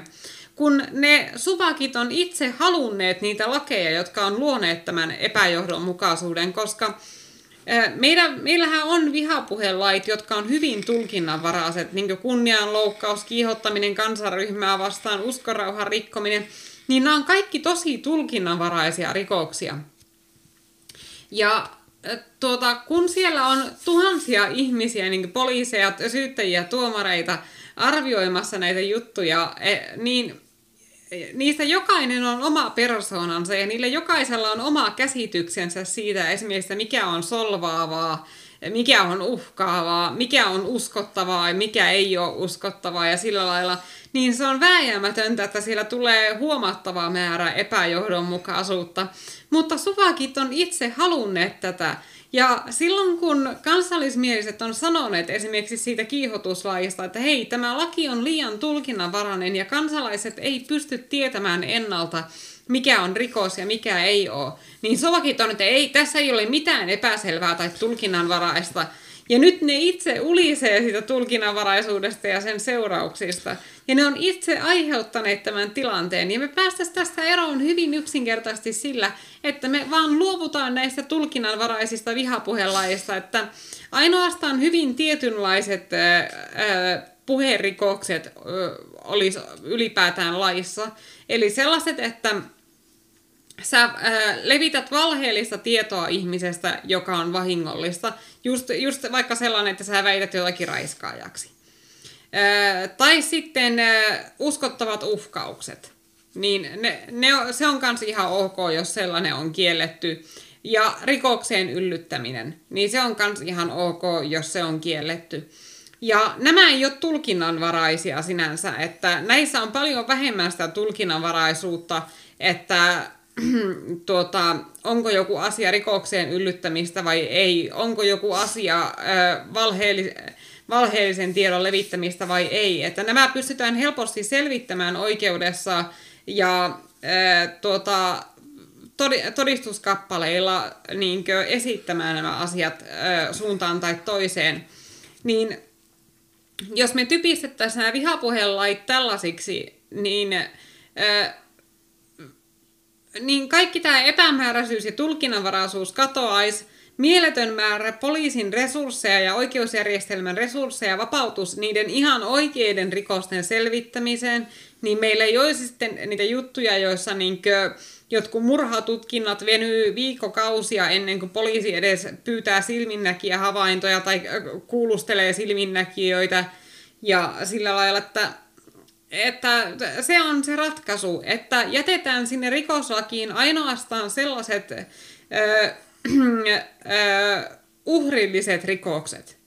Kun ne suvakit on itse halunneet niitä lakeja, jotka on luoneet tämän epäjohdonmukaisuuden, koska meillähän on vihapuhelait, jotka on hyvin tulkinnanvaraiset, niin kuin kunnianloukkaus, kiihottaminen kansanryhmää vastaan, uskonrauhan rikkominen, niin nämä on kaikki tosi tulkinnanvaraisia rikoksia. Ja kun siellä on tuhansia ihmisiä, niin kuin poliiseja, syyttäjiä, tuomareita arvioimassa näitä juttuja, niin niistä jokainen on oma persoonansa ja niillä jokaisella on oma käsityksensä siitä esimerkiksi, mikä on solvaavaa, mikä on uhkaavaa, mikä on uskottavaa ja mikä ei ole uskottavaa ja sillä lailla, niin se on vääjäämätöntä, että siellä tulee huomattava määrä epäjohdonmukaisuutta. Mutta suvakit on itse halunneet tätä. Ja silloin kun kansallismieliset on sanoneet esimerkiksi siitä kiihotuslaista, että hei, tämä laki on liian tulkinnanvarainen ja kansalaiset ei pysty tietämään ennalta, mikä on rikos ja mikä ei ole, niin suvakit on, että ei, tässä ei ole mitään epäselvää tai tulkinnanvaraista. Ja nyt ne itse ulisee siitä tulkinnanvaraisuudesta ja sen seurauksista. Ja ne on itse aiheuttaneet tämän tilanteen. Ja me päästäisiin tästä eroon hyvin yksinkertaisesti sillä, että me vaan luovutaan näistä tulkinnanvaraisista vihapuhelaista. Että ainoastaan hyvin tietynlaiset puherikokset olisi ylipäätään laissa. Eli sellaiset, että sä levität valheellista tietoa ihmisestä, joka on vahingollista. Just vaikka sellainen, että sä väität jotakin raiskaajaksi. Tai sitten uskottavat uhkaukset. Niin se on kans ihan ok, jos sellainen on kielletty. Ja rikokseen yllyttäminen. Niin se on kans ihan ok, jos se on kielletty. Ja nämä ei ole tulkinnanvaraisia sinänsä. Että näissä on paljon vähemmän sitä tulkinnanvaraisuutta, että onko joku asia rikokseen yllyttämistä vai ei, onko joku asia valheellisen tiedon levittämistä vai ei. Että nämä pystytään helposti selvittämään oikeudessa ja todistuskappaleilla niinkö, esittämään nämä asiat suuntaan tai toiseen. Niin, jos me typistettäisiin nämä vihapuhelait tällaisiksi, niin kaikki tämä epämääräisyys ja tulkinnanvaraisuus katoaisi, mieletön määrä poliisin resursseja ja oikeusjärjestelmän resursseja vapautus niiden ihan oikeiden rikosten selvittämiseen, niin meillä ei olisi sitten niitä juttuja, joissa jotkut murhatutkinnat venyy viikkokausia ennen kuin poliisi edes pyytää silminnäkiä havaintoja tai kuulustelee silminnäkijöitä ja sillä lailla, että se on se ratkaisu, että jätetään sinne rikoslakiin ainoastaan sellaiset uhrilliset rikokset,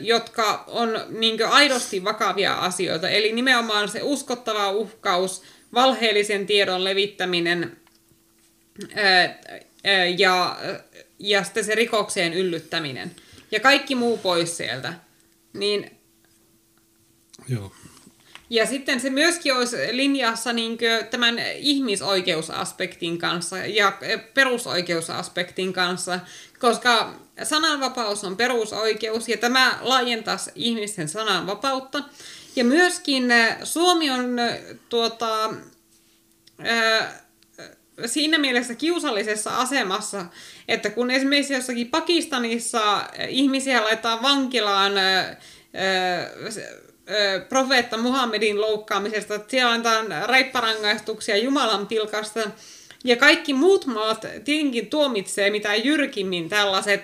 jotka on aidosti vakavia asioita. Eli nimenomaan se uskottava uhkaus, valheellisen tiedon levittäminen ja sitten se rikokseen yllyttäminen. Ja kaikki muu pois sieltä. Niin. Joo. Ja sitten se myöskin olisi linjassa tämän ihmisoikeusaspektin kanssa ja perusoikeusaspektin kanssa, koska sananvapaus on perusoikeus ja tämä laajentaisi ihmisten sananvapautta. Ja myöskin Suomi on siinä mielessä kiusallisessa asemassa, että kun esimerkiksi jossakin Pakistanissa ihmisiä laitetaan vankilaan profeetta Muhammedin loukkaamisesta, että siellä annetaan raipparangaistuksia Jumalan pilkasta. Ja kaikki muut maat tietenkin tuomitsee mitä jyrkimmin tällaiset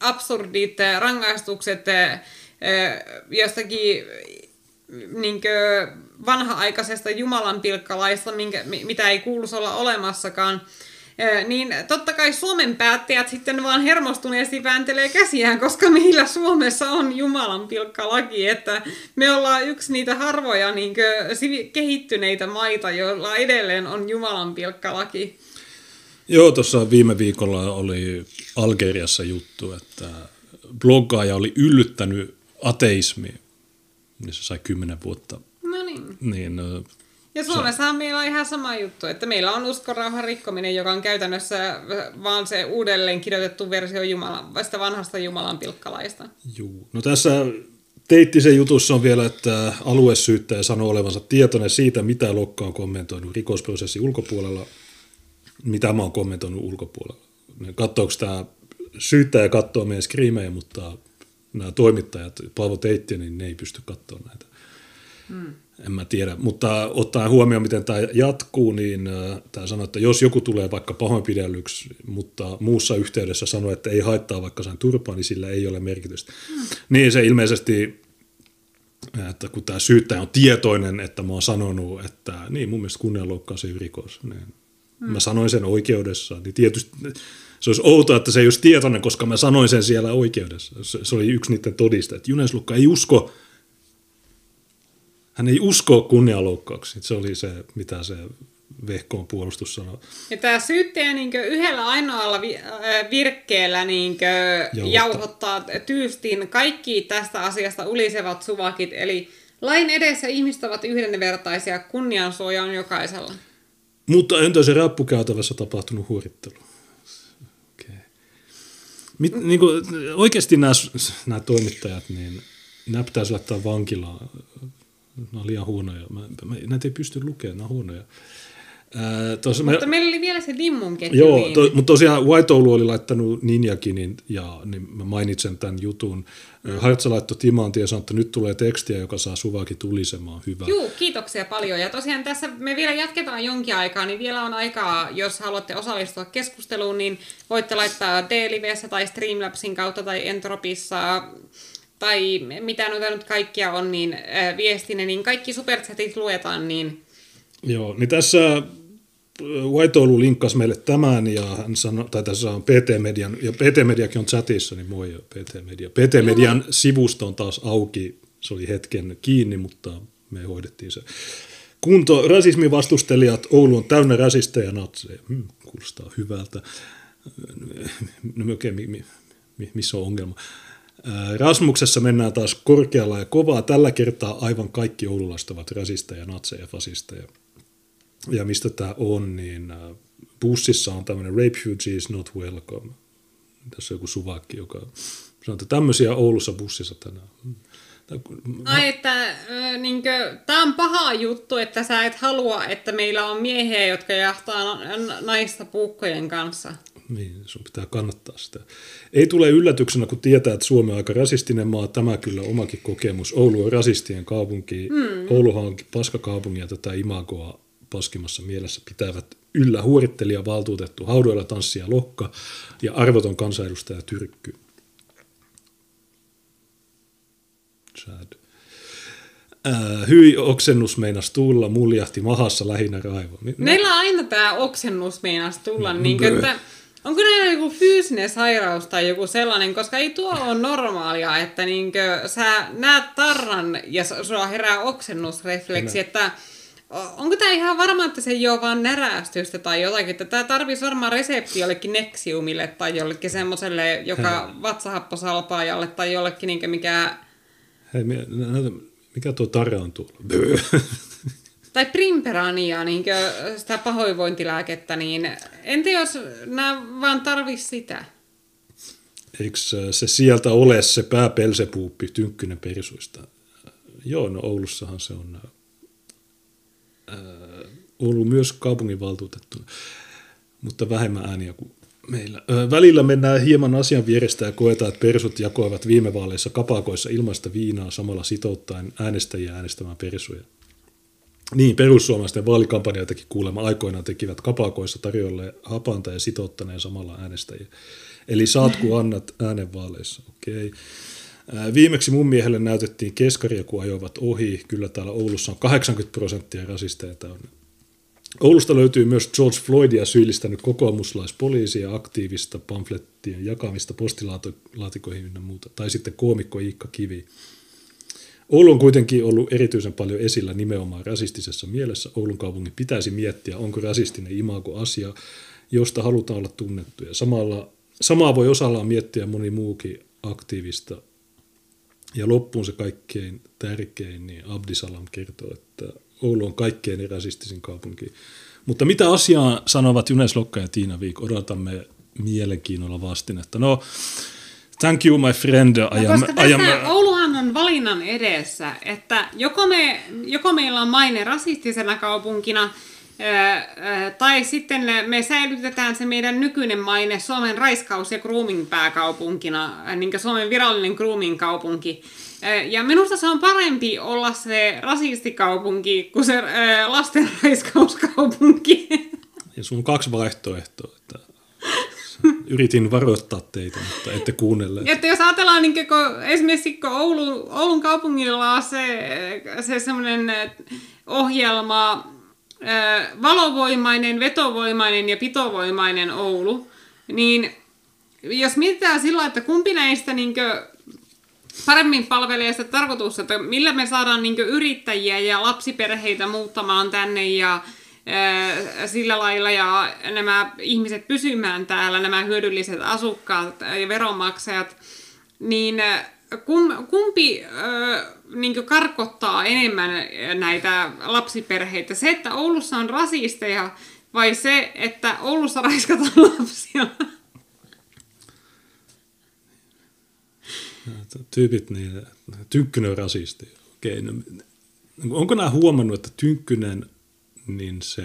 absurdit rangaistukset jostakin vanha-aikaisesta Jumalan pilkkalaista, mitä ei kuuluisi olla olemassakaan. Niin totta kai Suomen päättäjät sitten vaan hermostuneesti vääntelee käsiään, koska meillä Suomessa on Jumalan pilkkalaki, että me ollaan yksi niitä harvoja kehittyneitä maita, joilla edelleen on Jumalan pilkkalaki. Joo, tuossa viime viikolla oli Algeriassa juttu, että bloggaaja oli yllyttänyt ateismi, niin se sai 10 vuotta. No niin. Ja Suomessahan meillä on ihan sama juttu, että meillä on uskonrauhan rikkominen, joka on käytännössä vaan se uudelleen kirjoitettu versio sitä vanhasta Jumalan pilkkalaista. Juu. No tässä Teittisen jutussa on vielä, että aluesyyttäjä sanoo olevansa tietoinen siitä, mitä Lokka on kommentoinut rikosprosessin ulkopuolella, mitä mä oon kommentoinut ulkopuolella. Katsoiko tämä syyttäjä katsoo meidän skriimejä, mutta nämä toimittajat, Paavo Teittinen, niin ne ei pysty katsoa näitä. Hmm. En mä tiedä, mutta ottaen huomioon, miten tämä jatkuu, niin tämä sanoo, että jos joku tulee vaikka pahoinpidellyksi, mutta muussa yhteydessä sanoo, että ei haittaa vaikka sen turpaa, niin sillä ei ole merkitystä. Mm. Niin se ilmeisesti, että kun tämä syyttäjä on tietoinen, että mä oon sanonut, että niin mun mielestä kunnianloukkaus ei rikos. Niin mä sanoin sen oikeudessa, niin tietysti se olisi outoa, että se ei olisi tietoinen, koska mä sanoin sen siellä oikeudessa. Se oli yksi niiden todiste, että Junes Lokka ei usko hän ei usko kunnianloukkauksiin. Se oli se, mitä se Vehkoon puolustus sanoi. Ja tämä syyttäjä niinkö yhdellä ainoalla virkkeellä niinkö jauhottaa tyystin kaikki tästä asiasta ulisevat suvakit. Eli lain edessä ihmiset ovat yhdenvertaisia, kunniansuoja on jokaisella. Mutta entä se rappukäytävässä tapahtunut huorittelu? Okay. Oikeasti nämä toimittajat, niin nämä pitäisi laittaa vankilaan. Nämä on liian huonoja. Näitä ei pysty lukemaan, nämä on huonoja. Mutta meillä oli vielä se Dimmun ketju. Joo, mutta tosiaan White Oulu oli laittanut Ninjakinin, ja niin mä mainitsen tämän jutun. Hartsa laittoi timantia ja sanoi, että nyt tulee tekstiä, joka saa suvaakin tulisemaan. Hyvä. Joo, kiitoksia paljon. Ja tosiaan tässä me vielä jatketaan jonkin aikaa, niin vielä on aikaa, jos haluatte osallistua keskusteluun, niin voitte laittaa D-Livessä tai Streamlabsin kautta tai Entropissa tai mitä noita nyt kaikkia on, niin viestinen, niin kaikki superchatit luetaan, niin... Joo, niin tässä... White Oulu linkkasi meille tämän, ja hän sanoi, tai tässä on PT-median, ja PT-mediakin on chatissa, niin moi PT-media. PT-median sivusto on taas auki, se oli hetken kiinni, mutta me hoidettiin se. Kunto, rasismin vastustelijat, Oulu on täynnä rasisteja ja natseja. Kuulostaa hyvältä. No oikein, missä on ongelma? Rasmuksessa mennään taas korkealla ja kovaa. Tällä kertaa aivan kaikki oululaiset ovat rasisteja, natseja ja fasisteja. Ja mistä tämä on, niin bussissa on tämmöinen refugees not welcome. Tässä on joku suvakki, joka sanoo, että tämmöisiä Oulussa bussissa tänään. Ai, että niinkö, tämä on paha juttu, että sä et halua, että meillä on miehiä, jotka jahtaa naista puukkojen kanssa. Niin, sun pitää kannattaa sitä. Ei tule yllätyksenä, kun tietää, että Suomi on aika rasistinen maa. Tämä kyllä omakin kokemus. Oulu on rasistien kaupunki. Ouluhan on paskakaupunki ja tätä imagoa paskimassa mielessä pitävät yllä huorittelija, valtuutettu, haudoilla tanssia Lokka ja arvoton kansanedustaja Tyrkky. Sad. Hyi oksennus meinas tulla, muljahti mahassa lähinnä raivo. Meillä on aina tämä oksennus meinas tulla, niin että onko näillä joku fyysinen sairaus tai joku sellainen, koska ei tuo ole normaalia, että niinkö sä näet tarran ja sulla herää oksennusrefleksi, että onko tämä ihan varma, että se ei ole vaan närästystä tai jotakin, että tämä tarvitsisi varmaan resepti jollekin Nexiumille tai jollekin semmoiselle, joka vatsahapposalpaajalle tai jollekin niinkä mikä... Hei, mikä tuo tarja on tuolla? Tai Primperania, niinkö sitä pahoinvointilääkettä, niin entä jos nämä vaan tarvitsisi sitä? Eikö se sieltä ole se pääpelsepuuppi Tynkkynen persuista? Joo, no Oulussahan se on... Oulu myös kaupunginvaltuutettuna, mutta vähemmän ääniä kuin meillä. Välillä mennään hieman asian vierestä ja koetaan, että persut jakoivat viime vaaleissa kapakoissa ilmaista viinaa samalla sitouttaen äänestäjiä äänestämään persuja. Niin, perussuomalaisten vaalikampanjoitakin kuulemma aikoinaan tekivät kapakoissa tarjolle hapanta ja sitouttaneen samalla äänestäjiä. Eli saat kun annat äänen vaaleissa, okei. Okay. Viimeksi mun miehelle näytettiin keskaria, kun ajoivat ohi. Kyllä täällä Oulussa on 80% rasisteja täynnä. Oulusta löytyy myös George Floydia syyllistänyt kokoomuslaispoliisia, aktiivista pamflettien jakamista postilaatikoihin ja muuta. Tai sitten koomikko Iikka Kivi. Oulu on kuitenkin ollut erityisen paljon esillä nimenomaan rasistisessa mielessä. Oulun kaupungin pitäisi miettiä, onko rasistinen imago asia, josta halutaan olla tunnettuja. Samaa voi osallaan miettiä moni muukin aktiivista. Ja loppuun se kaikkein tärkein, niin Abdisalam kertoo, että Oulu on kaikkein rasistisin kaupunki. Mutta mitä asiaa sanovat Junes Lokka ja Tiina Viik? Odotamme mielenkiinnolla vastinetta. No, thank you my friend. Koska Ouluhan on valinnan edessä, että joko meillä on maine rasistisena kaupunkina, tai sitten me säilytetään se meidän nykyinen maine Suomen raiskaus- ja grooming-pääkaupunkina, niin kuin Suomen virallinen grooming-kaupunki. Ja minusta se on parempi olla se rasistikaupunki kuin se lasten raiskauskaupunki. Ja sun on 2 vaihtoehtoa, että yritin varoittaa teitä, mutta ette kuunnelleet. Että jos ajatellaan, niin esimerkiksi kun Oulun kaupungilla on se semmoinen ohjelma, valovoimainen, vetovoimainen ja pitovoimainen Oulu, niin jos mietitään sillä, että kumpi näistä niinkö paremmin palvelee sitä tarkoitus, että millä me saadaan niin kuin yrittäjiä ja lapsiperheitä muuttamaan tänne ja sillä lailla ja nämä ihmiset pysymään täällä, nämä hyödylliset asukkaat ja veronmaksajat, niin kumpi niin kuin karkottaa enemmän näitä lapsiperheitä? Se, että Oulussa on rasisteja vai se, että Oulussa raiskataan lapsia? Tyypit, niin Tynkkynen on rasisti. Okei, no, onko nämä huomannut, että Tynkkynen niin se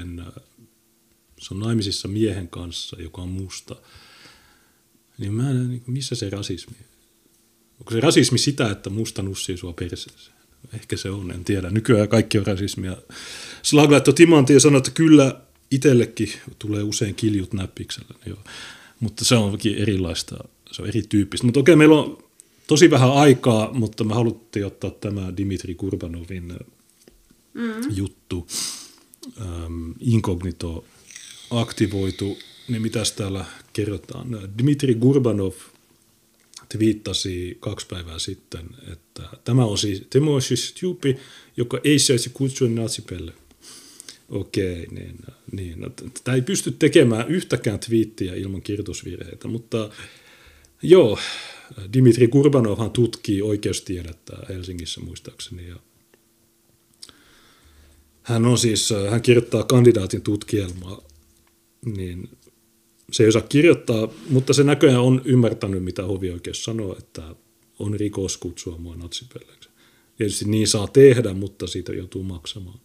on naimisissa miehen kanssa, joka on musta? Niin mä en, niin missä se rasismi? Onko se rasismi sitä, että musta nussii sua perseeseen? Ehkä se on, en tiedä. Nykyään kaikki on rasismia. Slag laittoi timantin ja sanoi, että kyllä itsellekin tulee usein kiljut näppiksellä. Joo. Mutta se onkin erilaista, se on erityyppistä. Mutta okei, meillä on tosi vähän aikaa, mutta me haluttiin ottaa tämä Dmitri Gurbanovin juttu. Inkognito aktivoitu. Niin mitäs täällä kerrotaan? Dmitri Gurbanov twiittasi 2 päivää sitten, että tämä on siis Temosis Tjupi, joka ei saisi kutsua natsipelle. Okei, niin. Tämä ei pysty tekemään yhtäkään twiittiä ilman kirjoitusvirheitä, mutta joo, Dmitri Gurbanovhan tutkii oikeustiedettä Helsingissä muistaakseni. Ja hän kirjoittaa kandidaatin tutkielmaa, niin se ei osaa kirjoittaa, mutta se näköjään on ymmärtänyt, mitä hovioikeus sanoo, että on rikos kutsua mua natsipelleksi. Tietysti niin saa tehdä, mutta siitä joutuu maksamaan.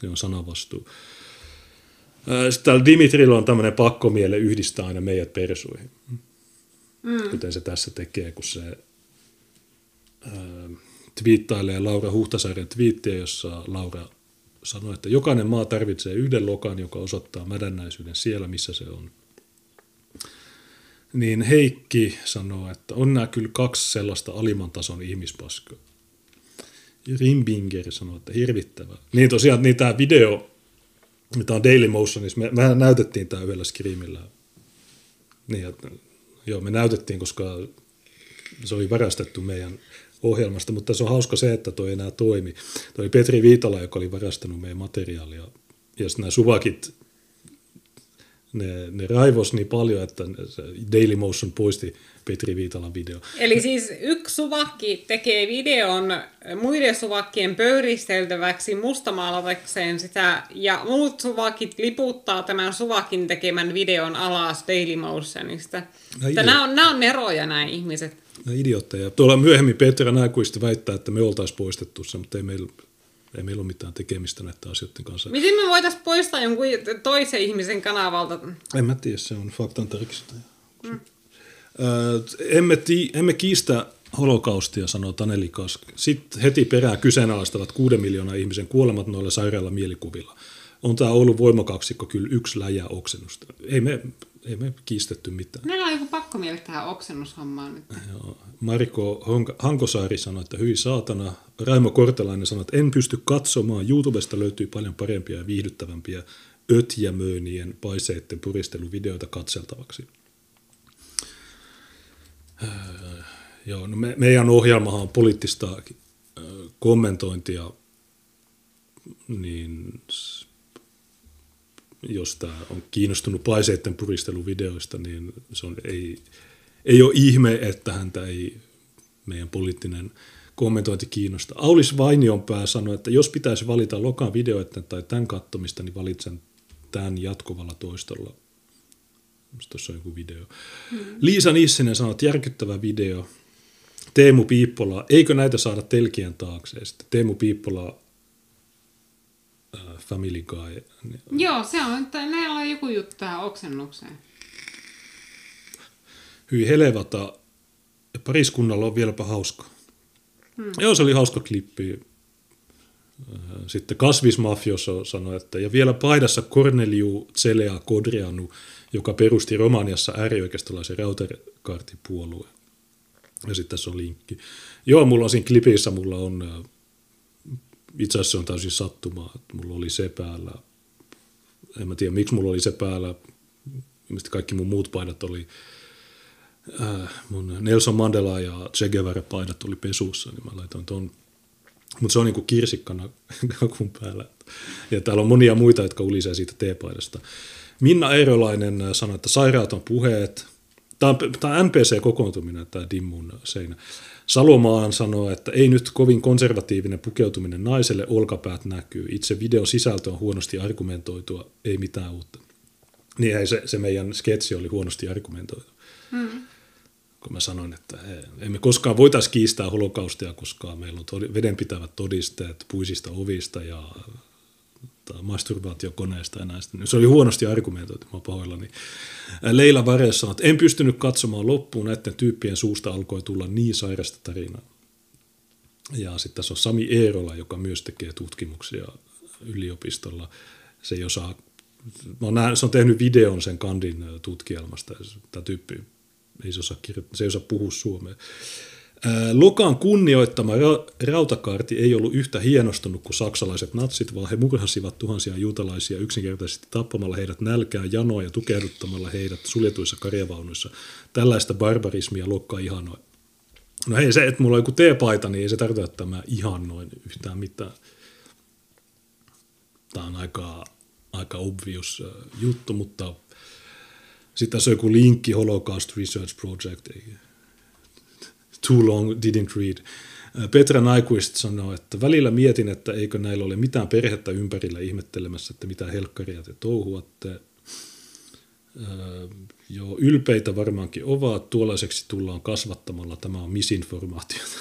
Se on sanavastuu. Sitten täällä Dimitrillä on tämmöinen pakkomiele yhdistää aina meidät persuihin. Kuten se tässä tekee, kun se twiittailee Laura Huhtasaaren twiittiä, jossa Laura sanoi, että jokainen maa tarvitsee yhden lokan, joka osoittaa mädännäisyyden siellä, missä se on. Niin Heikki sanoo, että on nämä kyllä 2 sellaista alimman tason ihmispaskaa. Rimbinger sanoo, että hirvittävää. Niin tosiaan niin tämä video, mitä on Daily Motionissa, mehän näytettiin tämä yhdellä Screamillä. Niin, että, joo, me näytettiin, koska se oli varastettu meidän ohjelmasta, mutta se on hauska se, että toi ei enää toimi. Toi oli Petri Viitala, joka oli varastanut meidän materiaalia. Ja sitten nämä suvakit, ne raivos niin paljon, että Daily Motion poisti Petri Viitalan video. Eli siis yksi suvakki tekee videon muiden suvakkien pöyristeltäväksi mustamaalatakseen sitä, ja muut suvakit liputtaa tämän suvakin tekemän videon alas Daily Motionista. Nämä on eroja nämä ihmiset. Nämä idiootteja. Tuolla myöhemmin Petra Nääkuista väittää, että me oltaisiin poistettu se, mutta ei meillä ole mitään tekemistä näiden asioiden kanssa. Miten me voitaisiin poistaa jonkun toisen ihmisen kanavalta? En mä tiedä, se on faktantarkistaja. Emme kiistä holokaustia, sanoo Taneli Kask. Sitten heti perään kyseenalaistavat 6 miljoonaa ihmisen kuolemat noilla sairailla mielikuvilla. On tämä Oulun voimakaksikko kyllä yksi läjä oksennusta. Ei me kiistetty mitään. Meillä on joku pakkomielle tähän oksennushommaan nyt. Joo. Mariko Hankosaari sanoi, että hyi saatana. Raimo Kortelainen sanoi, että en pysty katsomaan. YouTubesta löytyy paljon parempia ja viihdyttävämpiä ötjämöönien paiseitten puristeluvideoita katseltavaksi. Joo, no meidän ohjelmahan on poliittista kommentointia, niin jos tämä on kiinnostunut paiseitten puristeluvideoista, niin se on, ei ole ihme, että häntä ei meidän poliittinen kommentointi kiinnosta. Aulis Vainionpää sanoi, että jos pitäisi valita lokan videoiden tai tämän kattomista, niin valitsen tämän jatkuvalla toistolla. Tuossa on joku video. Liisa Nissinen sanoi, että järkyttävä video. Teemu Piippola, eikö näitä saada telkien taakse? Sitten Teemu Piippola, Family Guy. Joo, se on, että näillä on joku juttu tähän oksennukseen. Hyi helevata. Pariskunnalla on vieläpä hauska. Joo, se oli hauska klippi. Sitten Kasvismafioso sanoi, että ja vielä paidassa Corneliu Celea Kodrianu, joka perusti Romaniassa äärioikeistolaisen rautakaartipuolueen. Ja sitten tässä on linkki. Joo, mulla on siinä klipissä, mulla on, itse asiassa on täysin sattumaa, että mulla oli se päällä. En mä tiedä, miksi mulla oli se päällä. Ilmeisesti kaikki mun muut paidat oli mun Nelson Mandela ja Che Guevara-paidat oli pesussa, niin mä laitoin ton. Mutta se on niinku kirsikkana kakun päällä. Ja täällä on monia muita, jotka ulisee siitä teepaidasta. Minna Eirolainen sanoi, että sairaat on puheet. Tämä on NPC-kokoontuminen, tämä Dimmun seinä. Salomaan sanoo, että ei nyt kovin konservatiivinen pukeutuminen naiselle, olkapäät näkyy. Itse videon sisältö on huonosti argumentoitua, ei mitään uutta. Niin ei se meidän sketsi oli huonosti argumentoitu. Mm. Kun mä sanoin, että emme koskaan voitaisi kiistää holokaustia, koska meillä on vedenpitävät todisteet puisista ovista ja masturbaatiokoneista ja näistä. Se oli huonosti argumentoitu, mä pahoillani. Leila Vares sanoi, että en pystynyt katsomaan loppuun, näiden tyyppien suusta alkoi tulla niin sairasta tarinaa. Ja sitten tässä on Sami Eerola, joka myös tekee tutkimuksia yliopistolla. Se ei osaa, se on tehnyt videon sen kandin tutkielmasta, tämä tyyppi se ei osaa puhua suomea. Lokan kunnioittama rautakaarti ei ollut yhtä hienostunut kuin saksalaiset natsit, vaan he murhasivat tuhansia juutalaisia yksinkertaisesti tappamalla heidät nälkään janoa ja tukehduttamalla heidät suljetuissa karjavaunuissa. Tällaista barbarismia Lokka ihanoi. No hei, se, että mulla on joku teepaita, niin ei se tarkoita, että mä ihannoin yhtään mitään. Tämä on aika obvious juttu, mutta sitten tässä on joku linkki Holocaust Research Project, too long, didn't read. Petra Nyquist sanoi, että välillä mietin, että eikö näillä ole mitään perhettä ympärillä ihmettelemässä, että mitä helkkaria te touhuatte. Joo, ylpeitä varmaankin ovat. Tuollaiseksi tullaan kasvattamalla. Tämä on misinformaatiota.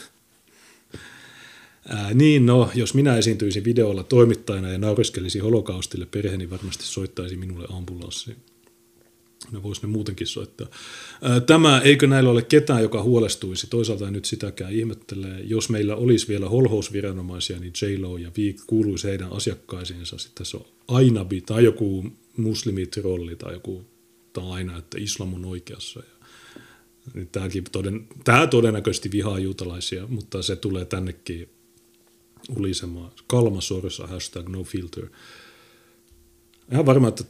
Niin, no, jos minä esiintyisin videolla toimittajana ja nauriskelisin holokaustille, perheeni varmasti soittaisi minulle ambulanssi. Ne voisi ne muutenkin soittaa. Tämä, eikö näillä ole ketään, joka huolestuisi? Toisaalta en nyt sitäkään ihmettelee. Jos meillä olisi vielä holhousviranomaisia, niin J-Lo ja Viik kuuluisi heidän asiakkaisiinsa. Sitten se on Ainabi tai joku muslimitrolli tai joku, tämä on aina, että islam on oikeassa. Tämä todennäköisesti vihaa juutalaisia, mutta se tulee tännekin ulisemaan. Kalma Sorsa, #nofilter. Ihan varmaan, että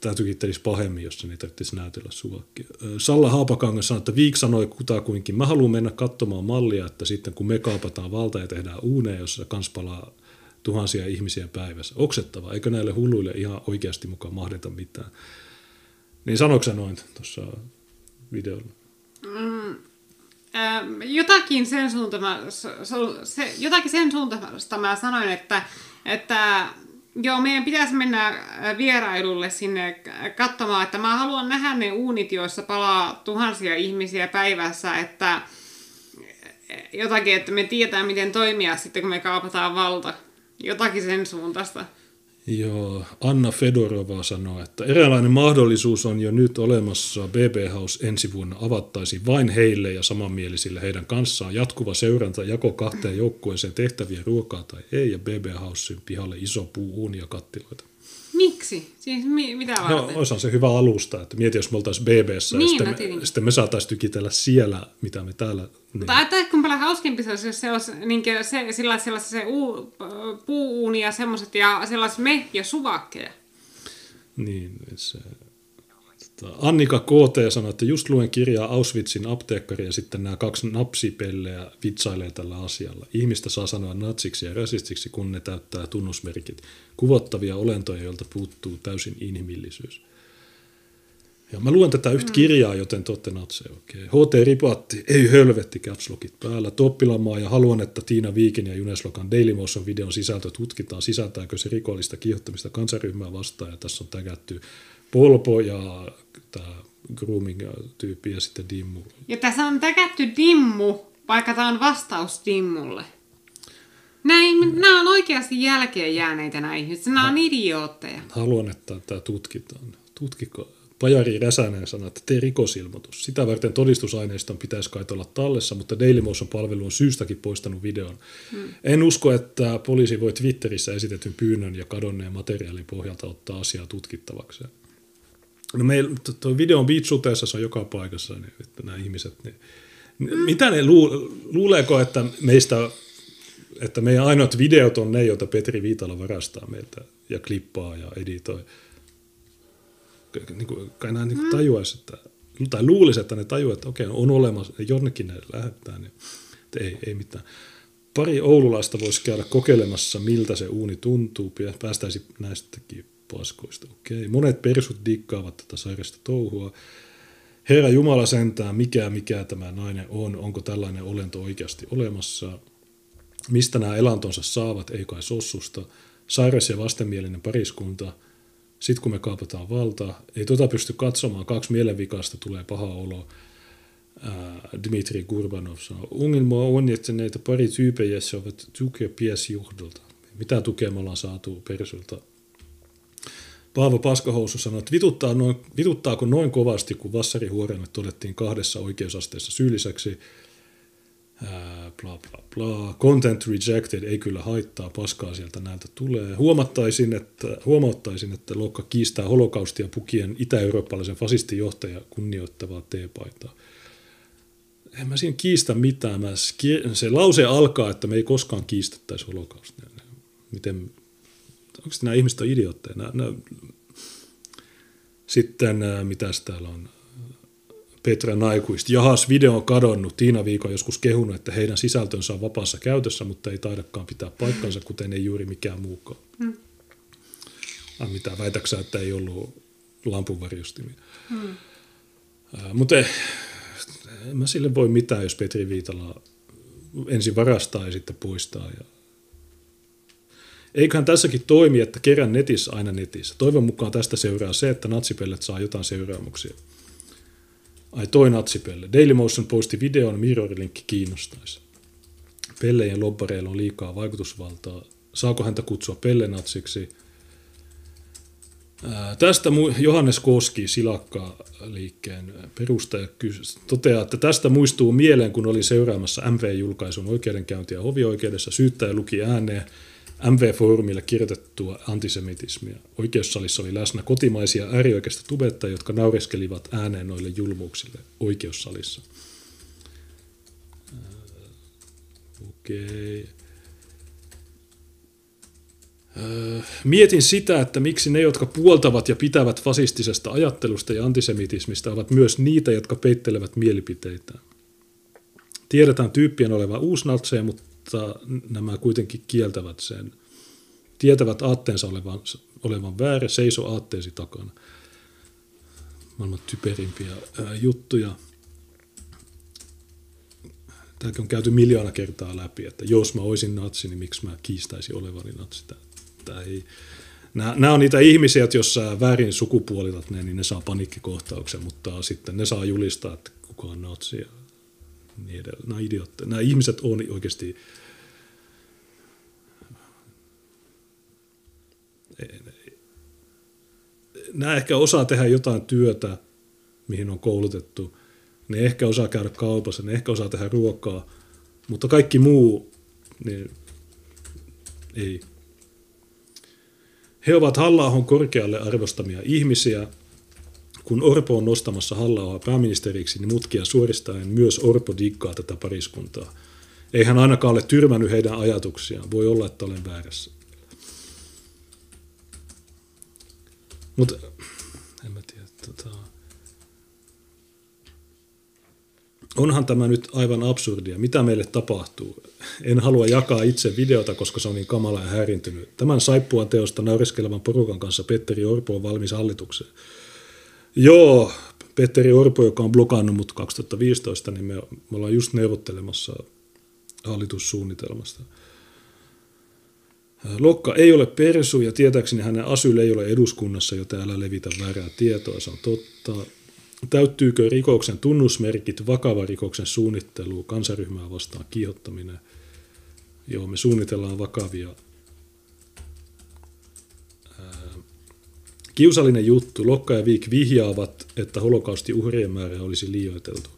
tämä tykittelisi pahemmin, jos sen ei tarvitsisi näytellä suvakkia. Salla Haapakangas sanoi, että Viik sanoi kutakuinkin, mä haluan mennä katsomaan mallia, että sitten kun me kaapataan valta ja tehdään uunea, jossa kans palaa tuhansia ihmisiä päivässä. Oksettava, eikö näille hulluille ihan oikeasti mukaan mahdeta mitään? Niin sanoiko sä noin tuossa videolla? Jotakin sen suuntaista mä sanoin, että joo, meidän pitäisi mennä vierailulle sinne katsomaan, että mä haluan nähdä ne uunit, joissa palaa tuhansia ihmisiä päivässä, että jotakin, että me tietää, miten toimia sitten, kun me kaapataan valta. Jotakin sen suuntaista. Joo, Anna Fedorova sanoo, että eräänlainen mahdollisuus on jo nyt olemassa. BB House ensi vuonna avattaisiin vain heille ja samanmielisille heidän kanssaan. Jatkuva seuranta, jako kahteen joukkueeseen tehtäviä, ruokaa tai ei, ja BB Housen pihalle iso puu, uuni ja kattiloita. Miksi? Siis mitä varten? No, oishan se hyvä alusta, että mieti, jos me oltaisiin BBssä niin, ja sitten me saataisiin tykitellä siellä, mitä me täällä... Niin. Tai kun paljon hauskempi se olisi, jos se olisi niin se puu-uuni ja semmoiset, ja sellaiset me ja suvakkeja. Niin, se... Annika KT sanoi, että just luen kirjaa Auschwitzin apteekkari ja sitten nämä kaksi napsipelleä vitsailee tällä asialla. Ihmistä saa sanoa natsiksi ja rasistiksi, kun ne täyttää tunnusmerkit. Kuvottavia olentoja, joilta puuttuu täysin inhimillisyys. Ja mä luen tätä yhtä kirjaa, joten te ootte natseja. Okay. HT Ripatti, ei hölvetti, capslokit päällä. Toppilamaa ja haluan, että Tiina Viikin ja Junes Lokan Daily Motion videon sisältö tutkitaan. Sisältääkö se rikollista kiihottamista kansanryhmää vastaan ja tässä on tägätty Polpo ja tämä grooming-tyyppi ja sitten Dimmu. Ja tässä on täkätty Dimmu, vaikka tämä on vastaus Dimmulle. Nämä on oikeasti jälkeen jääneitä nämä ihmiset. Nämä on idiootteja. Haluan, että tämä tutkitaan. Tutkiko. Pajari Räsänen sanoi, että tee rikosilmoitus. Sitä varten todistusaineiston pitäisi kai olla tallessa, mutta Daily Motion-palvelu on syystäkin poistanut videon. En usko, että poliisi voi Twitterissä esitetyn pyynnön ja kadonneen materiaalin pohjalta ottaa asiaa tutkittavaksi. No meillä, tuo video on Beatsuteessa, se on joka paikassa, niin, että nämä ihmiset, niin, mitä ne luuleeko, että meistä, että meidän ainoat videot on ne, joita Petri Viitala varastaa meiltä ja klippaa ja editoi. Niin kuin, kai nämä tajuaisi, että tai luulisi, että ne tajuivat, että okei, on olemassa, jonnekin ne lähettää, niin ei mitään. Pari oululaista voisi käydä kokeilemassa, miltä se uuni tuntuu, ja päästäisi näistäkin paskoista. Okei. Monet persut dikkaavat tätä sairasta touhua. Herra Jumala sentään, mikä tämä nainen on, onko tällainen olento oikeasti olemassa, mistä nämä elantonsa saavat, ei kai sossusta, sairas ja vastenmielinen pariskunta, sitten kun me kaapataan valtaa, ei pysty katsomaan, 2 mielenvikaista tulee paha olo. Dmitri Gurbanov sanoi, ongelma on, että näitä pari tyypejä saavat tukea piesjohdolta. Mitä tukea me ollaan saatu persulta? Paavo Paskahousu sanoi, että vituttaako noin kovasti, kun vassarihuorenet todettiin 2 oikeusasteessa syylliseksi. Content rejected, ei kyllä haittaa, paskaa sieltä näiltä tulee. Huomauttaisin, että Lokka kiistää holokaustia pukien itä-eurooppalaisen fasistijohtaja kunnioittavaa teepaitaa. En mä siinä kiistä mitään. Se lause alkaa, että me ei koskaan kiistettäisi holokaustia. Miten... Onko nämä ihmiset on idiootteja? Sitten mitäs täällä on? Petra Naikuista. Jahas, video on kadonnut. Tiina Viikko on joskus kehunut, että heidän sisältönsä on vapaassa käytössä, mutta ei taidakaan pitää paikkansa, kuten ei juuri mikään muukaan. Mitä väitäksä, että ei ollut lampunvarjostimia. Mutta en mä sille voi mitään, jos Petri Viitala ensin varastaa ja sitten poistaa. Eiköhän tässäkin toimi, että kerran netissä aina netissä. Toivon mukaan tästä seuraa se, että natsipellet saa jotain seuraamuksia. Ai toi natsipelle. Dailymotion poisti videon, mirrorlinkki kiinnostaisi. Pellejen lobbareilla on liikaa vaikutusvaltaa. Saako häntä kutsua pellenatsiksi? Tästä Johannes Koski, Silakka-liikkeen perustaja, toteaa, että tästä muistuu mieleen, kun oli seuraamassa MV-julkaisun oikeudenkäyntiä hovioikeudessa. Syyttäjä luki ääneen MV-foorumille kirjoitettua antisemitismia. Oikeussalissa oli läsnä kotimaisia äärioikeista tubettajia, jotka naureskelivat ääneen noille julmuuksille oikeussalissa. Okei. Mietin sitä, että miksi ne, jotka puoltavat ja pitävät fasistisesta ajattelusta ja antisemitismistä, ovat myös niitä, jotka peittelevät mielipiteitään. Tiedetään tyyppien olevan uusnatseja, mutta nämä kuitenkin kieltävät sen. Tietävät aatteensa olevan väärä, seiso aatteesi takana. Maailman typerimpiä juttuja. Tämäkin on käyty miljoona kertaa läpi, että jos mä olisin natsi, niin miksi mä kiistäisin olevani natsi. Nämä on niitä ihmisiä, että jos sä väärin sukupuolitat ne, niin ne saa paniikkikohtauksen, mutta sitten ne saa julistaa, että kuka on natsi ja niin edelleen. Nämä idiootteja. Nämä ihmiset on oikeasti... Nämä ehkä osaa tehdä jotain työtä, mihin on koulutettu. Ne ehkä osaa käydä kaupassa, ne ehkä osaa tehdä ruokaa, mutta kaikki muu, niin ei. He ovat Halla-ahon korkealle arvostamia ihmisiä. Kun Orpo on nostamassa Halla-ahoa pääministeriksi, niin mutkia suoristaen myös Orpo diggaa tätä pariskuntaa. Ei hän ainakaan ole tyrmännyt heidän ajatuksiaan. Voi olla, että olen väärässä. Mutta en mä tiedä. Onhan tämä nyt aivan absurdia. Mitä meille tapahtuu? En halua jakaa itse videota, koska se on niin kamala ja häirintynyt. Tämän saippuan teosta nauriskelevan porukan kanssa Petteri Orpo on valmis hallitukseen. Joo, Petteri Orpo, joka on blokannut mut 2015, niin me ollaan just neuvottelemassa hallitussuunnitelmasta. Lokka ei ole persu ja tietääkseni hänen asyl ei ole eduskunnassa, joten älä levitä väärää tietoa, se on totta. Täyttyykö rikoksen tunnusmerkit vakava rikoksen suunnittelu, kansanryhmää vastaan kiihottaminen? Joo, me suunnitellaan vakavia. Kiusallinen juttu. Lokka ja Viik vihjaavat, että holokaustin uhrien määrä olisi liioiteltu.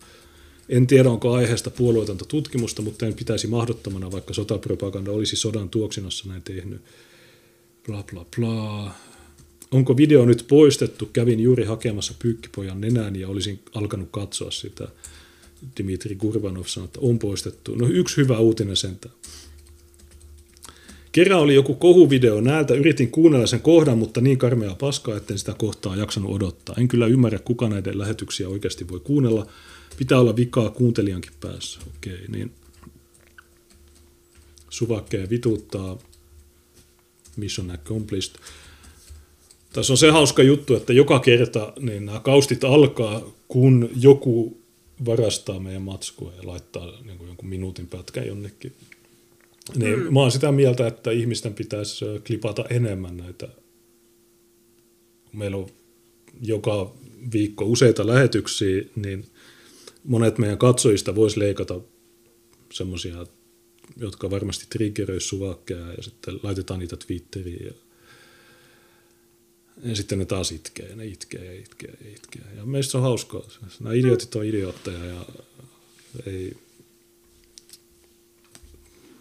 En tiedä, onko aiheesta puolueetonta tutkimusta, mutta en pitäisi mahdottomana, vaikka sotapropaganda olisi sodan tuoksinnassa näin tehnyt. Bla bla bla. Onko video nyt poistettu? Kävin juuri hakemassa pyykkipojan nenään ja olisin alkanut katsoa sitä. Dmitri Gurbanov sanoi, että on poistettu. No yksi hyvä uutinen sentään. Kerran oli joku kohuvideo näiltä, yritin kuunnella sen kohdan, mutta niin karmeaa paskaa, etten sitä kohtaa jaksanut odottaa. En kyllä ymmärrä, kuka näiden lähetyksiä oikeasti voi kuunnella. Pitää olla vikaa kuuntelijankin päässä. Okei, niin. Suvakkeja vituttaa. Mission accomplished. Tässä on se hauska juttu, että joka kerta niin nämä kaustit alkaa, kun joku varastaa meidän matskua ja laittaa niin kuin jonkun minuutin pätkän jonnekin. Niin, mä oon sitä mieltä, että ihmisten pitäisi klipata enemmän näitä. Meillä on joka viikko useita lähetyksiä, niin monet meidän katsojista voisi leikata semmoisia, jotka varmasti triggeröisi suvakkeja, ja sitten laitetaan niitä Twitteriin. Ja sitten ne taas itkee, ne itkee. Ja meistä on hauskaa. Nämä idiotit on idiootteja ja ei...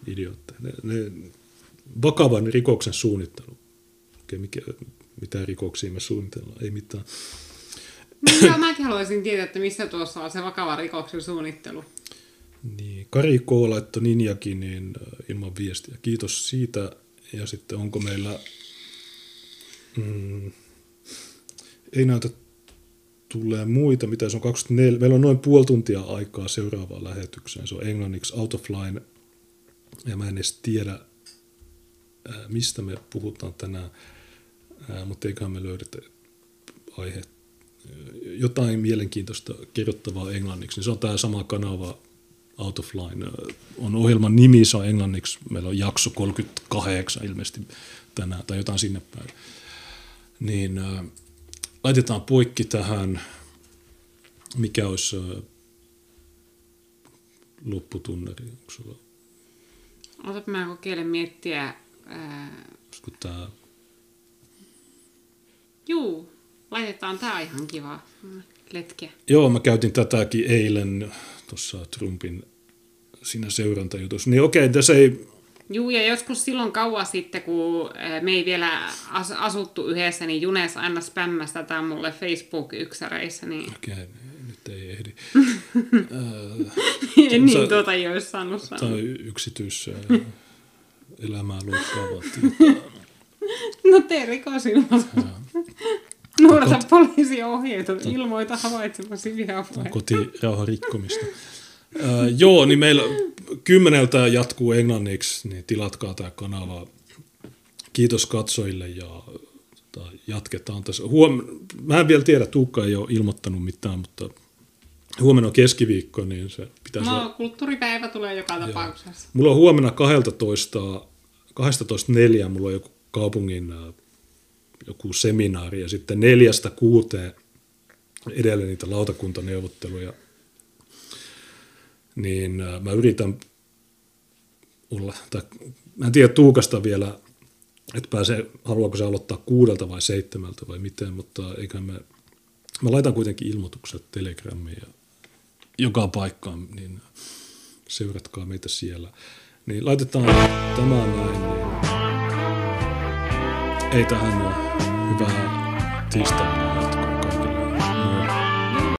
Idiootteja. Ne vakavan rikoksen suunnittelu. Okei, mitä rikoksia me suunnitellaan? Ei mitään. Mitä mäkin haluaisin tietää, että missä tuossa on se vakava rikoksen suunnittelu? Niin, Kari K. laittoi Ninjakin niin ilman viestiä. Kiitos siitä. Ja sitten onko meillä... Ei näytä tulee muita, mitä se on 24. Meillä on noin puoli tuntia aikaa seuraavaan lähetykseen. Se on englanniksi out of line. Ja mä en edes tiedä, mistä me puhutaan tänään. Mutta eiköhän me löydetä aihe. Jotain mielenkiintoista kerrottavaa englanniksi. Niin se on tämä sama kanava out of line. On ohjelman nimi, se on englanniksi. Meillä on jakso 38 ilmeisesti tänään tai jotain sinne päin. Niin laitetaan poikki tähän, mikä olisi lopputunnari. Onko sulla? Otapa mä kokeile miettiä. Tää... Juu, laitetaan tää ihan kivaa letkeä. Joo, mä käytin tätäkin eilen tuossa Trumpin siinä seurantajutussa. Niin okei, tässä ei... Juu, ja joskus silloin kauan sitten, kun me ei vielä asuttu yhdessä, niin Junes aina spämmäsi tätä mulle Facebook-yksäreissä. Niin... Okei, nyt ei ehdi. Niin tuota ei olisi saanut sanoa. Tämä on yksityiselämää loukkaavaa tietoa. No tee rikosilmoitus. Noudata poliisiohjeita, ilmoita havaitsemasi vihapuheita. Kotirauhan rikkomista. Joo, niin meillä 10:00 jatkuu englanniksi, niin tilatkaa tämä kanava. Kiitos katsojille ja jatketaan tässä. Mä en vielä tiedä, Tuukka ei ole ilmoittanut mitään, mutta huomenna on keskiviikko, niin se pitäisi... No, kulttuuripäivä tulee joka tapauksessa. Mulla on huomenna 12.4, mulla on joku kaupungin joku seminaari ja sitten 4-6 edelleen niitä lautakuntaneuvotteluja. Niin mä yritän olla, tai mä en tiedä Tuukasta vielä, että pääsee, haluaako se aloittaa 6:00 vai 7:00 vai miten, mutta eiköhän mä laitan kuitenkin ilmoitukset Telegramiin ja joka paikkaan, niin seuratkaa meitä siellä. Niin laitetaan tämä näin, niin ei tähän hyvää tiistaina.